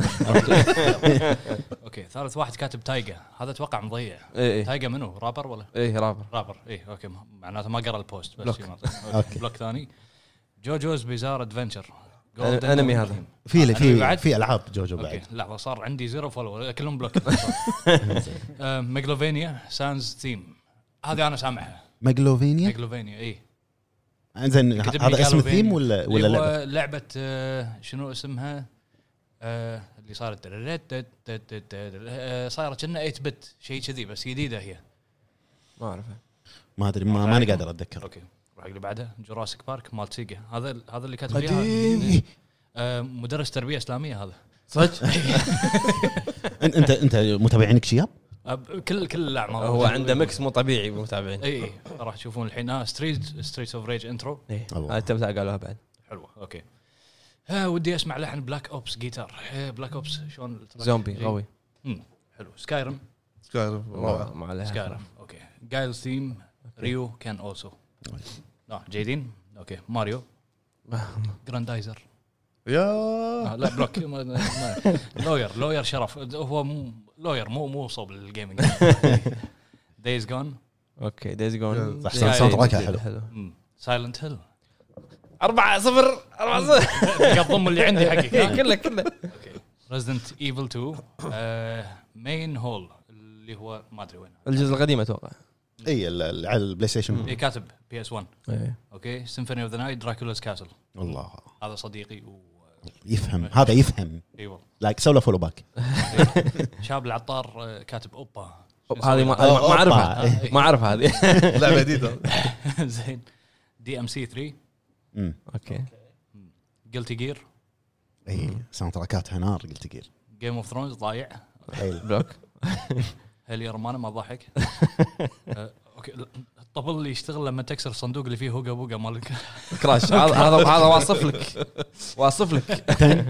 اوكي. ثالث واحد كاتب تايجا، هذا اتوقع مضيع. تايجا منو؟ رابر ولا ايه؟ رابر. ايه اوكي معناته ما قرا البوست بس. بلوك ثاني جوجوز بيزار ادفنتشر انمي. هذا في العاب جوجو بعد. لحظه صار عندي زيرو فولو كلهم بلوك. ميغلوفينيا سانز ثيم، هذه انا سامعها. ميغلوفينيا اي انزين. هذا اسم الثيم ولا لعبه؟ شنو اسمها اللي صارت كنا 8 بت شيء كذي بس جديده هي، ما اعرفها ما ادري ما قادر اتذكر. اوكي راح اللي بعدها جوراسيك بارك مال سيجا، هذا اللي كاتب لي مدرس تربيه اسلاميه هذا صدق. انت متابعينك شياب كل الاعمار. هو عنده ميكس مو طبيعي بالمتابعين. اي راح تشوفون الحين ستريت اوف ريج انترو انت بتاع قالوها بعد حلوه. اوكي ودي اسمع لحن بلاك اوبس جيتار. بلاك اوبس شلون زومبي قوي حلو. سكايرم ما عليها سكايرم. اوكي جايل ثيم ريو كان اوسو جيدين. اوكي ماريو جراندايزر يا لا بلوك لوير شرف هو لوير مو صوب للجيمنج. دايز جون. اوكي دايز جون صح. صوت راكع حلو. سايلنت هيل 4-0 قضم اللي عندي حقك كله. Resident Evil 2 مين هول اللي هو ما أدري وين الجزء القديم أتوقع. أي على البلاي ستيشن. كاتب PS1. أوكي. Symphony of the Night, Dracula's Castle. والله. هذا صديقي يفهم هذا يفهم. أيوة. لايك سوله فولو باك. شاب العطار كاتب أوبا. هذه ما أعرفها ما أعرف هذه. لعبة جديدة. زين. DMC 3. أوكي. Guilty Gear. اي ساوندتراكات هنار قلت كثير. جيم اوف ثرونز ضايع بلوك. هل يرمانه ما ضحك. اوكي الطبل اللي يشتغل لما تكسر الصندوق اللي فيه هوقا بوقا مالك كراش. هذا واصف لك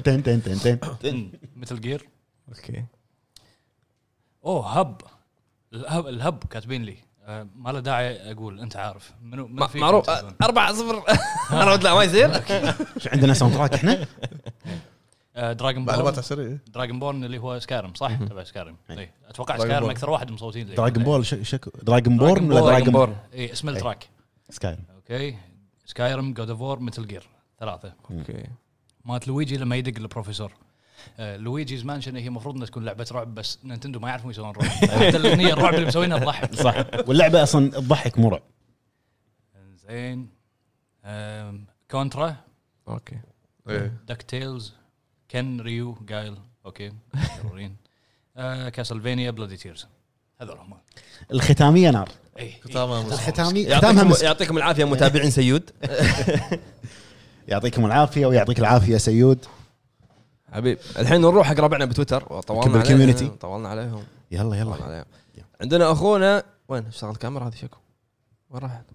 تن تن تن تن مثل جير. اوكي اوه الهب كاتبين لي ما له داعي اقول انت عارف منو معروف 4-0. انا لا ما يصير. شو عندنا ساوند تراك احنا؟ دراغون بول. دراغون بول اللي هو سكارم صح؟ تبع سكارم. اي اتوقع سكارم اكثر واحد مصوتين زي دراغون بول. شكو دراغون بورن ولا دراغون بول؟ اي اسم التراك سكايرم. اوكي سكايرم، جود اوف وور، ميتل جير 3. اوكي مات لويجي لما يدق البروفيسور. لويجيز مانشن هي مفروض انها تكون لعبه رعب بس نينتندو ما يعرفون يسوون رعب. الاغنيه الرعب اللي مسوينها تضحك صح، واللعبه اصلا تضحك مو رعب. زين كونترا. اوكي داك تيلز، كن ريو جايل. اوكي رورين، كاسلفينيا، بلودي تيرز. هذول هم الختاميه نار. اي ختامها. يعطيكم العافيه متابعين سيود. يعطيكم العافيه ويعطيك العافيه سيود حبيب. الحين نروح حق ربعنا بتويتر وطولنا عليهم. يلا عليهم. عندنا اخونا وين اشتغل الكاميرا هذه شكو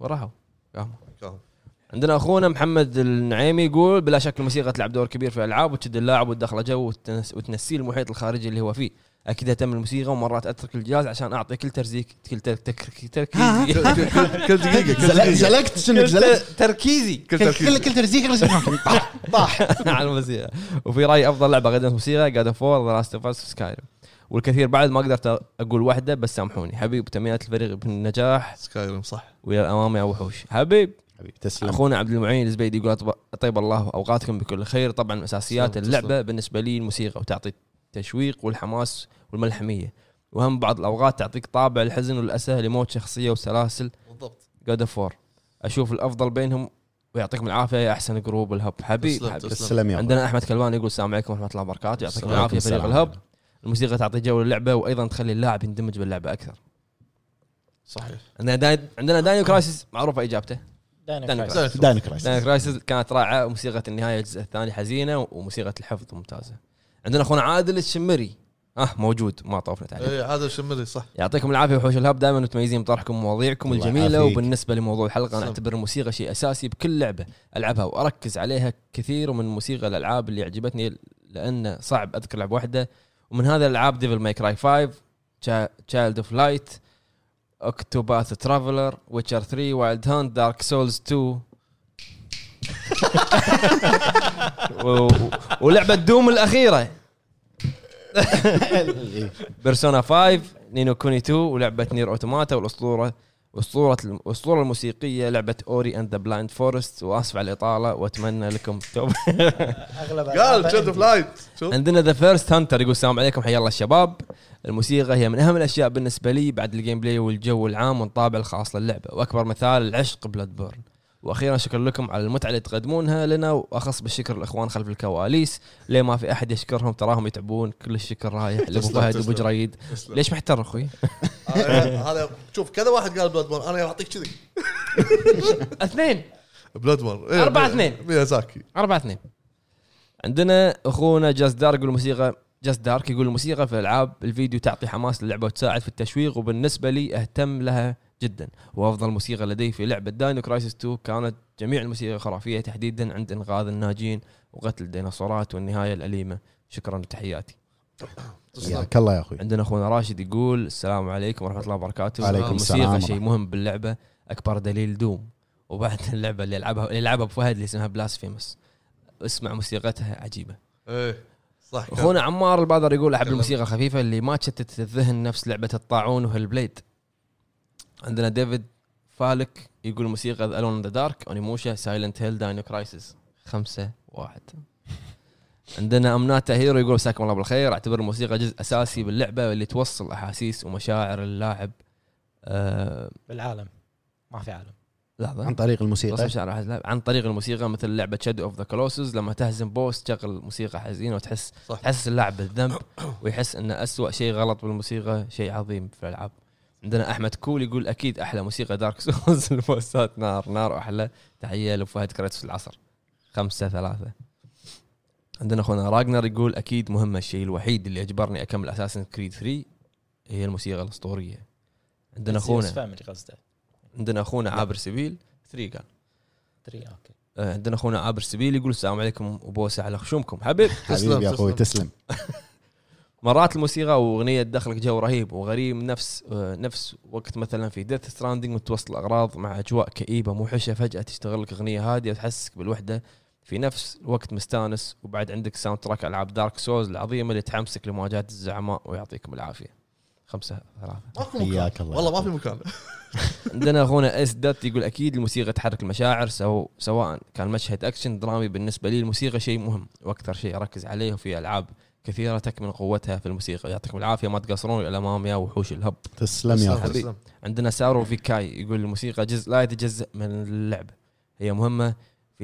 وراحوا. عندنا اخونا محمد النعيمي يقول بلا شك الموسيقى تلعب دور كبير في الالعاب وتشد اللاعب وتدخله جو وتنسي المحيط الخارجي اللي هو فيه. اكيد اهتم الموسيقى ومرات اترك الجهاز عشان اعطي كل ترزيك كل تركيزي طاح على الموسيقى. وفي رايي افضل لعبه غدا موسيقى God of War, The Last of Us, Skyrim والكثير بعد. ما اقدر اقول واحده بس سامحوني. حبيب تمنيات الفريق بالنجاح. Skyrim صح. ويا الامام يا وحوش. حبيب تسلم. اخونا عبد المعين الزبيدي يقول طيب الله اوقاتكم بكل خير. طبعا اساسيات اللعبه بالنسبه لي الموسيقى وتعطي التشويق والحماس والملحميه، وهم بعض الاوقات تعطيك طابع الحزن والاسى لموت شخصيه وسلاسل. بالضبط God of War اشوف الافضل بينهم. ويعطيكم العافيه يا احسن جروب الهب. حبيب تسلم. عندنا احمد كلوان يقول السلام عليكم ورحمه الله وبركاته. يعطيكم العافيه فريق الهب. الموسيقى تعطي جو للعبه وايضا تخلي اللاعب يندمج باللعبه اكثر. صحيح. عندنا دانيو كرايسيس معروفه اجابته. دانيو كرايسيس كانت رائعه. موسيقى النهايه الجزء الثاني حزينه وموسيقى الحفظ ممتازه. عندنا اخونا عادل الشمري موجود ما طوفنا تعليق. اي عادل الشمري صح. يعطيكم العافيه وحوش الهب. دائما متميزين بطرحكم ومواضيعكم الجميله. وبالنسبه لموضوع الحلقه انا اعتبر الموسيقى شيء اساسي بكل لعبه العبها واركز عليها كثير. ومن موسيقى الالعاب اللي عجبتني لانه صعب اذكر لعبه واحده. ومن هذا الالعاب ديفل ماي كراي 5، تشايلد اوف لايت، اكتوباث ترافلر، ويتشر 3، وايلد هانت، دارك سولز 2 ولعبه دوم الاخيره، بيرسونا 5، نينو كوني 2، ولعبه نير اوتوماتا، والاسطوره الموسيقيه لعبه اوري اند ذا بلايند فورست. واسف على الاطاله واتمنى لكم توبه. قال تشد فلايت. عندنا ذا فيرست هانتر يقول السلام عليكم حيا الله الشباب. الموسيقى هي من اهم الاشياء بالنسبه لي بعد الجيم بلاي والجو العام والطابع الخاص للعبه. واكبر مثال العشق بلاد بورن. واخيرا شكر لكم على المتعه اللي تقدمونها لنا، واخص بالشكر الاخوان خلف الكواليس. ليه ما في احد يشكرهم؟ تراهم يتعبون. كل الشكر رايح لابو فهد وابو جريد. ليش محتار اخوي؟ هذا شوف كذا واحد قال بلاد بورن، انا اعطيك كذي 2 بلاد بورن 4-2 ميازاكي 4-2. عندنا اخونا جاست دارك يقول الموسيقى في العاب الفيديو تعطي حماس للعبه وتساعد في التشويق، وبالنسبه لي اهتم لها جدا. وافضل موسيقى لدي في لعبه داينو كرايسيس 2 كانت جميع الموسيقى خرافيه، تحديدا عند انغاذ الناجين وقتل الديناصورات والنهايه الاليمه. شكرا وتحياتي. حياك الله يا اخوي. عندنا اخونا راشد يقول السلام عليكم ورحمه الله وبركاته. الموسيقى شيء مهم باللعبه، اكبر دليل دوم. وبعد اللعبه اللي لعبها بفهد اللي اسمها بلاسفيمس، اسمع موسيقتها عجيبه. ايه صح. اخونا عمار البادر يقول احب الموسيقى خفيفه اللي ما تشتت الذهن، نفس لعبه الطاعون وهالبليد. عندنا ديفيد فالك يقول موسيقى ذا الون ذا دارك اونيموشا سايلنت هيل داينو كرايسيس 5-1. عندنا امناتا هيرو يقول مساكم الله بالخير، اعتبر الموسيقى جزء اساسي باللعبه اللي توصل احاسيس ومشاعر اللاعب بالعالم. ما في عالم، لحظه، عن طريق الموسيقى، عن طريق الموسيقى، مثل لعبه شادو اوف ذا كولوسس لما تهزم بوس تشغل موسيقى حزينه وتحس صح. تحس اللاعب بالذنب ويحس ان اسوأ شيء غلط بالموسيقى، شيء عظيم في الالعاب. عندنا احمد كول يقول اكيد احلى موسيقى دارك سولز، البوسات نار نار احلى، تحيه لفهد كريتس العصر 5-3. عندنا اخونا راجنر يقول اكيد مهمه الشيء الوحيد اللي اجبرني اكمل اساسن كريد 3 هي الموسيقى الاسطوريه. عندنا اخونا عابر سبيل 3 قال 3 اوكي. عندنا اخونا عابر سبيل يقول السلام عليكم وبوسه على خشومكم. حبيب تسلم يا اخوي، تسلم. مرات الموسيقى واغنيه دخلك جو رهيب وغريب نفس وقت مثلا في ديث ستراندينج وتوصل الاغراض مع اجواء كئيبه موحشه، فجاه تشتغل لك اغنيه هاديه وتحسسك بالوحده، في نفس الوقت مستانس. وبعد عندك ساوند تراك العاب دارك سولز العظيمه اللي تحمسك لمواجهه الزعماء، ويعطيكم العافيه 5-3. والله ما في مكان. عندنا اخونا اس دات يقول اكيد الموسيقى تحرك المشاعر، سواء كان مشهد اكشن درامي. بالنسبه لي الموسيقى شيء مهم واكثر شيء اركز عليه، وفي العاب كثيره تكمن قوتها في الموسيقى. يعطيكم العافيه، ما تقصرون الامام يا وحوش الهب. تسلم يا حبيبي. عندنا سارو في كاي يقول الموسيقى جزء لا يتجزأ من اللعبه، هي مهمه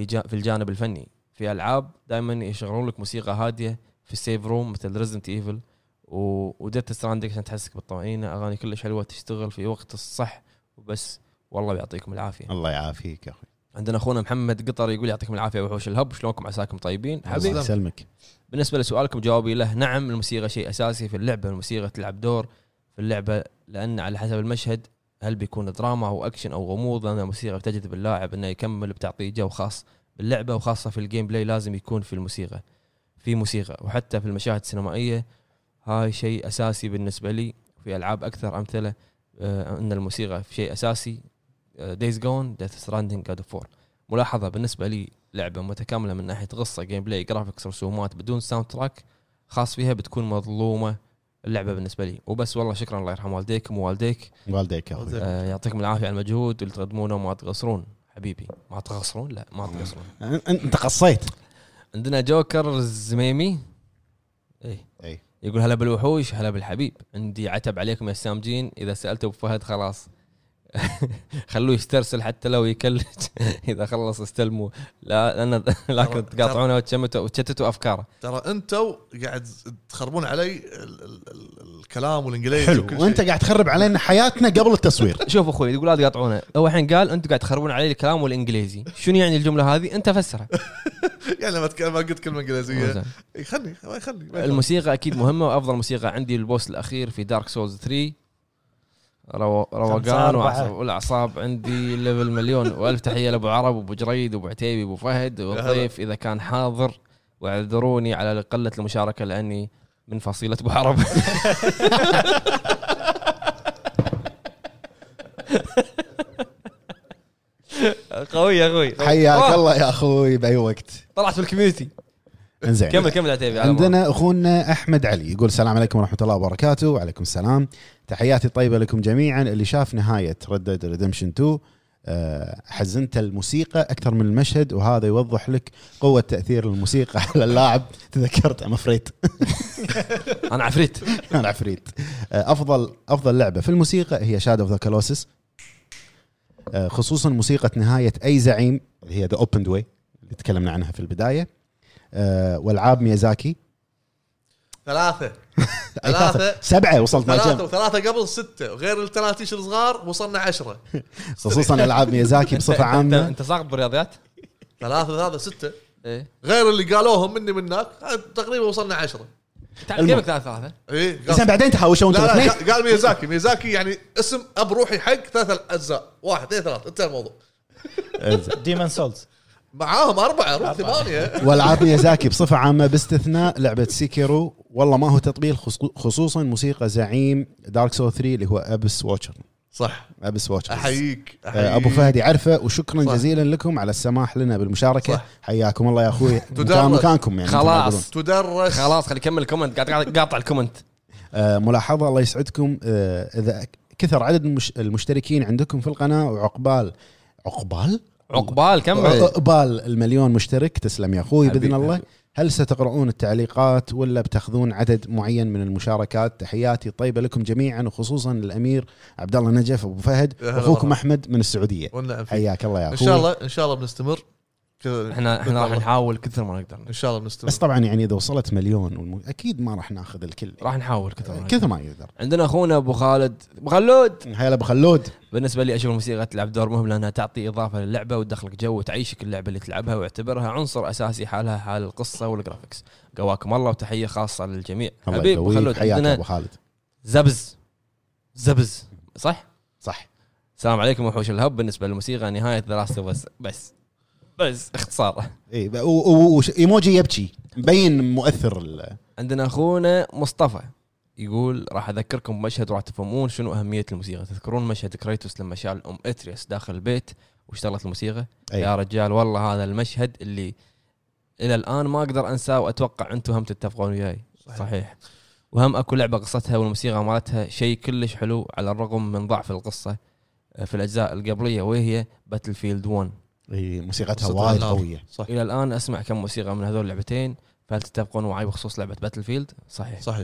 في الجانب الفني. في العاب دائما يشغلون لك موسيقى هاديه في السيف روم مثل ريزدنت ايفل وديت ستراندينج عشان تحسك بالطمأنينه، اغاني كلش حلوه تشتغل في وقت الصح وبس. والله بيعطيكم العافيه. الله يعافيك يا اخوي. عندنا اخونا محمد قطر يقول يعطيكم العافيه وحوش الهب، شلونكم عساكم طيبين؟ حبيبي يسلمك. بالنسبه لسؤالكم جوابي له نعم، الموسيقى شيء اساسي في اللعبه، الموسيقى تلعب دور في اللعبه لان على حسب المشهد هل بيكون دراما او اكشن او غموض، لان الموسيقى بتجذب اللاعب انه يكمل، بتعطيه جو خاص باللعبه وخاصه في الجيم بلاي لازم يكون في الموسيقى، في موسيقى. وحتى في المشاهد السينمائيه هاي شيء اساسي بالنسبه لي، في العاب اكثر امثله ان الموسيقى شيء اساسي، دايز جون، ديث ستراندينج، جاد اوف وور. ملاحظه بالنسبه لي لعبه متكامله من ناحيه قصه، جيم بلاي، جرافيكس، رسومات، بدون ساوند تراك خاص فيها بتكون مظلومه اللعبه بالنسبه لي وبس. والله شكرا، الله يرحم والديكم والديك يا اخوي. يعطيكم العافيه على المجهود اللي تقدمونه وما تقصرون. حبيبي ما تقصرون، لا ما تقصرون، انت قصيت. عندنا جوكر الزميمي اي يقول هلا بالوحوش، هلا بالحبيب، عندي عتب عليكم يا سامجين، اذا سالته ابو فهد خلاص خلوه يسترسل حتى لو يكلج اذا خلص استلموا، لكن تقاطعونه وتشتتوا افكاره. ترى انتوا قاعد تخربون علي الكلام والانجليزي حلو، وانت قاعد تخرب علينا حياتنا قبل التصوير. شوف اخوي يقول لا تقاطعونه، هو الحين قال انتوا قاعد تخربون علي الكلام والانجليزي، شنو يعني الجمله هذه؟ انت فسرها. يعني ما قلت كلمه انجليزيه يخلي. الموسيقى اكيد مهمه، وافضل موسيقى عندي البوس الاخير في دارك سولز 3، روقان والاعصاب عندي ليفل مليون. والف تحيه لابو عرب وابو جريد وابو عتيبي وابو فهد والضيف اذا كان حاضر، واعذروني على قله المشاركه لاني من فصيله ابو عرب. قوي يا اخوي، حياك الله يا اخوي باي وقت، طلعت في الكوميونتي. انزين كمل عتيبي. عندنا اخونا احمد علي يقول السلام عليكم ورحمه الله وبركاته. وعليكم السلام، تحياتي طيبه لكم جميعا. اللي شاف نهايه ريد ديد ريدمشن 2 حزنت الموسيقى اكثر من المشهد، وهذا يوضح لك قوه تاثير الموسيقى على اللاعب. تذكرت انا عفريت. افضل لعبه في الموسيقى هي شادو اوف ذا كولوسس، خصوصا موسيقى نهايه اي زعيم اللي هي ذا اوبند واي اللي تكلمنا عنها في البدايه. والعاب ميازاكي 3 7 وصلت مع 3 قبل 6 وغير التراتيش الصغار وصلنا 10. خصوصا العاب ميازاكي بصفه عامه. انت ساقط بالرياضيات 3 6 غير اللي قالوهم مني منك، تقريبا وصلنا 10. تعلمك 3 اي زين، بعدين تحاوشون انت. قال ميازاكي يعني اسم اب روحي حق 3 اجزاء، 1 2 3 انتهى الموضوع. ديمون سولز معاهم 4 8. والعاب ميازاكي بصفه عامه باستثناء لعبه سيكيرو والله ما هو تطبيل، خصوصا موسيقى زعيم دارك سول 3 اللي هو ابس واتشر. صح، ابس واتشر. احييك ابو فهد يعرفه، وشكرا صح. جزيلا لكم على السماح لنا بالمشاركه صح. حياكم الله يا اخوي. مكانكم يعني خلاص تدرس، خلاص خلي كمل الكومنت، قاعد قاطع الكومنت. ملاحظه الله يسعدكم، اذا كثر عدد المشتركين عندكم في القناه وعقبال عقبال المليون مشترك. تسلم يا اخوي باذن الله. هل ستقرؤون التعليقات ولا بتاخذون عدد معين من المشاركات؟ تحياتي طيبه لكم جميعا وخصوصا الامير عبد الله نجف ابو فهد واخوكم احمد من السعوديه. حياك الله يا اخوي. ان شاء الله ان شاء الله بنستمر. احنا راح نحاول كثر ما نقدر ان شاء الله بنستمر. بس طبعا يعني اذا وصلت مليون اكيد ما راح ناخذ الكل، راح نحاول كثر ما نقدر. عندنا اخونا ابو خالد ابو خلود. هلا ابو خلود. بالنسبه لي اشوف الموسيقى تلعب دور مهم لانها تعطي اضافه للعبه وتدخلك جو وتعيشك اللعبه اللي تلعبها، واعتبرها عنصر اساسي حالها حال القصه والجرافكس. قواكم الله وتحيه خاصه للجميع. حبيب ابو خلود. عندنا ابو خالد زبز صح. السلام عليكم وحوش الهب. بالنسبه للموسيقى نهايه ذا لاست اوف اس بس اختصاره. اي ايموجي يبكي مبين مؤثر. عندنا اخونا مصطفى يقول راح اذكركم بمشهد وراح تفهمون شنو اهميه الموسيقى. تذكرون مشهد كريتوس لما شال ام اتريس داخل البيت واشتغلت الموسيقى؟ أي. يا رجال والله هذا المشهد اللي الى الان ما اقدر انساه، واتوقع انتم هم تتفقون وياي. صحيح. وهم اكو لعبه قصتها والموسيقى مالتها شيء كلش حلو على الرغم من ضعف القصه في الاجزاء القبليه، وهي باتل فيلد 1. اي موسيقتها وايد قويه. الى الان اسمع كم موسيقى من هذول اللعبتين، فهل تتفقون معي بخصوص لعبه باتل فيلد؟ صحيح.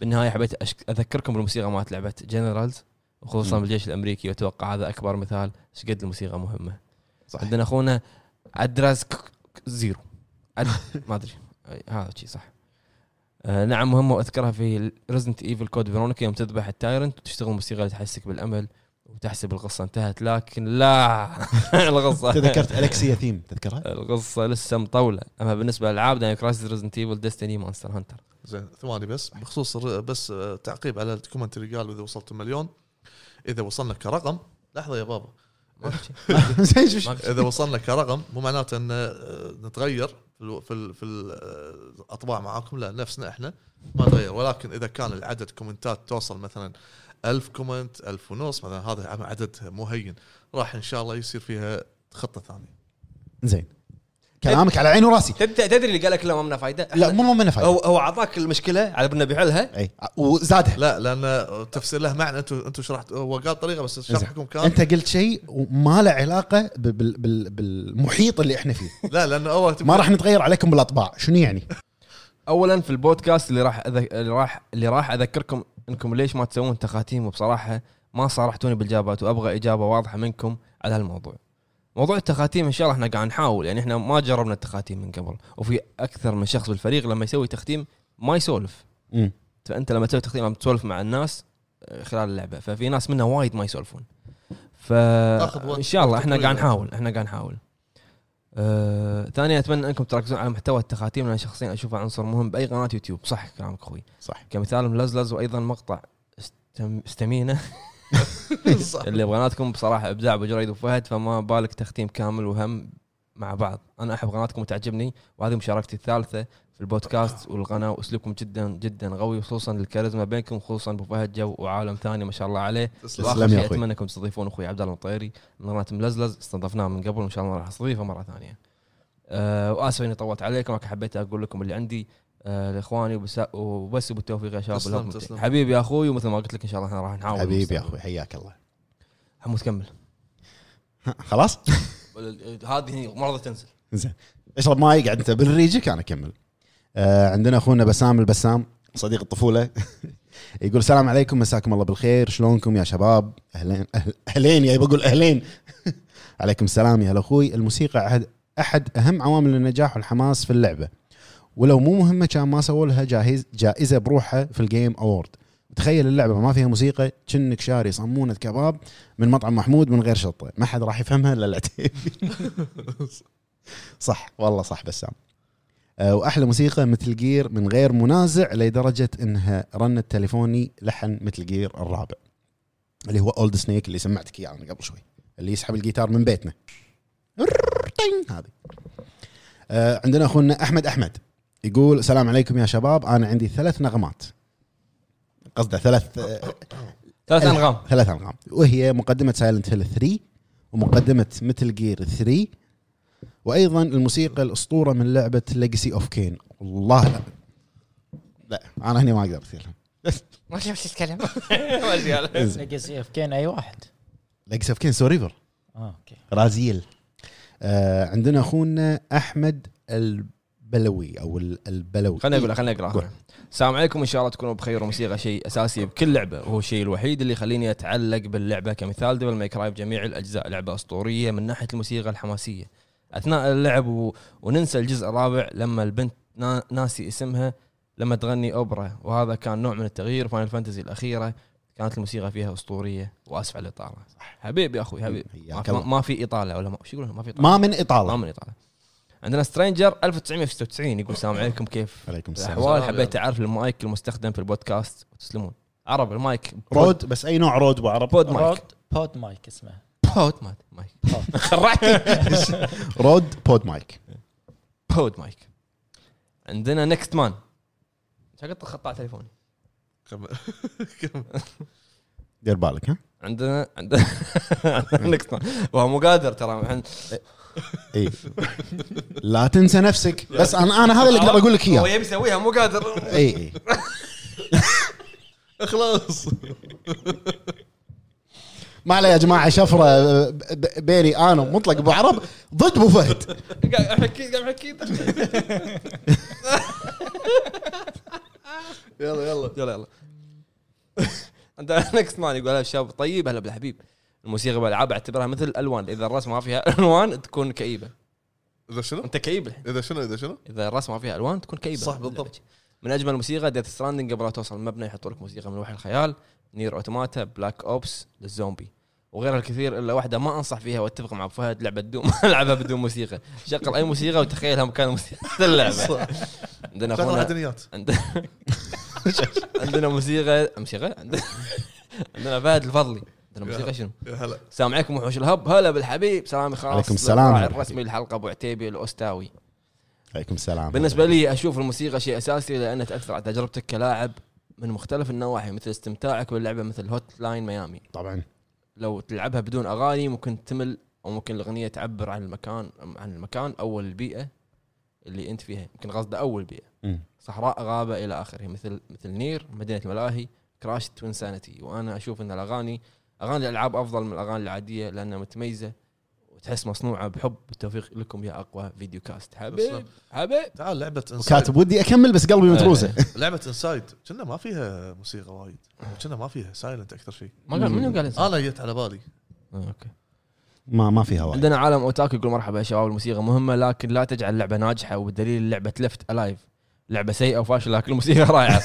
بالنهايه حبيت اذكركم بالموسيقى مالت لعبه جنرالز، وخصوصا بالجيش الامريكي، واتوقع هذا اكبر مثال ايش قد الموسيقى مهمه. صحيح. عندنا اخونا ادراس زيرو ما ادري هذا شيء صح. نعم مهمه واذكرها في ريزنت ايفل كود فيرونيكا، يوم تذبح التايرنت وتشتغل موسيقى اللي تحسك بالامل وتحسب القصه انتهت، لكن لا القصه تذكرت الكسيا ثيم تذكرها؟ القصه لسه مطوله. اما بالنسبه للالعاب داينج كرايسيس ريزدنت ايفل ديستني مونستر هانتر. زين ثواني بس بخصوص تعقيب على الكومنت اللي قال اذا وصلت مليون، اذا وصلنا كرقم لحظه يا بابا اذا وصلنا كرقم مو معناته ان نتغير في الاطباع معاكم، لا نفسنا احنا ما نتغير، ولكن اذا كان العدد كومنتات توصل مثلا 1000 كومنت 1500 مثلا، هذا عدد مهين راح ان شاء الله يصير فيها خطه ثانيه. زين كلامك على عيني وراسي. تدري اللي قال لك لا ما منه فايده؟ لا مو منه فايده، هو اعطاك المشكله على بنا بيحلها. اي وزادها. لا لان تفسير له معنى. انتم شرحت هو قال طريقه بس شرحكم كان انت قلت شيء وما له علاقه بالمحيط اللي احنا فيه. لا لان هو ما راح نتغير عليكم بالاطباع. شنو يعني؟ اولا في البودكاست اللي راح اذكركم انكم ليش ما تسوون تخاتيم، وبصراحه ما صارحتوني بالاجابات وابغى اجابه واضحه منكم على هالموضوع. موضوع التخاتيم ان شاء الله احنا قاعد نحاول، يعني احنا ما جربنا التخاتيم من قبل، وفي اكثر من شخص بالفريق لما يسوي تختيم ما يسولف. فانت لما تسوي تختيم عم تسولف مع الناس خلال اللعبه، ففي ناس منا وايد ما يسولفون، فان شاء الله احنا قاعد نحاول. ثانيا اتمنى انكم تركزون على محتوى التخاتيم، لان شخصيا اشوفه عنصر مهم باي قناه يوتيوب. صح كلامك اخوي. صح. كمثال ملزلز، وايضا مقطع استمينه اللي بقناتكم بصراحه ابداع بجريد وفهد، فما بالك تختيم كامل وهم مع بعض. انا احب قناتكم وتعجبني، وهذه مشاركتي الثالثه في البودكاست والقناه، واسلوبكم جدا جدا قوي، خصوصا الكاريزما بينكم، خصوصا ابو فهد جو وعالم ثاني ما شاء الله عليه. اتمنى انكم تستضيفون اخوي عبد الله الطيري من قناه ملزلز، استضفناه من قبل وان شاء الله راح استضيفه مره ثانيه. واسف اني طولت عليكم، لكن حبيت اقول لكم اللي عندي لاخواني، وبس بالتوفيق يا شباب. حبيبي يا اخوي، ومثل ما قلت لك ان شاء الله احنا راح نحاول. حبيبي يا اخوي حياك الله. حمود كمل خلاص. هذه مرضى تنزل. زين اشرب ماي قاعد انت بالريجك انا اكمل. عندنا اخونا بسام البسام صديق الطفوله يقول السلام عليكم، مساكم الله بالخير، شلونكم يا شباب؟ اهلين اهلين يا بقول اهلين عليكم السلام يا اخوي. الموسيقى احد اهم عوامل النجاح والحماس في اللعبه، ولو مو مهمه كان ما سووا لها جائزه بروحها في الجيم اوورد. تخيل اللعبه ما فيها موسيقى، كأنك شاري صمونه كباب من مطعم محمود من غير شطه، ما حد راح يفهمها الا العتيبي. صح والله صح بسام. واحلى موسيقى مثل جير من غير منازع، لدرجه انها رنت تليفوني لحن مثل جير الرابع اللي هو اولد سنيك اللي سمعتك اياه يعني قبل شوي، اللي يسحب الجيتار من بيتنا هذه. عندنا اخونا احمد يقول السلام عليكم يا شباب، انا عندي ثلاث انغام، وهي مقدمه سايلنت هيل 3 ومقدمه متل جير 3، وايضا الموسيقى الاسطوره من لعبه ليجسي اوف كين. والله لا انا هنا ما اقدر اصير ما ادري وش الكلام ما زال ليجاسي اوف كين. اي واحد ليجاسي اوف كين سوريفر. اوكي رازيل. عندنا اخونا احمد البلوي او البلوي. خلينا اقرا. السلام عليكم، ان شاء الله تكونوا بخير. وموسيقى شيء اساسي بكل لعبه، وهو الشيء الوحيد اللي يخليني اتعلق باللعبه. كمثال ديفل ماي كراي بجميع الاجزاء لعبه اسطوريه من ناحيه الموسيقى الحماسيه اثناء اللعب، وننسى الجزء الرابع لما البنت ناسي اسمها لما تغني اوبرا، وهذا كان نوع من التغيير. فاينل فانتسي الاخيره كانت الموسيقى فيها اسطوريه. واسف على الاطاله. حبيبي اخوي حبيبي، ما في اطاله ولا شو يقولون، ما في اطاله، ما من اطاله. عندنا سترينجر 1996 يقول السلام عليكم، كيف عليكم السلام، حبيت اعرف المايك المستخدم في البودكاست وتسلمون. عرب المايك رود، بس اي نوع رود؟ وعرب بود مايك، بود مايك اسمه بود مايك، خرعتني رود بود مايك. عندنا نكست مان شقط خط على تليفوني دير بالك. ها عندنا نكست مان وهو مو قادر ترى الحين. اي لا تنسى نفسك، بس انا هذا اللي اقدر اقول لك اياه. هو يبي يسويها مو قادر. اي خلاص ما عليه يا جماعه، شفره بيني انا ومطلق ابو عرب ضد ابو فهد. قاعد احكي يلا. انت نكست مان يقول هلا شباب، طيب هلا بالحبيب. الموسيقى بالالعاب اعتبرها مثل الالوان، اذا الرسم ما فيها الوان تكون كئيبه. اذا شنو انت كئيب؟ اذا شنو اذا الرسم ما فيها الوان تكون كئيبه، صح بالضبط. من اجمل الموسيقى ديث ستراندنج، قبل لا توصل المبنى يحطوا لك موسيقى من وحي الخيال. نير اوتوماتا، بلاك اوبس للزومبي، وغيرها الكثير الا واحده ما انصح فيها واتفق مع فهد، لعبه دوم العبها بدون موسيقى، شغل اي موسيقى وتخيلها مكان موسيقى اللعبه. عندنا فنادق، عندنا موسيقى، عندنا فهد الفضلي. الموسيقى شنو؟ هلا السلام عليكم وحوش الهب، هلا بالحبيب. سلامي خاص عليكم السلام الرسمي الحلقه ابو عتيبي الاستاوي. عليكم السلام. بالنسبه لي اشوف الموسيقى شيء اساسي لانها تاثر على تجربتك كلاعب من مختلف النواحي، مثل استمتاعك باللعبه، مثل هوت لاين ميامي. طبعا لو تلعبها بدون اغاني ممكن تمل، او ممكن الاغنيه تعبر عن المكان او البيئه اللي انت فيها، يمكن قصده اول بيئه، صحراء، غابه الى اخره، مثل نير، مدينه الملاهي، كراش توين سانتي. وانا اشوف ان اغاني الالعاب افضل من الاغاني العاديه لانها متميزه وتحس مصنوعه بحب. التوفيق لكم يا اقوى فيديو كاست. حبيب تعال لعبه كاتب ودي اكمل بس قلبي متروسه. لعبه انسايد كنا ما فيها موسيقى وايد، كنا ما فيها سايلنت اكثر شيء. منو قال انا جت على بالي؟ اوكي ما فيها وايد. عندنا عالم اوتاكو يقول مرحبا يا شباب، الموسيقى مهمه لكن لا تجعل لعبه ناجحه، وبالدليل لعبه لفت الايف لعبه سيئه وفاشله لكن الموسيقى رائعه.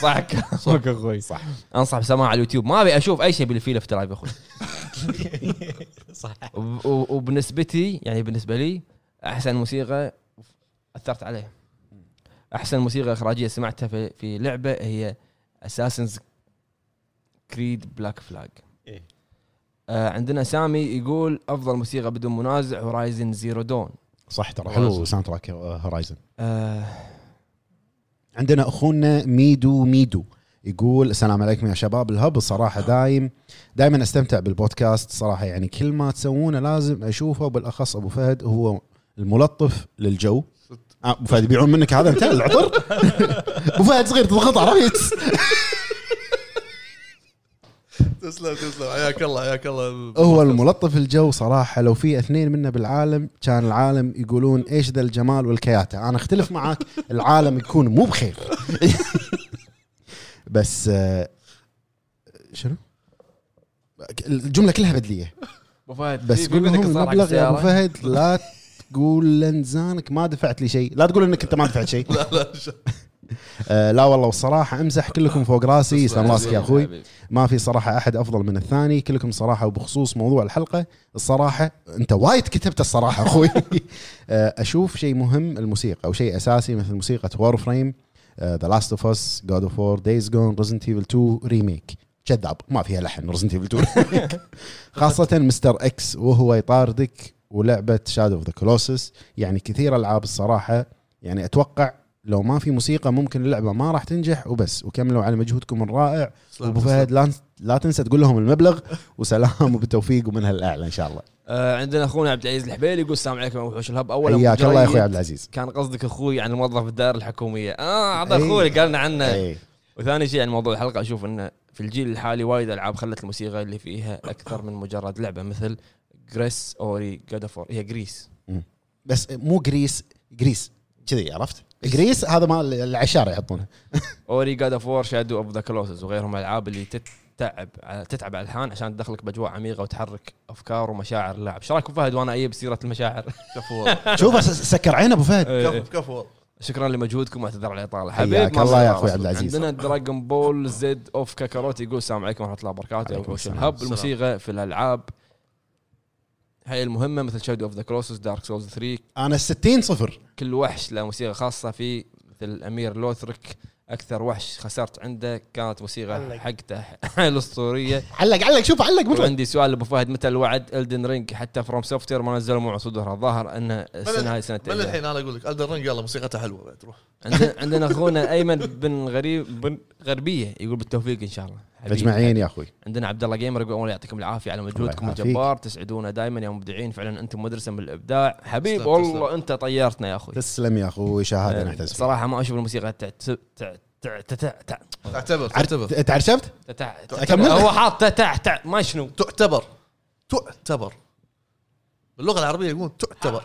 صح اخوي صح. انصح بسماع على اليوتيوب، ما ابي اشوف اي شيء بالفيلم في لايف اخوي. صح. وبنسبتي يعني بالنسبه لي احسن موسيقى اثرت عليها، احسن موسيقى اخراجيه سمعتها في لعبه هي اساسنز كريد بلاك فلاج. عندنا سامي يقول افضل موسيقى بدون منازع هورايزن زيرو دون. صح ترى حلو ساوند تراك هورايزن. عندنا اخونا ميدو يقول السلام عليكم يا شباب الهب، الصراحه دائما استمتع بالبودكاست صراحه، يعني كل ما تسوونه لازم اشوفه، وبالاخص ابو فهد هو الملطف للجو. ابو فهد يبيعون منك هذا انت العطر. ابو فهد صغير تضغط عرفت. تسلم حياك الله. هو الملطف الجو صراحه، لو في اثنين منا بالعالم كان العالم يقولون ايش ذا الجمال والكياته. انا اختلف معاك، العالم يكون مو بخير. بس شنو الجمله كلها بدليه ابو فهد، بس مبلغ يا ابو فهد لا تقول لنزانك ما دفعت لي شيء، لا تقول انك انت ما دفعت شيء. لا والله والصراحه امزح، كلكم فوق راسي. يسلم راسك يا اخوي، ما في صراحه احد افضل من الثاني، كلكم صراحه. وبخصوص موضوع الحلقه الصراحه انت وايد كتبت الصراحه اخوي. اشوف شيء مهم الموسيقى او شيء اساسي، مثل موسيقى وار فريم، ذا لاست اوف اس، جاد اوف وور، دايز جون، ريزنت ايفل 2 ريميك. كذاب ما فيها لحن ريزنت ايفل 2. خاصه مستر اكس وهو يطاردك، ولعبه شادو اوف ذا كولوسس، يعني كثير العاب الصراحه. يعني اتوقع لو ما في موسيقى ممكن اللعبه ما راح تنجح. وبس وكملوا على مجهودكم الرائع، وابو فهد لا تنسى تقول لهم المبلغ، وسلام وبالتوفيق ومن هالاعلى ان شاء الله. عندنا اخونا عبد العزيز الحبيلي يقول السلام عليكم وحوش الهب. اولا حياك الله يا اخوي عبد العزيز. كان قصدك اخوي عن الموظف بالدار الحكوميه. هذا اخوي قالنا عنه. وثاني شيء عن موضوع الحلقة أشوف أنه في الجيل الحالي وايد ألعاب خلت الموسيقى اللي فيها أكثر من مجرد لعبة، مثل جريس أوري God of War. هي جريس بس مو جريس جريس كذي، عرفت؟ جريس هذا ما العشارة يحطونه أوري God of War Shadow of the Colossus وغيرهم الألعاب اللي تتعب على الحان عشان تدخلك بأجواء عميقة وتحرك أفكار ومشاعر اللاعب. شو رأيك أبو فهد وأنا أجيب سيرة المشاعر؟ كفو شوف سكر عينه أبو فهد. كفو شكرا لمجهودكم، اعتذر على الاطاله حبيبي. الله يا اخوي عبد العزيز. عندنا دراغون بول زد اوف كاكاروت يقول السلام عليكم ورحمه الله وبركاته. الهب الموسيقى في الالعاب هاي المهمه مثل شادو اوف ذا كروسس، دارك سولز 3، انا 60 صفر. كل وحش له موسيقى خاصه فيه، مثل امير لوثرك اكثر وحش خسرت عنده كانت موسيقى حقته الاسطوريه. علق شوف علق. عندي سؤال لابو فهد، متى الوعد ألدن رينج حتى فروم سوفتير ما نزلوا مع صدورها؟ الظاهر انه السنه هاي سنتين. من الحين انا اقول لك ألدن رينج يلا موسيقتها حلوه بعد روح. عندنا اخونا ايمن بن غريب بن غربيه يقول بالتوفيق ان شاء الله اجمعين يا اخوي. عندنا عبد الله جيمر يقول الله يعطيكم العافيه على مجهودكم الجبار، تسعدونا دائما يا مبدعين، فعلا انتم مدرسه من الابداع. حبيب والله انت طيرتنا يا اخوي. تسلم يا اخوي، شهاده نحتسب صراحه. ما اشوف الموسيقى تعتبر تعرفت هو حاط تع ما شنو تعتبر باللغه العربيه يقول تعتبر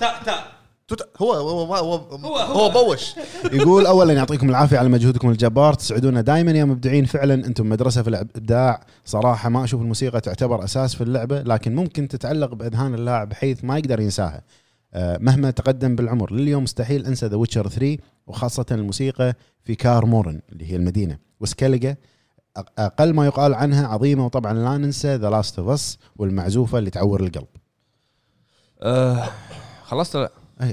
هو بوش. يقول اولا يعطيكم العافيه على مجهودكم الجبار، تسعدونا دائما يا مبدعين، فعلا انتم مدرسه في الابداع. صراحه ما اشوف الموسيقى تعتبر اساس في اللعبه، لكن ممكن تتعلق باذهان اللاعب بحيث ما يقدر ينساها مهما تقدم بالعمر. لليوم مستحيل انسى ذا ويتشر 3، وخاصه الموسيقى في كار مورن اللي هي المدينه وسكالجا، اقل ما يقال عنها عظيمه. وطبعا لا ننسى ذا لاست اوف اس والمعزوفه اللي تعور القلب. خلصت لا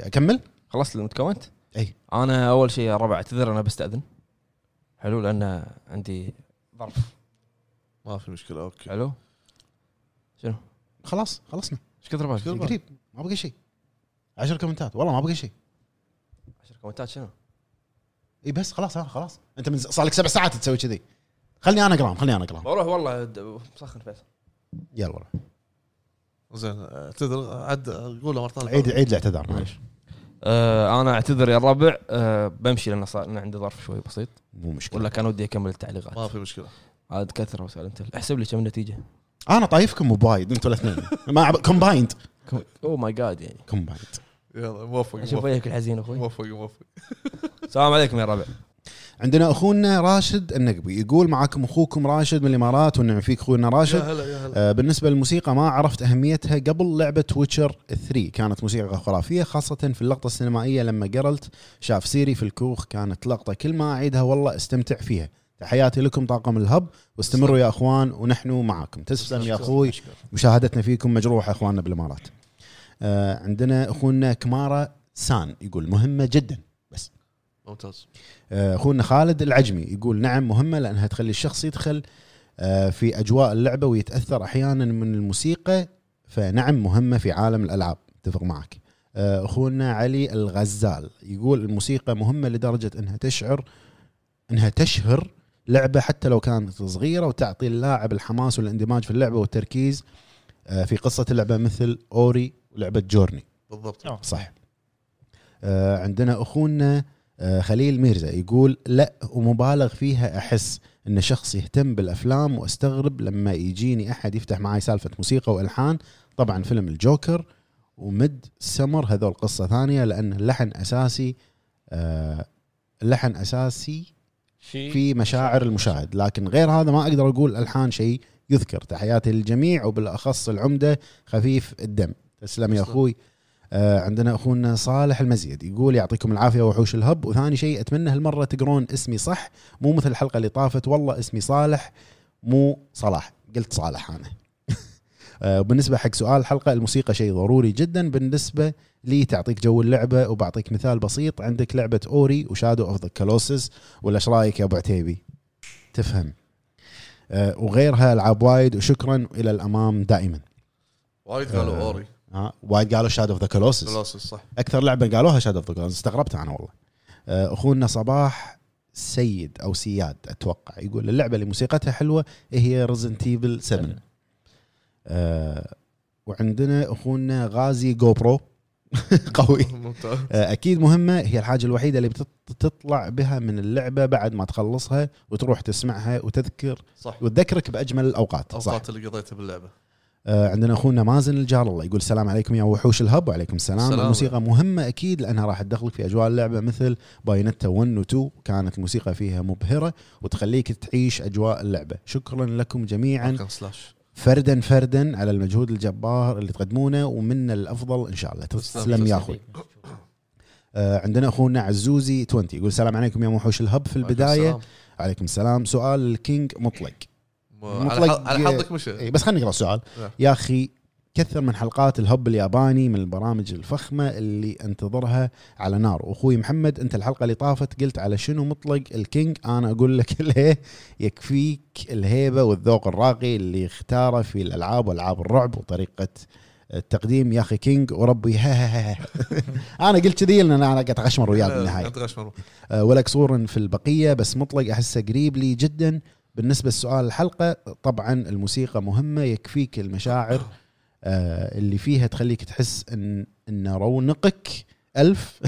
اكمل؟ خلصت المتكونت؟ اي انا اول شيء يا ربع اعتذر انا بستاذن. حلو لان عندي ظرف. ما في مشكله اوكي. حلو شنو؟ خلاص خلصنا. ايش كثر باقي؟ قريب ما بقى شيء. 10 كومنتات والله ما بقى شيء. 10 كومنتات شنو؟ اي بس خلاص انت صار لك 7 ساعات تسوي كذي. خلني انا اقرام بروح والله مسخن فيصل. يلا روح زين اعتذر عد قوله مرة ثانية. عيد الاعتذار معليش. انا اعتذر يا الربع. بمشي لان صار عندي ظرف شوي بسيط. مو مشكله ولا كان ودي اكمل التعليقات. ما في مشكله عاد كثره وسالت. احسب لي كم النتيجه؟ انا طايفكم وبايد انتوا الاثنين ما كومبايند. او ماي جاد يعني كومبايند. يلا موفق. شوف وجهك الحزين اخوي. موفق. السلام عليكم يا الربع. عندنا اخونا راشد النقبي يقول معاكم اخوكم راشد من الامارات، ونعم فيك اخونا راشد. يا هلا. بالنسبه للموسيقى ما عرفت اهميتها قبل لعبه ويتشر 3، كانت موسيقى خرافيه خاصه في اللقطه السينمائيه لما جرالت شاف سيري في الكوخ، كانت لقطه كل ما اعيدها والله استمتع فيها. تحياتي لكم طاقم الهب واستمروا يا اخوان ونحن معاكم. تسلم يا اخوي، مشاهدتنا فيكم مجروحه اخواننا بالامارات. عندنا اخونا كمارا سان يقول مهمه جدا بس ممتاز. اخونا خالد العجمي يقول نعم مهمه لانها تخلي الشخص يدخل في اجواء اللعبه ويتاثر احيانا من الموسيقى، فنعم مهمه في عالم الالعاب. اتفق معك. اخونا علي الغزال يقول الموسيقى مهمه لدرجه انها تشهر لعبه حتى لو كانت صغيره، وتعطي اللاعب الحماس والاندماج في اللعبه والتركيز في قصه اللعبه، مثل اوري ولعبه جورني. بالضبط صح. عندنا اخونا خليل ميرزا يقول لا ومبالغ فيها، أحس أن شخص يهتم بالأفلام وأستغرب لما يجيني أحد يفتح معي سالفة موسيقى وألحان. طبعا فيلم الجوكر وميد سمر هذول قصة ثانية، لأن اللحن أساسي في مشاعر المشاهد، لكن غير هذا ما أقدر أقول ألحان شيء يذكر. تحياتي للجميع وبالأخص العمدة خفيف الدم. تسلم يا أخوي. عندنا أخونا صالح المزيد يقول يعطيكم العافية وحوش الهب، وثاني شيء أتمنى هالمرة تقرون اسمي صح، مو مثل الحلقة اللي طافت والله اسمي صالح مو صلاح، قلت صالح أنا. بالنسبة حق سؤال الحلقة، الموسيقى شيء ضروري جدا بالنسبة لي، تعطيك جو اللعبة. وبعطيك مثال بسيط، عندك لعبة أوري وشادو أوف ذا كولوسس، ولا إيش رأيك يا أبو عتيبي؟ تفهم. وغيرها ألعاب وايد، وشكرا إلى الأمام دائما. وايد قالوا أوري وايد قالوا شادو اوف ذا كولوسس صح، اكثر لعبه قالوها شادو اوف ذا كولوسس، استغربت انا والله. اخونا صباح سيد او سياد اتوقع يقول اللعبه اللي موسيقتها حلوه هي ريزدنت ايفل 7. وعندنا اخونا غازي جو برو قوي اكيد مهمه. هي الحاجه الوحيده اللي بتطلع بها من اللعبه بعد ما تخلصها وتروح تسمعها وتذكر صح. وتذكرك باجمل الاوقات اوقات اللي قضيتها باللعبه. عندنا اخونا مازن الجار الله يقول السلام عليكم يا وحوش الهب. وعليكم السلام. الموسيقى مهمه اكيد لانها راح تدخلك في اجواء اللعبه مثل بايونيتا 1 و 2 كانت الموسيقى فيها مبهره وتخليك تعيش اجواء اللعبه. شكرا لكم جميعا فردا فردا على المجهود الجبار اللي تقدمونه ومنا الافضل ان شاء الله. تسلم يا اخوي. عندنا اخونا عزوزي 20 يقول السلام عليكم يا وحوش الهب. في البدايه عليكم السلام سؤال الكينج مطلق على حظك مش بس خلينا نقرا السؤال. يا اخي كثر من حلقات الهب الياباني من البرامج الفخمه اللي انتظرها على نار. واخوي محمد انت الحلقه اللي طافت قلت على شنو مطلق الكينج، انا اقول لك ليه يكفيك الهيبه والذوق الراقي اللي اختاره في الالعاب والعاب الرعب وطريقه التقديم. يا اخي كينج وربي ها ها ها. انا قلت كذي لان انا قاعد اتغشمر وياك بالنهايه ولا قصور في البقيه بس مطلق احسه قريب لي جدا. بالنسبه لسؤال الحلقه طبعا الموسيقى مهمه يكفيك المشاعر اللي فيها تخليك تحس ان رونقك ألف.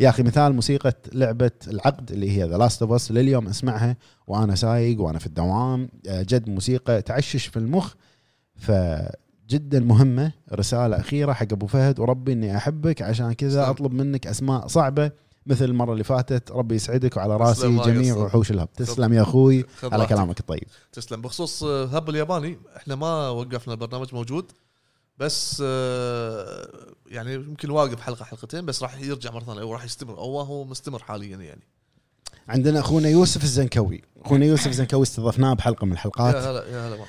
يا اخي مثال موسيقى لعبه العقد اللي هي The Last of Us لليوم اسمعها وانا سايق وانا في الدوام. جد موسيقى تعشش في المخ فجدا مهمه. رساله اخيره حق ابو فهد وربي اني احبك عشان كذا اطلب منك اسماء صعبه مثل المره اللي فاتت. ربي يسعدك وعلى راسي جميع وحوش الهب. تسلم يا اخوي على كلامك الطيب. تسلم. بخصوص هب الياباني احنا ما وقفنا البرنامج موجود بس يعني يمكن واقف حلقه حلقتين بس راح يرجع مره ثانيه وراح يستمر او هو مستمر حاليا يعني. عندنا اخونا يوسف الزنكوي. اخونا يوسف الزنكوي استضفناه بحلقه من الحلقات. يا هلا يا هلا.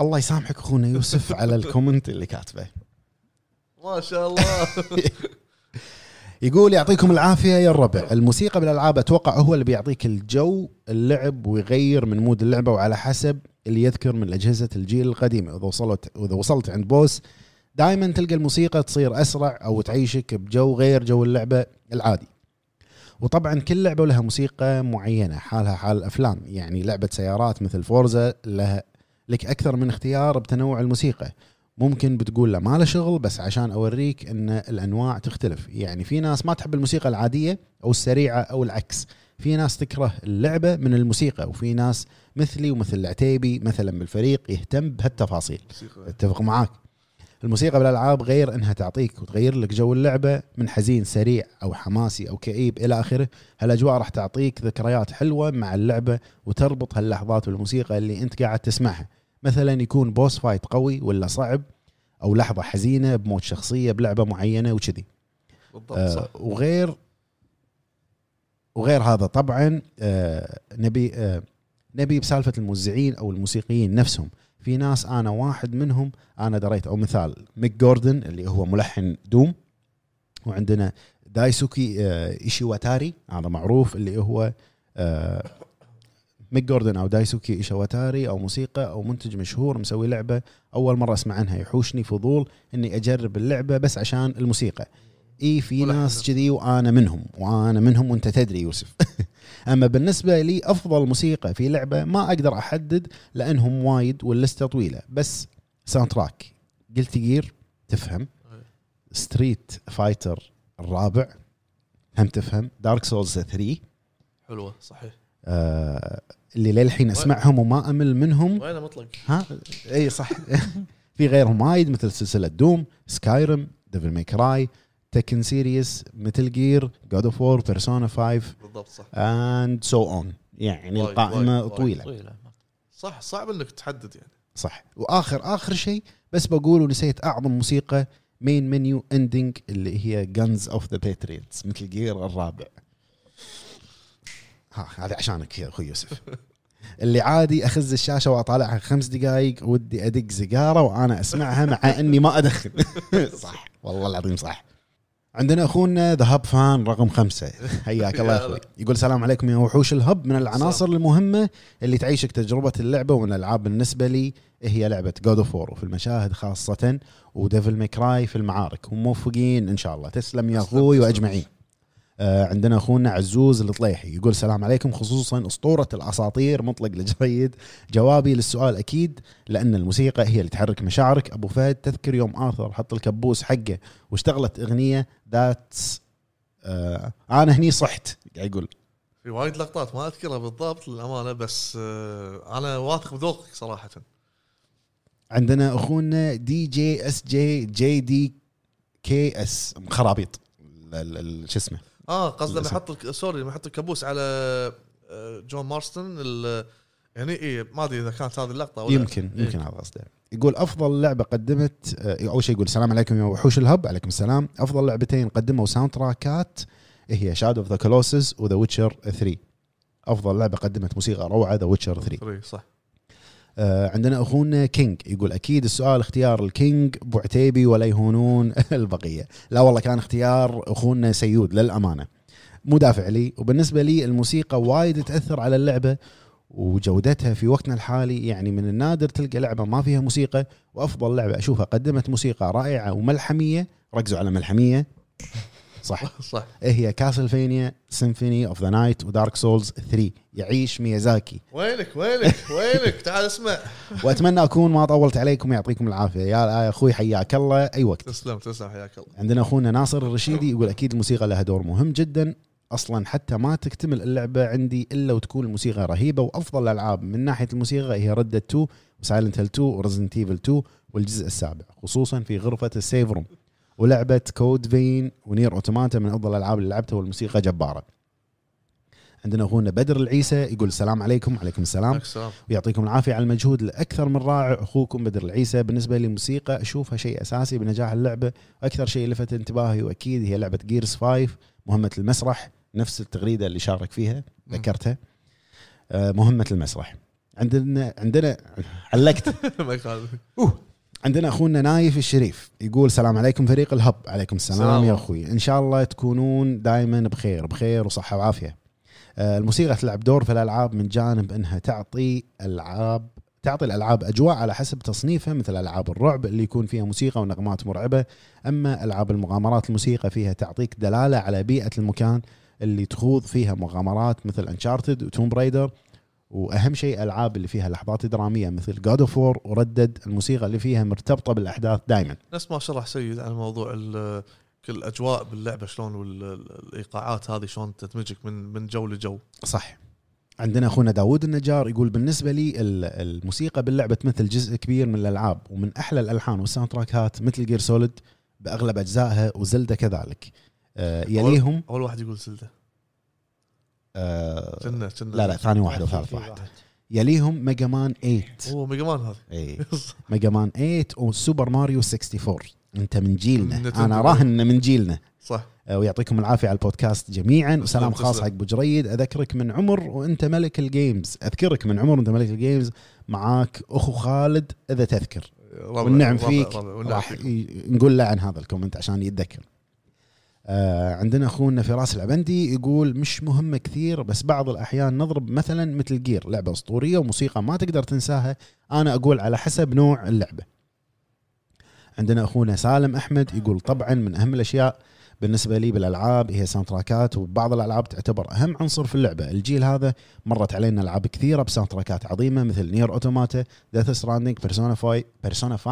الله يسامحك اخونا يوسف على الكومنت اللي كاتبه ما شاء الله. يقول يعطيكم العافيه يا الربع. الموسيقى بالالعاب اتوقع هو اللي بيعطيك الجو اللعب ويغير من مود اللعبه وعلى حسب اللي يذكر من اجهزه الجيل القديم. اذا وصلت عند بوس دائما تلقى الموسيقى تصير اسرع او تعيشك بجو غير جو اللعبه العادي. وطبعا كل لعبه لها موسيقى معينه حالها حال الافلام. يعني لعبه سيارات مثل فورزا لها لك اكثر من اختيار بتنوع الموسيقى. ممكن بتقول له ما له شغل بس عشان اوريك ان الانواع تختلف. يعني في ناس ما تحب الموسيقى العاديه او السريعه او العكس. في ناس تكره اللعبه من الموسيقى وفي ناس مثلي ومثل العتيبي مثلا بالفريق يهتم بهالتفاصيل. اتفق معاك. الموسيقى بالالعاب غير انها تعطيك وتغير لك جو اللعبه من حزين سريع او حماسي او كئيب الى اخره. هالاجواء راح تعطيك ذكريات حلوه مع اللعبه وتربط هاللحظات بالموسيقى اللي انت قاعد تسمعها. مثلا يكون بوس فايت قوي ولا صعب او لحظه حزينه بموت شخصيه بلعبه معينه وكذي وغير هذا طبعا. نبي بسالفه الموزعين او الموسيقيين نفسهم. في ناس انا واحد منهم انا دريت او مثال ميك جوردن اللي هو ملحن دوم. وعندنا دايسوكي ايشيواتاري هذا معروف اللي هو ميك جوردن او دايسوكي ايشواتاري او موسيقى او منتج مشهور مسوي لعبه اول مره اسمع عنها. يحوشني فضول اني اجرب اللعبه بس عشان الموسيقى. اي في ناس كذي وانا منهم وانت تدري يوسف. اما بالنسبه لي افضل موسيقى في لعبه ما اقدر احدد لانهم وايد واللسته طويله. بس ساوند تراك قلت جير تفهم، ستريت فايتر الرابع هم تفهم، دارك سولز 3 حلوه صحيح اللي للحين اسمعهم وما امل منهم. وين مطلق ها اي صح. في غيرهم وايد مثل سلسله دوم، سكايرم، ديفل ماي كراي، تكن سيريس، ميتل جير، جود اوف وور، بيرسونا 5 بالضبط صح اند سو اون. يعني القائمه طويله صح صعب انك تحدد يعني صح. واخر شيء بس بقول ونسيت اعظم موسيقى مين منيو اندنج اللي هي جانز اوف ذا باتريوتس ميتل جير الرابع. ها هذا عشانك يا اخوي يوسف. اللي عادي اخز الشاشه واطالعها 5 دقائق ودي ادق سيجاره وانا اسمعها مع اني ما ادخن. صح والله العظيم صح. عندنا اخونا ذا هب فان رقم 5 حياك الله يا اخوي. يقول السلام عليكم يا وحوش الهب. من العناصر المهمه اللي تعيشك تجربه اللعبه ومن الالعاب بالنسبه لي هي لعبه جود اوف وور في المشاهد خاصه وديفل ماي كراي في المعارك. وموفقين ان شاء الله. تسلم يا اخوي واجمعين. عندنا اخونا عزوز الطليحي يقول السلام عليكم، خصوصا اسطوره الاساطير مطلق الجيد. جوابي للسؤال اكيد لان الموسيقى هي اللي تحرك مشاعرك. ابو فهد تذكر يوم آرثر حط الكبوس حقه واشتغلت اغنيه ذات انا هني صحت. قاعد يقول في وايد لقطات ما اذكرها بالضبط للامانه، بس انا واثق بذوقك صراحه. عندنا اخونا دي جي اس جي جي دي كي اس خرابيط شو اسمه قصده بحط سوري بحط الكابوس على جون مارستون يعني ايه ما ادري اذا كانت هذه اللقطه ولا يمكن هذا قصده. يقول افضل لعبه قدمت اول شيء يقول السلام عليكم يا وحوش الهب. عليكم السلام. افضل لعبتين قدموا ساوند تراكات هي شادو اوف ذا كولوسس وذا ويتشر 3. افضل لعبه قدمت موسيقى روعه ذا ويتشر 3 صح. عندنا اخونا كينج يقول اكيد السؤال اختيار الكينج ابو عتيبي ولا يهونون البقيه. لا والله كان اختيار اخونا سيود للامانه، مدافع لي، وبالنسبه لي الموسيقى وايد تاثر على اللعبه وجودتها في وقتنا الحالي، يعني من النادر تلقى لعبه ما فيها موسيقى، وافضل لعبه اشوفها قدمت موسيقى رائعه وملحميه، ركزوا على ملحميه صح هي كاسلفينيا سيمفوني اوف ذا نايت ودارك سولز 3. يعيش ميازاكي. وينك تعال اسمع. واتمنى اكون ما طولت عليكم، يعطيكم العافيه يا اخوي. حياك الله اي وقت. تسلم حياك الله. عندنا اخونا ناصر الرشيدي يقول اكيد الموسيقى لها دور مهم جدا، اصلا حتى ما تكتمل اللعبه عندي الا وتكون الموسيقى رهيبه، وافضل الالعاب من ناحيه الموسيقى هي ريد ديد 2 وسايلنت هيل 2 وريزدنت ايفل 2 والجزء السابع، خصوصا في غرفه السيف روم، ولعبة كود فين ونير أوتوماتا من أفضل الألعاب اللي لعبتها والموسيقى جبارة. عندنا أخونا بدر العيسى يقول السلام عليكم. عليكم السلام ويعطيكم العافية على المجهود الأكثر من رائع. أخوكم بدر العيسى. بالنسبة لي الموسيقى أشوفها شيء أساسي بنجاح اللعبة، أكثر شيء لفت انتباهي وأكيد هي لعبة جيرز 5 مهمة المسرح، نفس التغريدة اللي شارك فيها ذكرتها مهمة المسرح. عندنا علقت عندنا أخونا نايف الشريف يقول السلام عليكم فريق الهب. عليكم السلام يا أخوي، إن شاء الله تكونون دائما بخير وصحة وعافية. الموسيقى تلعب دور في الألعاب من جانب أنها تعطي الألعاب أجواء على حسب تصنيفها، مثل ألعاب الرعب اللي يكون فيها موسيقى ونغمات مرعبة، أما ألعاب المغامرات الموسيقى فيها تعطيك دلالة على بيئة المكان اللي تخوض فيها مغامرات مثل أنشارتد وتوم برايدر، واهم شيء العاب اللي فيها لحظات دراميه مثل God of War وردد، الموسيقى اللي فيها مرتبطه بالاحداث دائما. نفس ما شرح سيد عن موضوع كل الاجواء باللعبه شلون والايقاعات هذه شلون تدمجك من جو لجو صح. عندنا اخونا داوود النجار يقول بالنسبه لي الموسيقى باللعبه تمثل جزء كبير من الالعاب، ومن احلى الالحان والساوند تراكات مثل جير سوليد باغلب اجزائها وزلدا كذلك. يليهم اول واحد يقول زلدا جنة. لا ثاني واحد وثالث واحد يليهم ميجامان 8. ميجامان هذا ميجامان 8 وسوبر ماريو 64. انت من جيلنا، انا راهن من جيلنا صح. ويعطيكم العافيه على البودكاست جميعا، وسلام خاص حق ابو جريد. اذكرك من عمر وانت ملك الجيمز، اذكرك من عمر وانت ملك الجيمز، معاك اخو خالد اذا تذكر، والنعم فيك. راح نقول له عن هذا الكومنت عشان يتذكر. عندنا أخونا فراس العبندي يقول مش مهمة كثير، بس بعض الأحيان نضرب مثلا مثل جير، لعبة أسطورية وموسيقى ما تقدر تنساها. أنا أقول على حسب نوع اللعبة. عندنا أخونا سالم أحمد يقول طبعا من أهم الأشياء بالنسبة لي بالألعاب هي ساوند تراكات، وبعض الألعاب تعتبر أهم عنصر في اللعبة. الجيل هذا مرت علينا ألعاب كثيرة بساوند تراكات عظيمة مثل نير أوتوماتا، ديث ستراندينج، بيرسونا 5،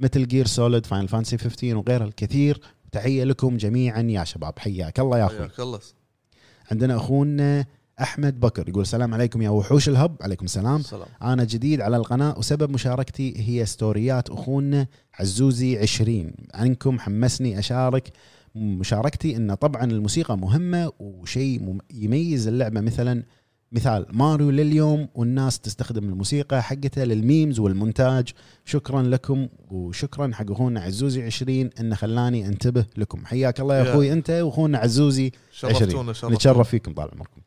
مثل جير سوليد، فاينل فانتسي 15 وغيرها الكثير. تحية لكم جميعا يا شباب. حياك الله يا أخوي. عندنا أخونا أحمد بكر يقول السلام عليكم يا وحوش الهب. عليكم السلام. أنا جديد على القناة وسبب مشاركتي هي ستوريات أخونا عزوزي 20 عنكم، حمسني أشارك مشاركتي. إن طبعا الموسيقى مهمة وشيء يميز اللعبة، مثال ماريو لليوم، والناس تستخدم الموسيقى حقتها للميمز والمونتاج. شكرا لكم، وشكرا حق اخونا عزوزي 20 انه خلاني انتبه لكم. حياك الله يا اخوي انت واخونا عزوزي 20، نتشرف فيكم طال عمركم.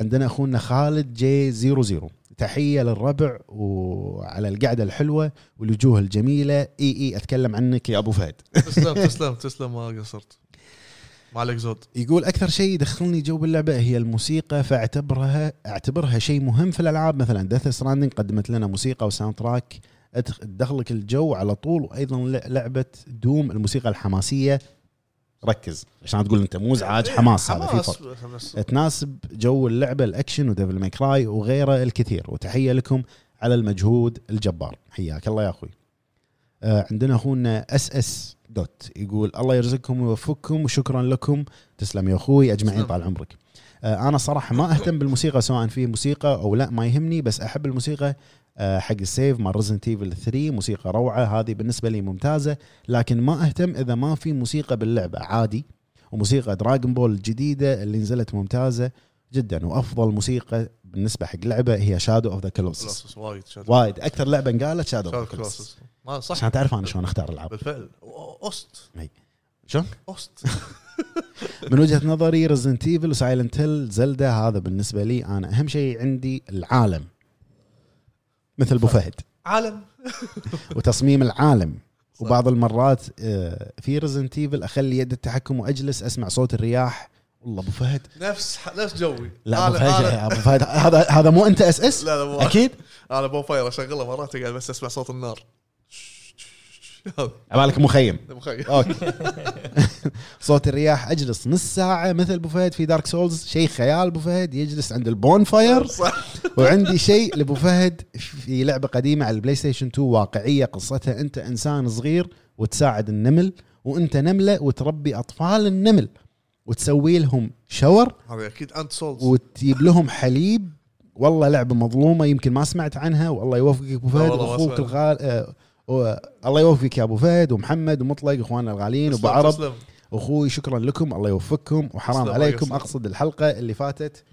عندنا اخونا خالد جي 00 تحيه للربع وعلى القعده الحلوه والوجوه الجميله. اتكلم عنك يا ابو فهد. تسلم ما قصرت مالك زود. يقول أكثر شيء يدخلني جو اللعبة هي الموسيقى، فاعتبرها شيء مهم في الألعاب. مثلا ديث ستراندينج قدمت لنا موسيقى وساوند تراك تدخلك الجو على طول، وأيضا لعبة دوم الموسيقى الحماسية ركز عشان تقول انت مو ازعاج حماس. هذا في فرق تناسب جو اللعبه الاكشن وديفل ماي كراي وغيره الكثير. وتحيه لكم على المجهود الجبار. حياك الله يا اخوي. عندنا اخونا اس اس دوت يقول الله يرزقكم ويوفقكم وشكرا لكم. تسلم يا اخوي اجمعين طال عمرك. انا صراحه ما اهتم بالموسيقى سواء في موسيقى او لا ما يهمني، بس احب الموسيقى حق السيف مع Resident Evil 3 موسيقى روعة هذه بالنسبة لي ممتازة، لكن ما أهتم إذا ما في موسيقى باللعبة عادي. وموسيقى دراغون بول الجديدة اللي نزلت ممتازة جدا، وأفضل موسيقى بالنسبة حق لعبة هي Shadow of the Colossus. وايد أكثر لعبة انقالت Shadow of the Colossus. ما صح عشان تعرف أنا شلون أختار الألعاب بالفعل. أوست شلون أوست من وجهة نظري Resident Evil و Silent Hill زلدة هذا بالنسبة لي أنا أهم شيء عندي العالم، مثل أبو فهد عالم وتصميم العالم. وبعض المرات في Resident Evil أخلي يد التحكم وأجلس أسمع صوت الرياح. والله أبو فهد نفس جوي. لا أبو فهد هذا مو أنت أسأس؟ لا مو أكيد. أنا أبو فاير أشغله مرات قاعد بس أسمع صوت النار. عبالك مخيم أوكي. صوت الرياح أجلس نص ساعة مثل أبو فهد في دارك سولز. شيء خيال أبو فهد يجلس عند البون فاير. وعندي شيء لأبو فهد في لعبة قديمة على البلاي ستيشن 2 واقعية قصتها أنت إنسان صغير وتساعد النمل، وأنت نملة وتربي أطفال النمل وتسوي لهم شور وتجيب لهم حليب. والله لعبة مظلومة يمكن ما سمعت عنها. والله يوفقك أبو فهد وأخوك الغالي. الله يوفقك يا ابو فهد ومحمد ومطلق اخواننا الغاليين وابو عرب اخوي. شكرا لكم الله يوفقكم وحرام عليكم. اقصد الحلقه اللي فاتت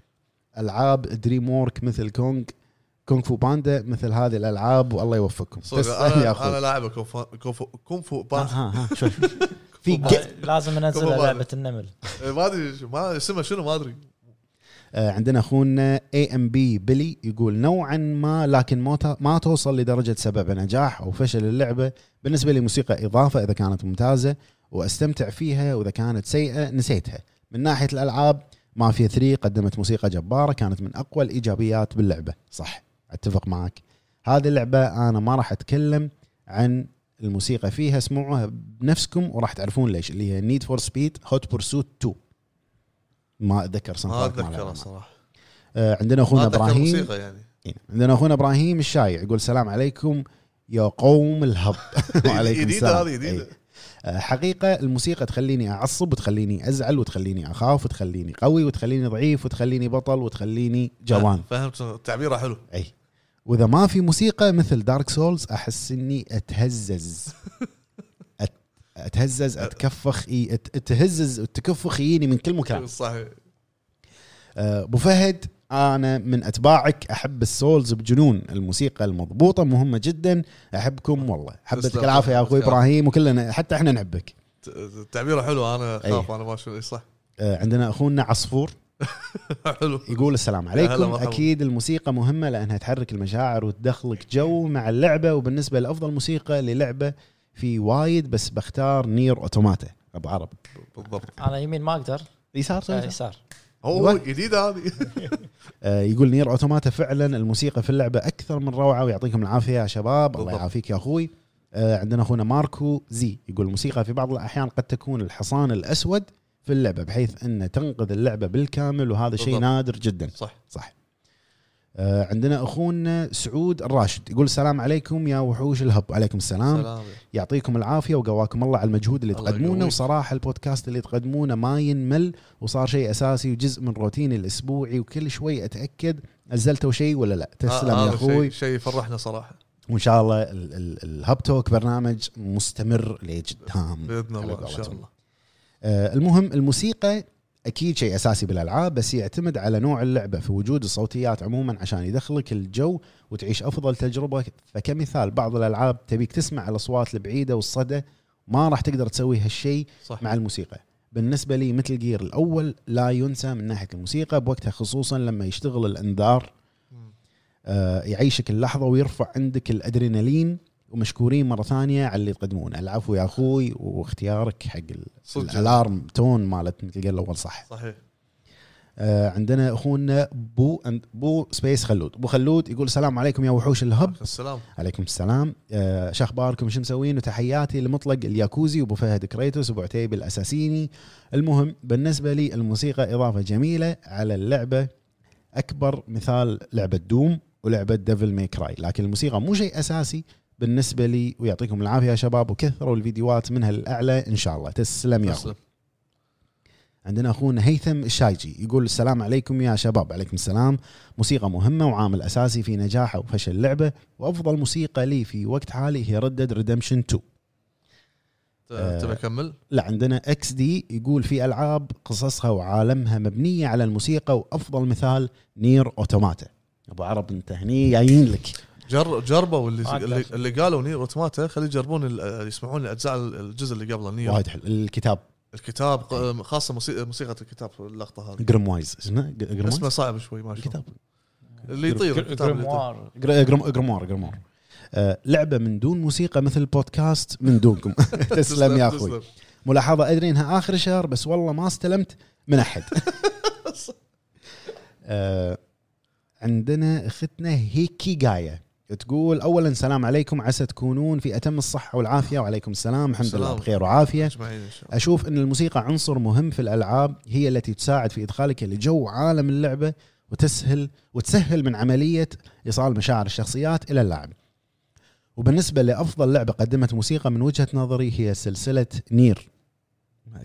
العاب دريم وورك مثل كونغ فو باندا مثل هذه الالعاب والله يوفقكم. تسلم يا اخوي. انا لاعب كونغ فو باندا. في لازم ننزل لعبه النمل ما ادري ما اسمها شنو ما ادري. عندنا اخونا اي ام بي بيلي يقول نوعا ما لكن ما توصل لدرجه سبب نجاح او فشل اللعبه. بالنسبه لي موسيقى اضافه اذا كانت ممتازه واستمتع فيها، واذا كانت سيئه نسيتها. من ناحيه الالعاب ما في 3 قدمت موسيقى جباره كانت من اقوى الايجابيات باللعبه. صح اتفق معك. هذه اللعبه انا ما راح اتكلم عن الموسيقى فيها، اسمعوها بنفسكم وراح تعرفون ليش، اللي هي نيد فور سبيد هوت بورسوت 2. ما أتذكر صراحة. عندنا أخونا إبراهيم يعني. عندنا أخونا إبراهيم الشايع يقول السلام عليكم يا قوم الهب. وعليكم السلام. حقيقة الموسيقى تخليني أعصب وتخليني أزعل وتخليني أخاف وتخليني قوي وتخليني ضعيف وتخليني بطل وتخليني جوان. فهمت التعبير حلو. أي وإذا ما في موسيقى مثل دارك سولز أحس إني أتهزز. اتهزز اتكفخ اتهزز وتكفخ يجيني من كل مكان. صحيح ابو فهد انا من اتباعك، احب السولز بجنون. الموسيقى المضبوطه مهمه جدا. احبكم والله. حبتك العافيه يا اخوي ابراهيم وكلنا حتى احنا نحبك. تعبيره حلو. انا خاف انا ما شو صح. عندنا اخونا عصفور حلو يقول السلام عليكم. اكيد الموسيقى مهمه لانها تحرك المشاعر وتدخلك جو مع اللعبه. وبالنسبه لافضل موسيقى للعبه في وايد، بس بختار نير أوتوماتا. أبو عرب بالضبط. أنا يمين ما أقدر يسار. هو جديد هذه. يقول نير أوتوماتا فعلا الموسيقى في اللعبة أكثر من روعة ويعطيكم العافية يا شباب. الله يعافيك يا أخوي. عندنا أخونا ماركو زي يقول الموسيقى في بعض الأحيان قد تكون الحصان الأسود في اللعبة بحيث أن تنقذ اللعبة بالكامل، وهذا شيء نادر جدا. صح. عندنا أخونا سعود الراشد يقول السلام عليكم يا وحوش الهب. عليكم السلام. يعطيكم العافية وقواكم الله على المجهود اللي تقدمونه. وصراحة البودكاست اللي تقدمونه ما ينمل وصار شيء أساسي وجزء من روتيني الأسبوعي، وكل شوي أتأكد نزلتوا شيء ولا لا. تسلم يا أخوي. شيء فرحنا صراحة. وإن شاء الله الهب توك برنامج مستمر لجدام بإذن الله إن شاء الله. المهم الموسيقى أكيد شيء أساسي بالألعاب، بس يعتمد على نوع اللعبة في وجود الصوتيات عموما عشان يدخلك الجو وتعيش أفضل تجربة. فكمثال بعض الألعاب تبيك تسمع الأصوات البعيدة والصدى ما راح تقدر تسوي هالشيء مع الموسيقى. بالنسبة لي مثل جير الأول لا ينسى من ناحية الموسيقى بوقتها، خصوصا لما يشتغل الأنذار. يعيشك اللحظة ويرفع عندك الأدرينالين. ومشكورين مرة ثانية على اللي تقدمونه. العفو يا أخوي واختيارك حق الألارم تون مالت مثل قال الأول. صحيح عندنا اخونا بو سبيس خلود. بو خلود يقول السلام عليكم يا وحوش الهب. السلام عليكم. السلام. شو اخباركم شو مسوين؟ وتحياتي لمطلق الياكوزي وابو فهد كريتوس وابو عتيب الاساسيني. المهم بالنسبه لي الموسيقى اضافه جميله على اللعبه، اكبر مثال لعبه دوم ولعبه ديفل ماي كراي، لكن الموسيقى مو شيء اساسي بالنسبه لي. ويعطيكم العافيه يا شباب وكثروا الفيديوهات منها الاعلى ان شاء الله. تسلم يا اخو. عندنا اخونا هيثم الشايجي يقول السلام عليكم يا شباب. عليكم السلام. موسيقى مهمه وعامل اساسي في نجاح او فشل اللعبه، وافضل موسيقى لي في وقت حالي هي ردد ريدمشن 2. تبي اكمل؟ لا. عندنا اكس دي يقول في العاب قصصها وعالمها مبنيه على الموسيقى، وافضل مثال نير اوتوماتا. ابو عرب انت هني جايين لك. جربوا اللي قالوا نير اوتوماتا، خلي يجربون يسمعون الاجزاء الجزء اللي قبله نير. وايد حلو الكتاب خاصه موسيقى الكتاب اللقطه هذه جريم وايز اسمه صعب شوي ما شاء الله. اللي يطير جريموار. لعبه من دون موسيقى مثل بودكاست من دونكم. تسلم يا اخوي. ملاحظه ادري انها اخر شهر بس والله ما استلمت من احد. عندنا اختنا هيكي غايا تقول اولا سلام عليكم، عسى تكونون في اتم الصحه والعافيه. وعليكم السلام. الحمد لله بخير وعافيه. اشوف ان الموسيقى عنصر مهم في الالعاب، هي التي تساعد في ادخالك لجو عالم اللعبه وتسهل من عمليه ايصال مشاعر الشخصيات الى اللاعب. وبالنسبه لافضل لعبه قدمت موسيقى من وجهه نظري هي سلسله نير.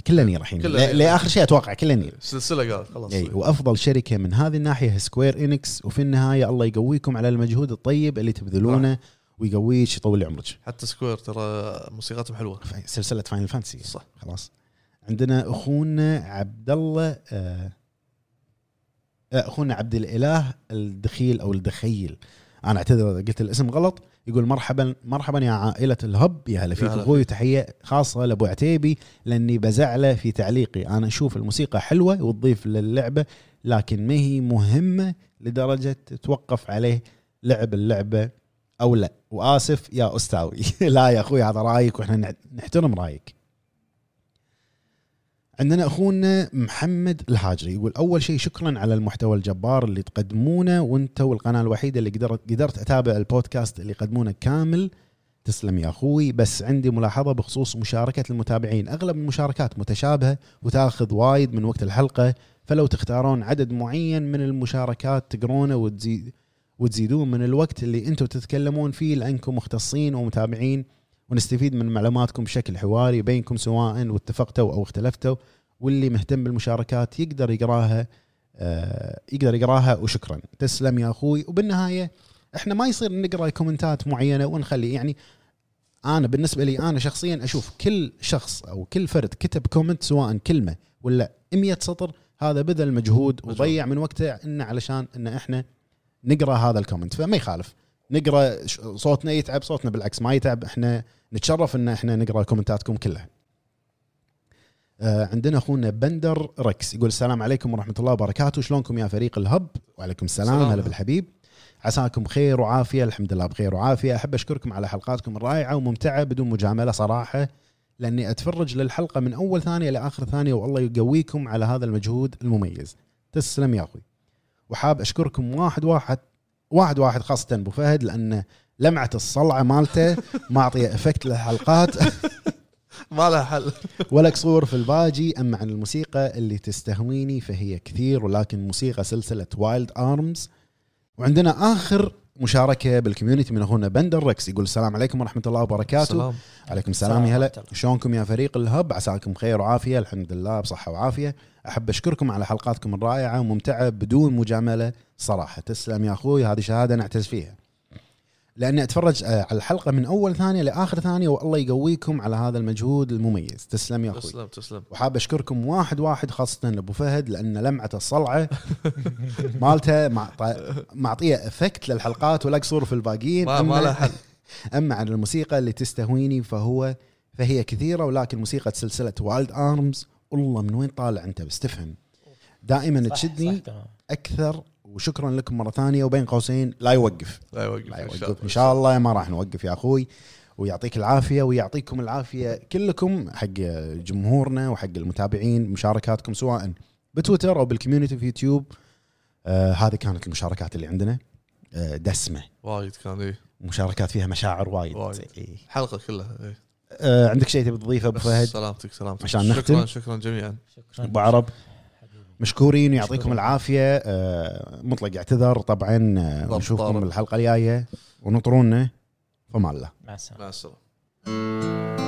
كلها نير الحين لاخر شيء اتوقع كلها نير سلسله قال خلاص. وافضل شركه من هذه الناحيه سكوير انكس. وفي النهايه الله يقويكم على المجهود الطيب اللي تبذلونه ويقويك يطول عمرك. حتى سكوير ترى موسيقاتهم حلوه سلسله فاينل فانتسي صح. خلاص. عندنا اخونا عبد الله اخونا عبد الاله الدخيل او الدخيل، انا اعتذر اذا قلت الاسم غلط، يقول مرحبا يا عائله الهب، يا هلا فيك اخوي. وتحيه خاصه لابو عتيبي لاني بزعله في تعليقي. انا اشوف الموسيقى حلوه وتضيف للعبه، لكن ما هي مهمه لدرجه توقف عليه لعب اللعبه او لا. واسف يا استاوي. لا يا اخوي هذا رايك واحنا نحترم رايك. عندنا أخونا محمد الهاجري يقول أول شيء شكرا على المحتوى الجبار اللي تقدمونه، وانتوا القناة الوحيدة اللي قدرت أتابع البودكاست اللي يقدمونه كامل. تسلم يا أخوي. بس عندي ملاحظة بخصوص مشاركة المتابعين، أغلب المشاركات متشابهة وتأخذ وايد من وقت الحلقة، فلو تختارون عدد معين من المشاركات تقرونه وتزيدون من الوقت اللي انتوا تتكلمون فيه، لأنكم مختصين ومتابعين ونستفيد من معلوماتكم بشكل حواري بينكم، سواء واتفقتوا أو اختلفتوا. واللي مهتم بالمشاركات يقدر يقراها وشكرا. تسلم يا أخوي. وبالنهاية احنا ما يصير نقرأ كومنتات معينة ونخلي، يعني أنا بالنسبة لي أنا شخصيا أشوف كل شخص أو كل فرد كتب كومنت سواء كلمة ولا 100 سطر، هذا بذل مجهود وضيع من وقته إنه علشان إن احنا نقرأ هذا الكومنت، فما يخالف نقرأ. صوتنا يتعب، صوتنا بالعكس ما يتعب، احنا نتشرف ان احنا نقرأ كومنتاتكم كلها. عندنا اخونا بندر ركس يقول السلام عليكم ورحمة الله وبركاته، شلونكم يا فريق الهب؟ وعليكم السلام. هلا بالحبيب، عساكم خير وعافية. الحمد لله بخير وعافية. احب اشكركم على حلقاتكم الرائعة وممتعة بدون مجاملة صراحة، لاني اتفرج للحلقة من اول ثانية لاخر ثانية، والله يقويكم على هذا المجهود المميز. تسلم يا اخوي. وحاب اشكركم واحد واحد خاصة أبو فهد، لأن لمعة الصلعة مالته ما أعطيه أفكت للحلقات. ما لها حل ولا قصور في الباجي. أما عن الموسيقى اللي تستهويني فهي كثير، ولكن موسيقى سلسلة وايلد أرمز. وعندنا آخر مشاركة بالكميونيتي من أخونا بندر ركس يقول السلام عليكم ورحمة الله وبركاته. السلام عليكم. السلام هلا، شلونكم يا فريق الهب؟ عساكم خير وعافية. الحمد لله بصحة وعافية. أحب أشكركم على حلقاتكم الرائعة وممتعة بدون مجاملة صراحة. تسلم يا أخوي، هذه شهادة نعتز فيها، لأني أتفرج على الحلقة من أول ثانية لآخر ثانية، والله يقويكم على هذا المجهود المميز. تسلم يا أخوي. تسلم. وحاب أشكركم واحد خاصة أبو فهد، لأن لمعة الصلعة مالته معطية أفكت للحلقات ولا قصور في الباقيين. أما عن الموسيقى اللي تستهويني فهي كثيرة، ولكن موسيقى سلسلة وايلد أرمز والله من وين طالع أنت بس تفهم، دائما تشدني أكثر. وشكرا لكم مرة ثانية، وبين قوسين لا يوقف إن شاء الله ما راح نوقف يا أخوي. ويعطيك العافية ويعطيكم العافية كلكم، حق جمهورنا وحق المتابعين، مشاركاتكم سواء بتويتر أو بالكميونيتي في يوتيوب. هذه كانت المشاركات اللي عندنا. دسمة وايد كان إيه مشاركات فيها مشاعر وايد. إيه. حلقة كلها إيه. عندك شيء تبي تضيفه أبو فهد؟ سلامتك عشان نختم. شكرا جميعا. شكرا أبو عرب مشكورين ويعطيكم العافية. مطلق اعتذر طبعا. نشوفكم الحلقة الجاية ونطرونا. فما الله. مع السلامة.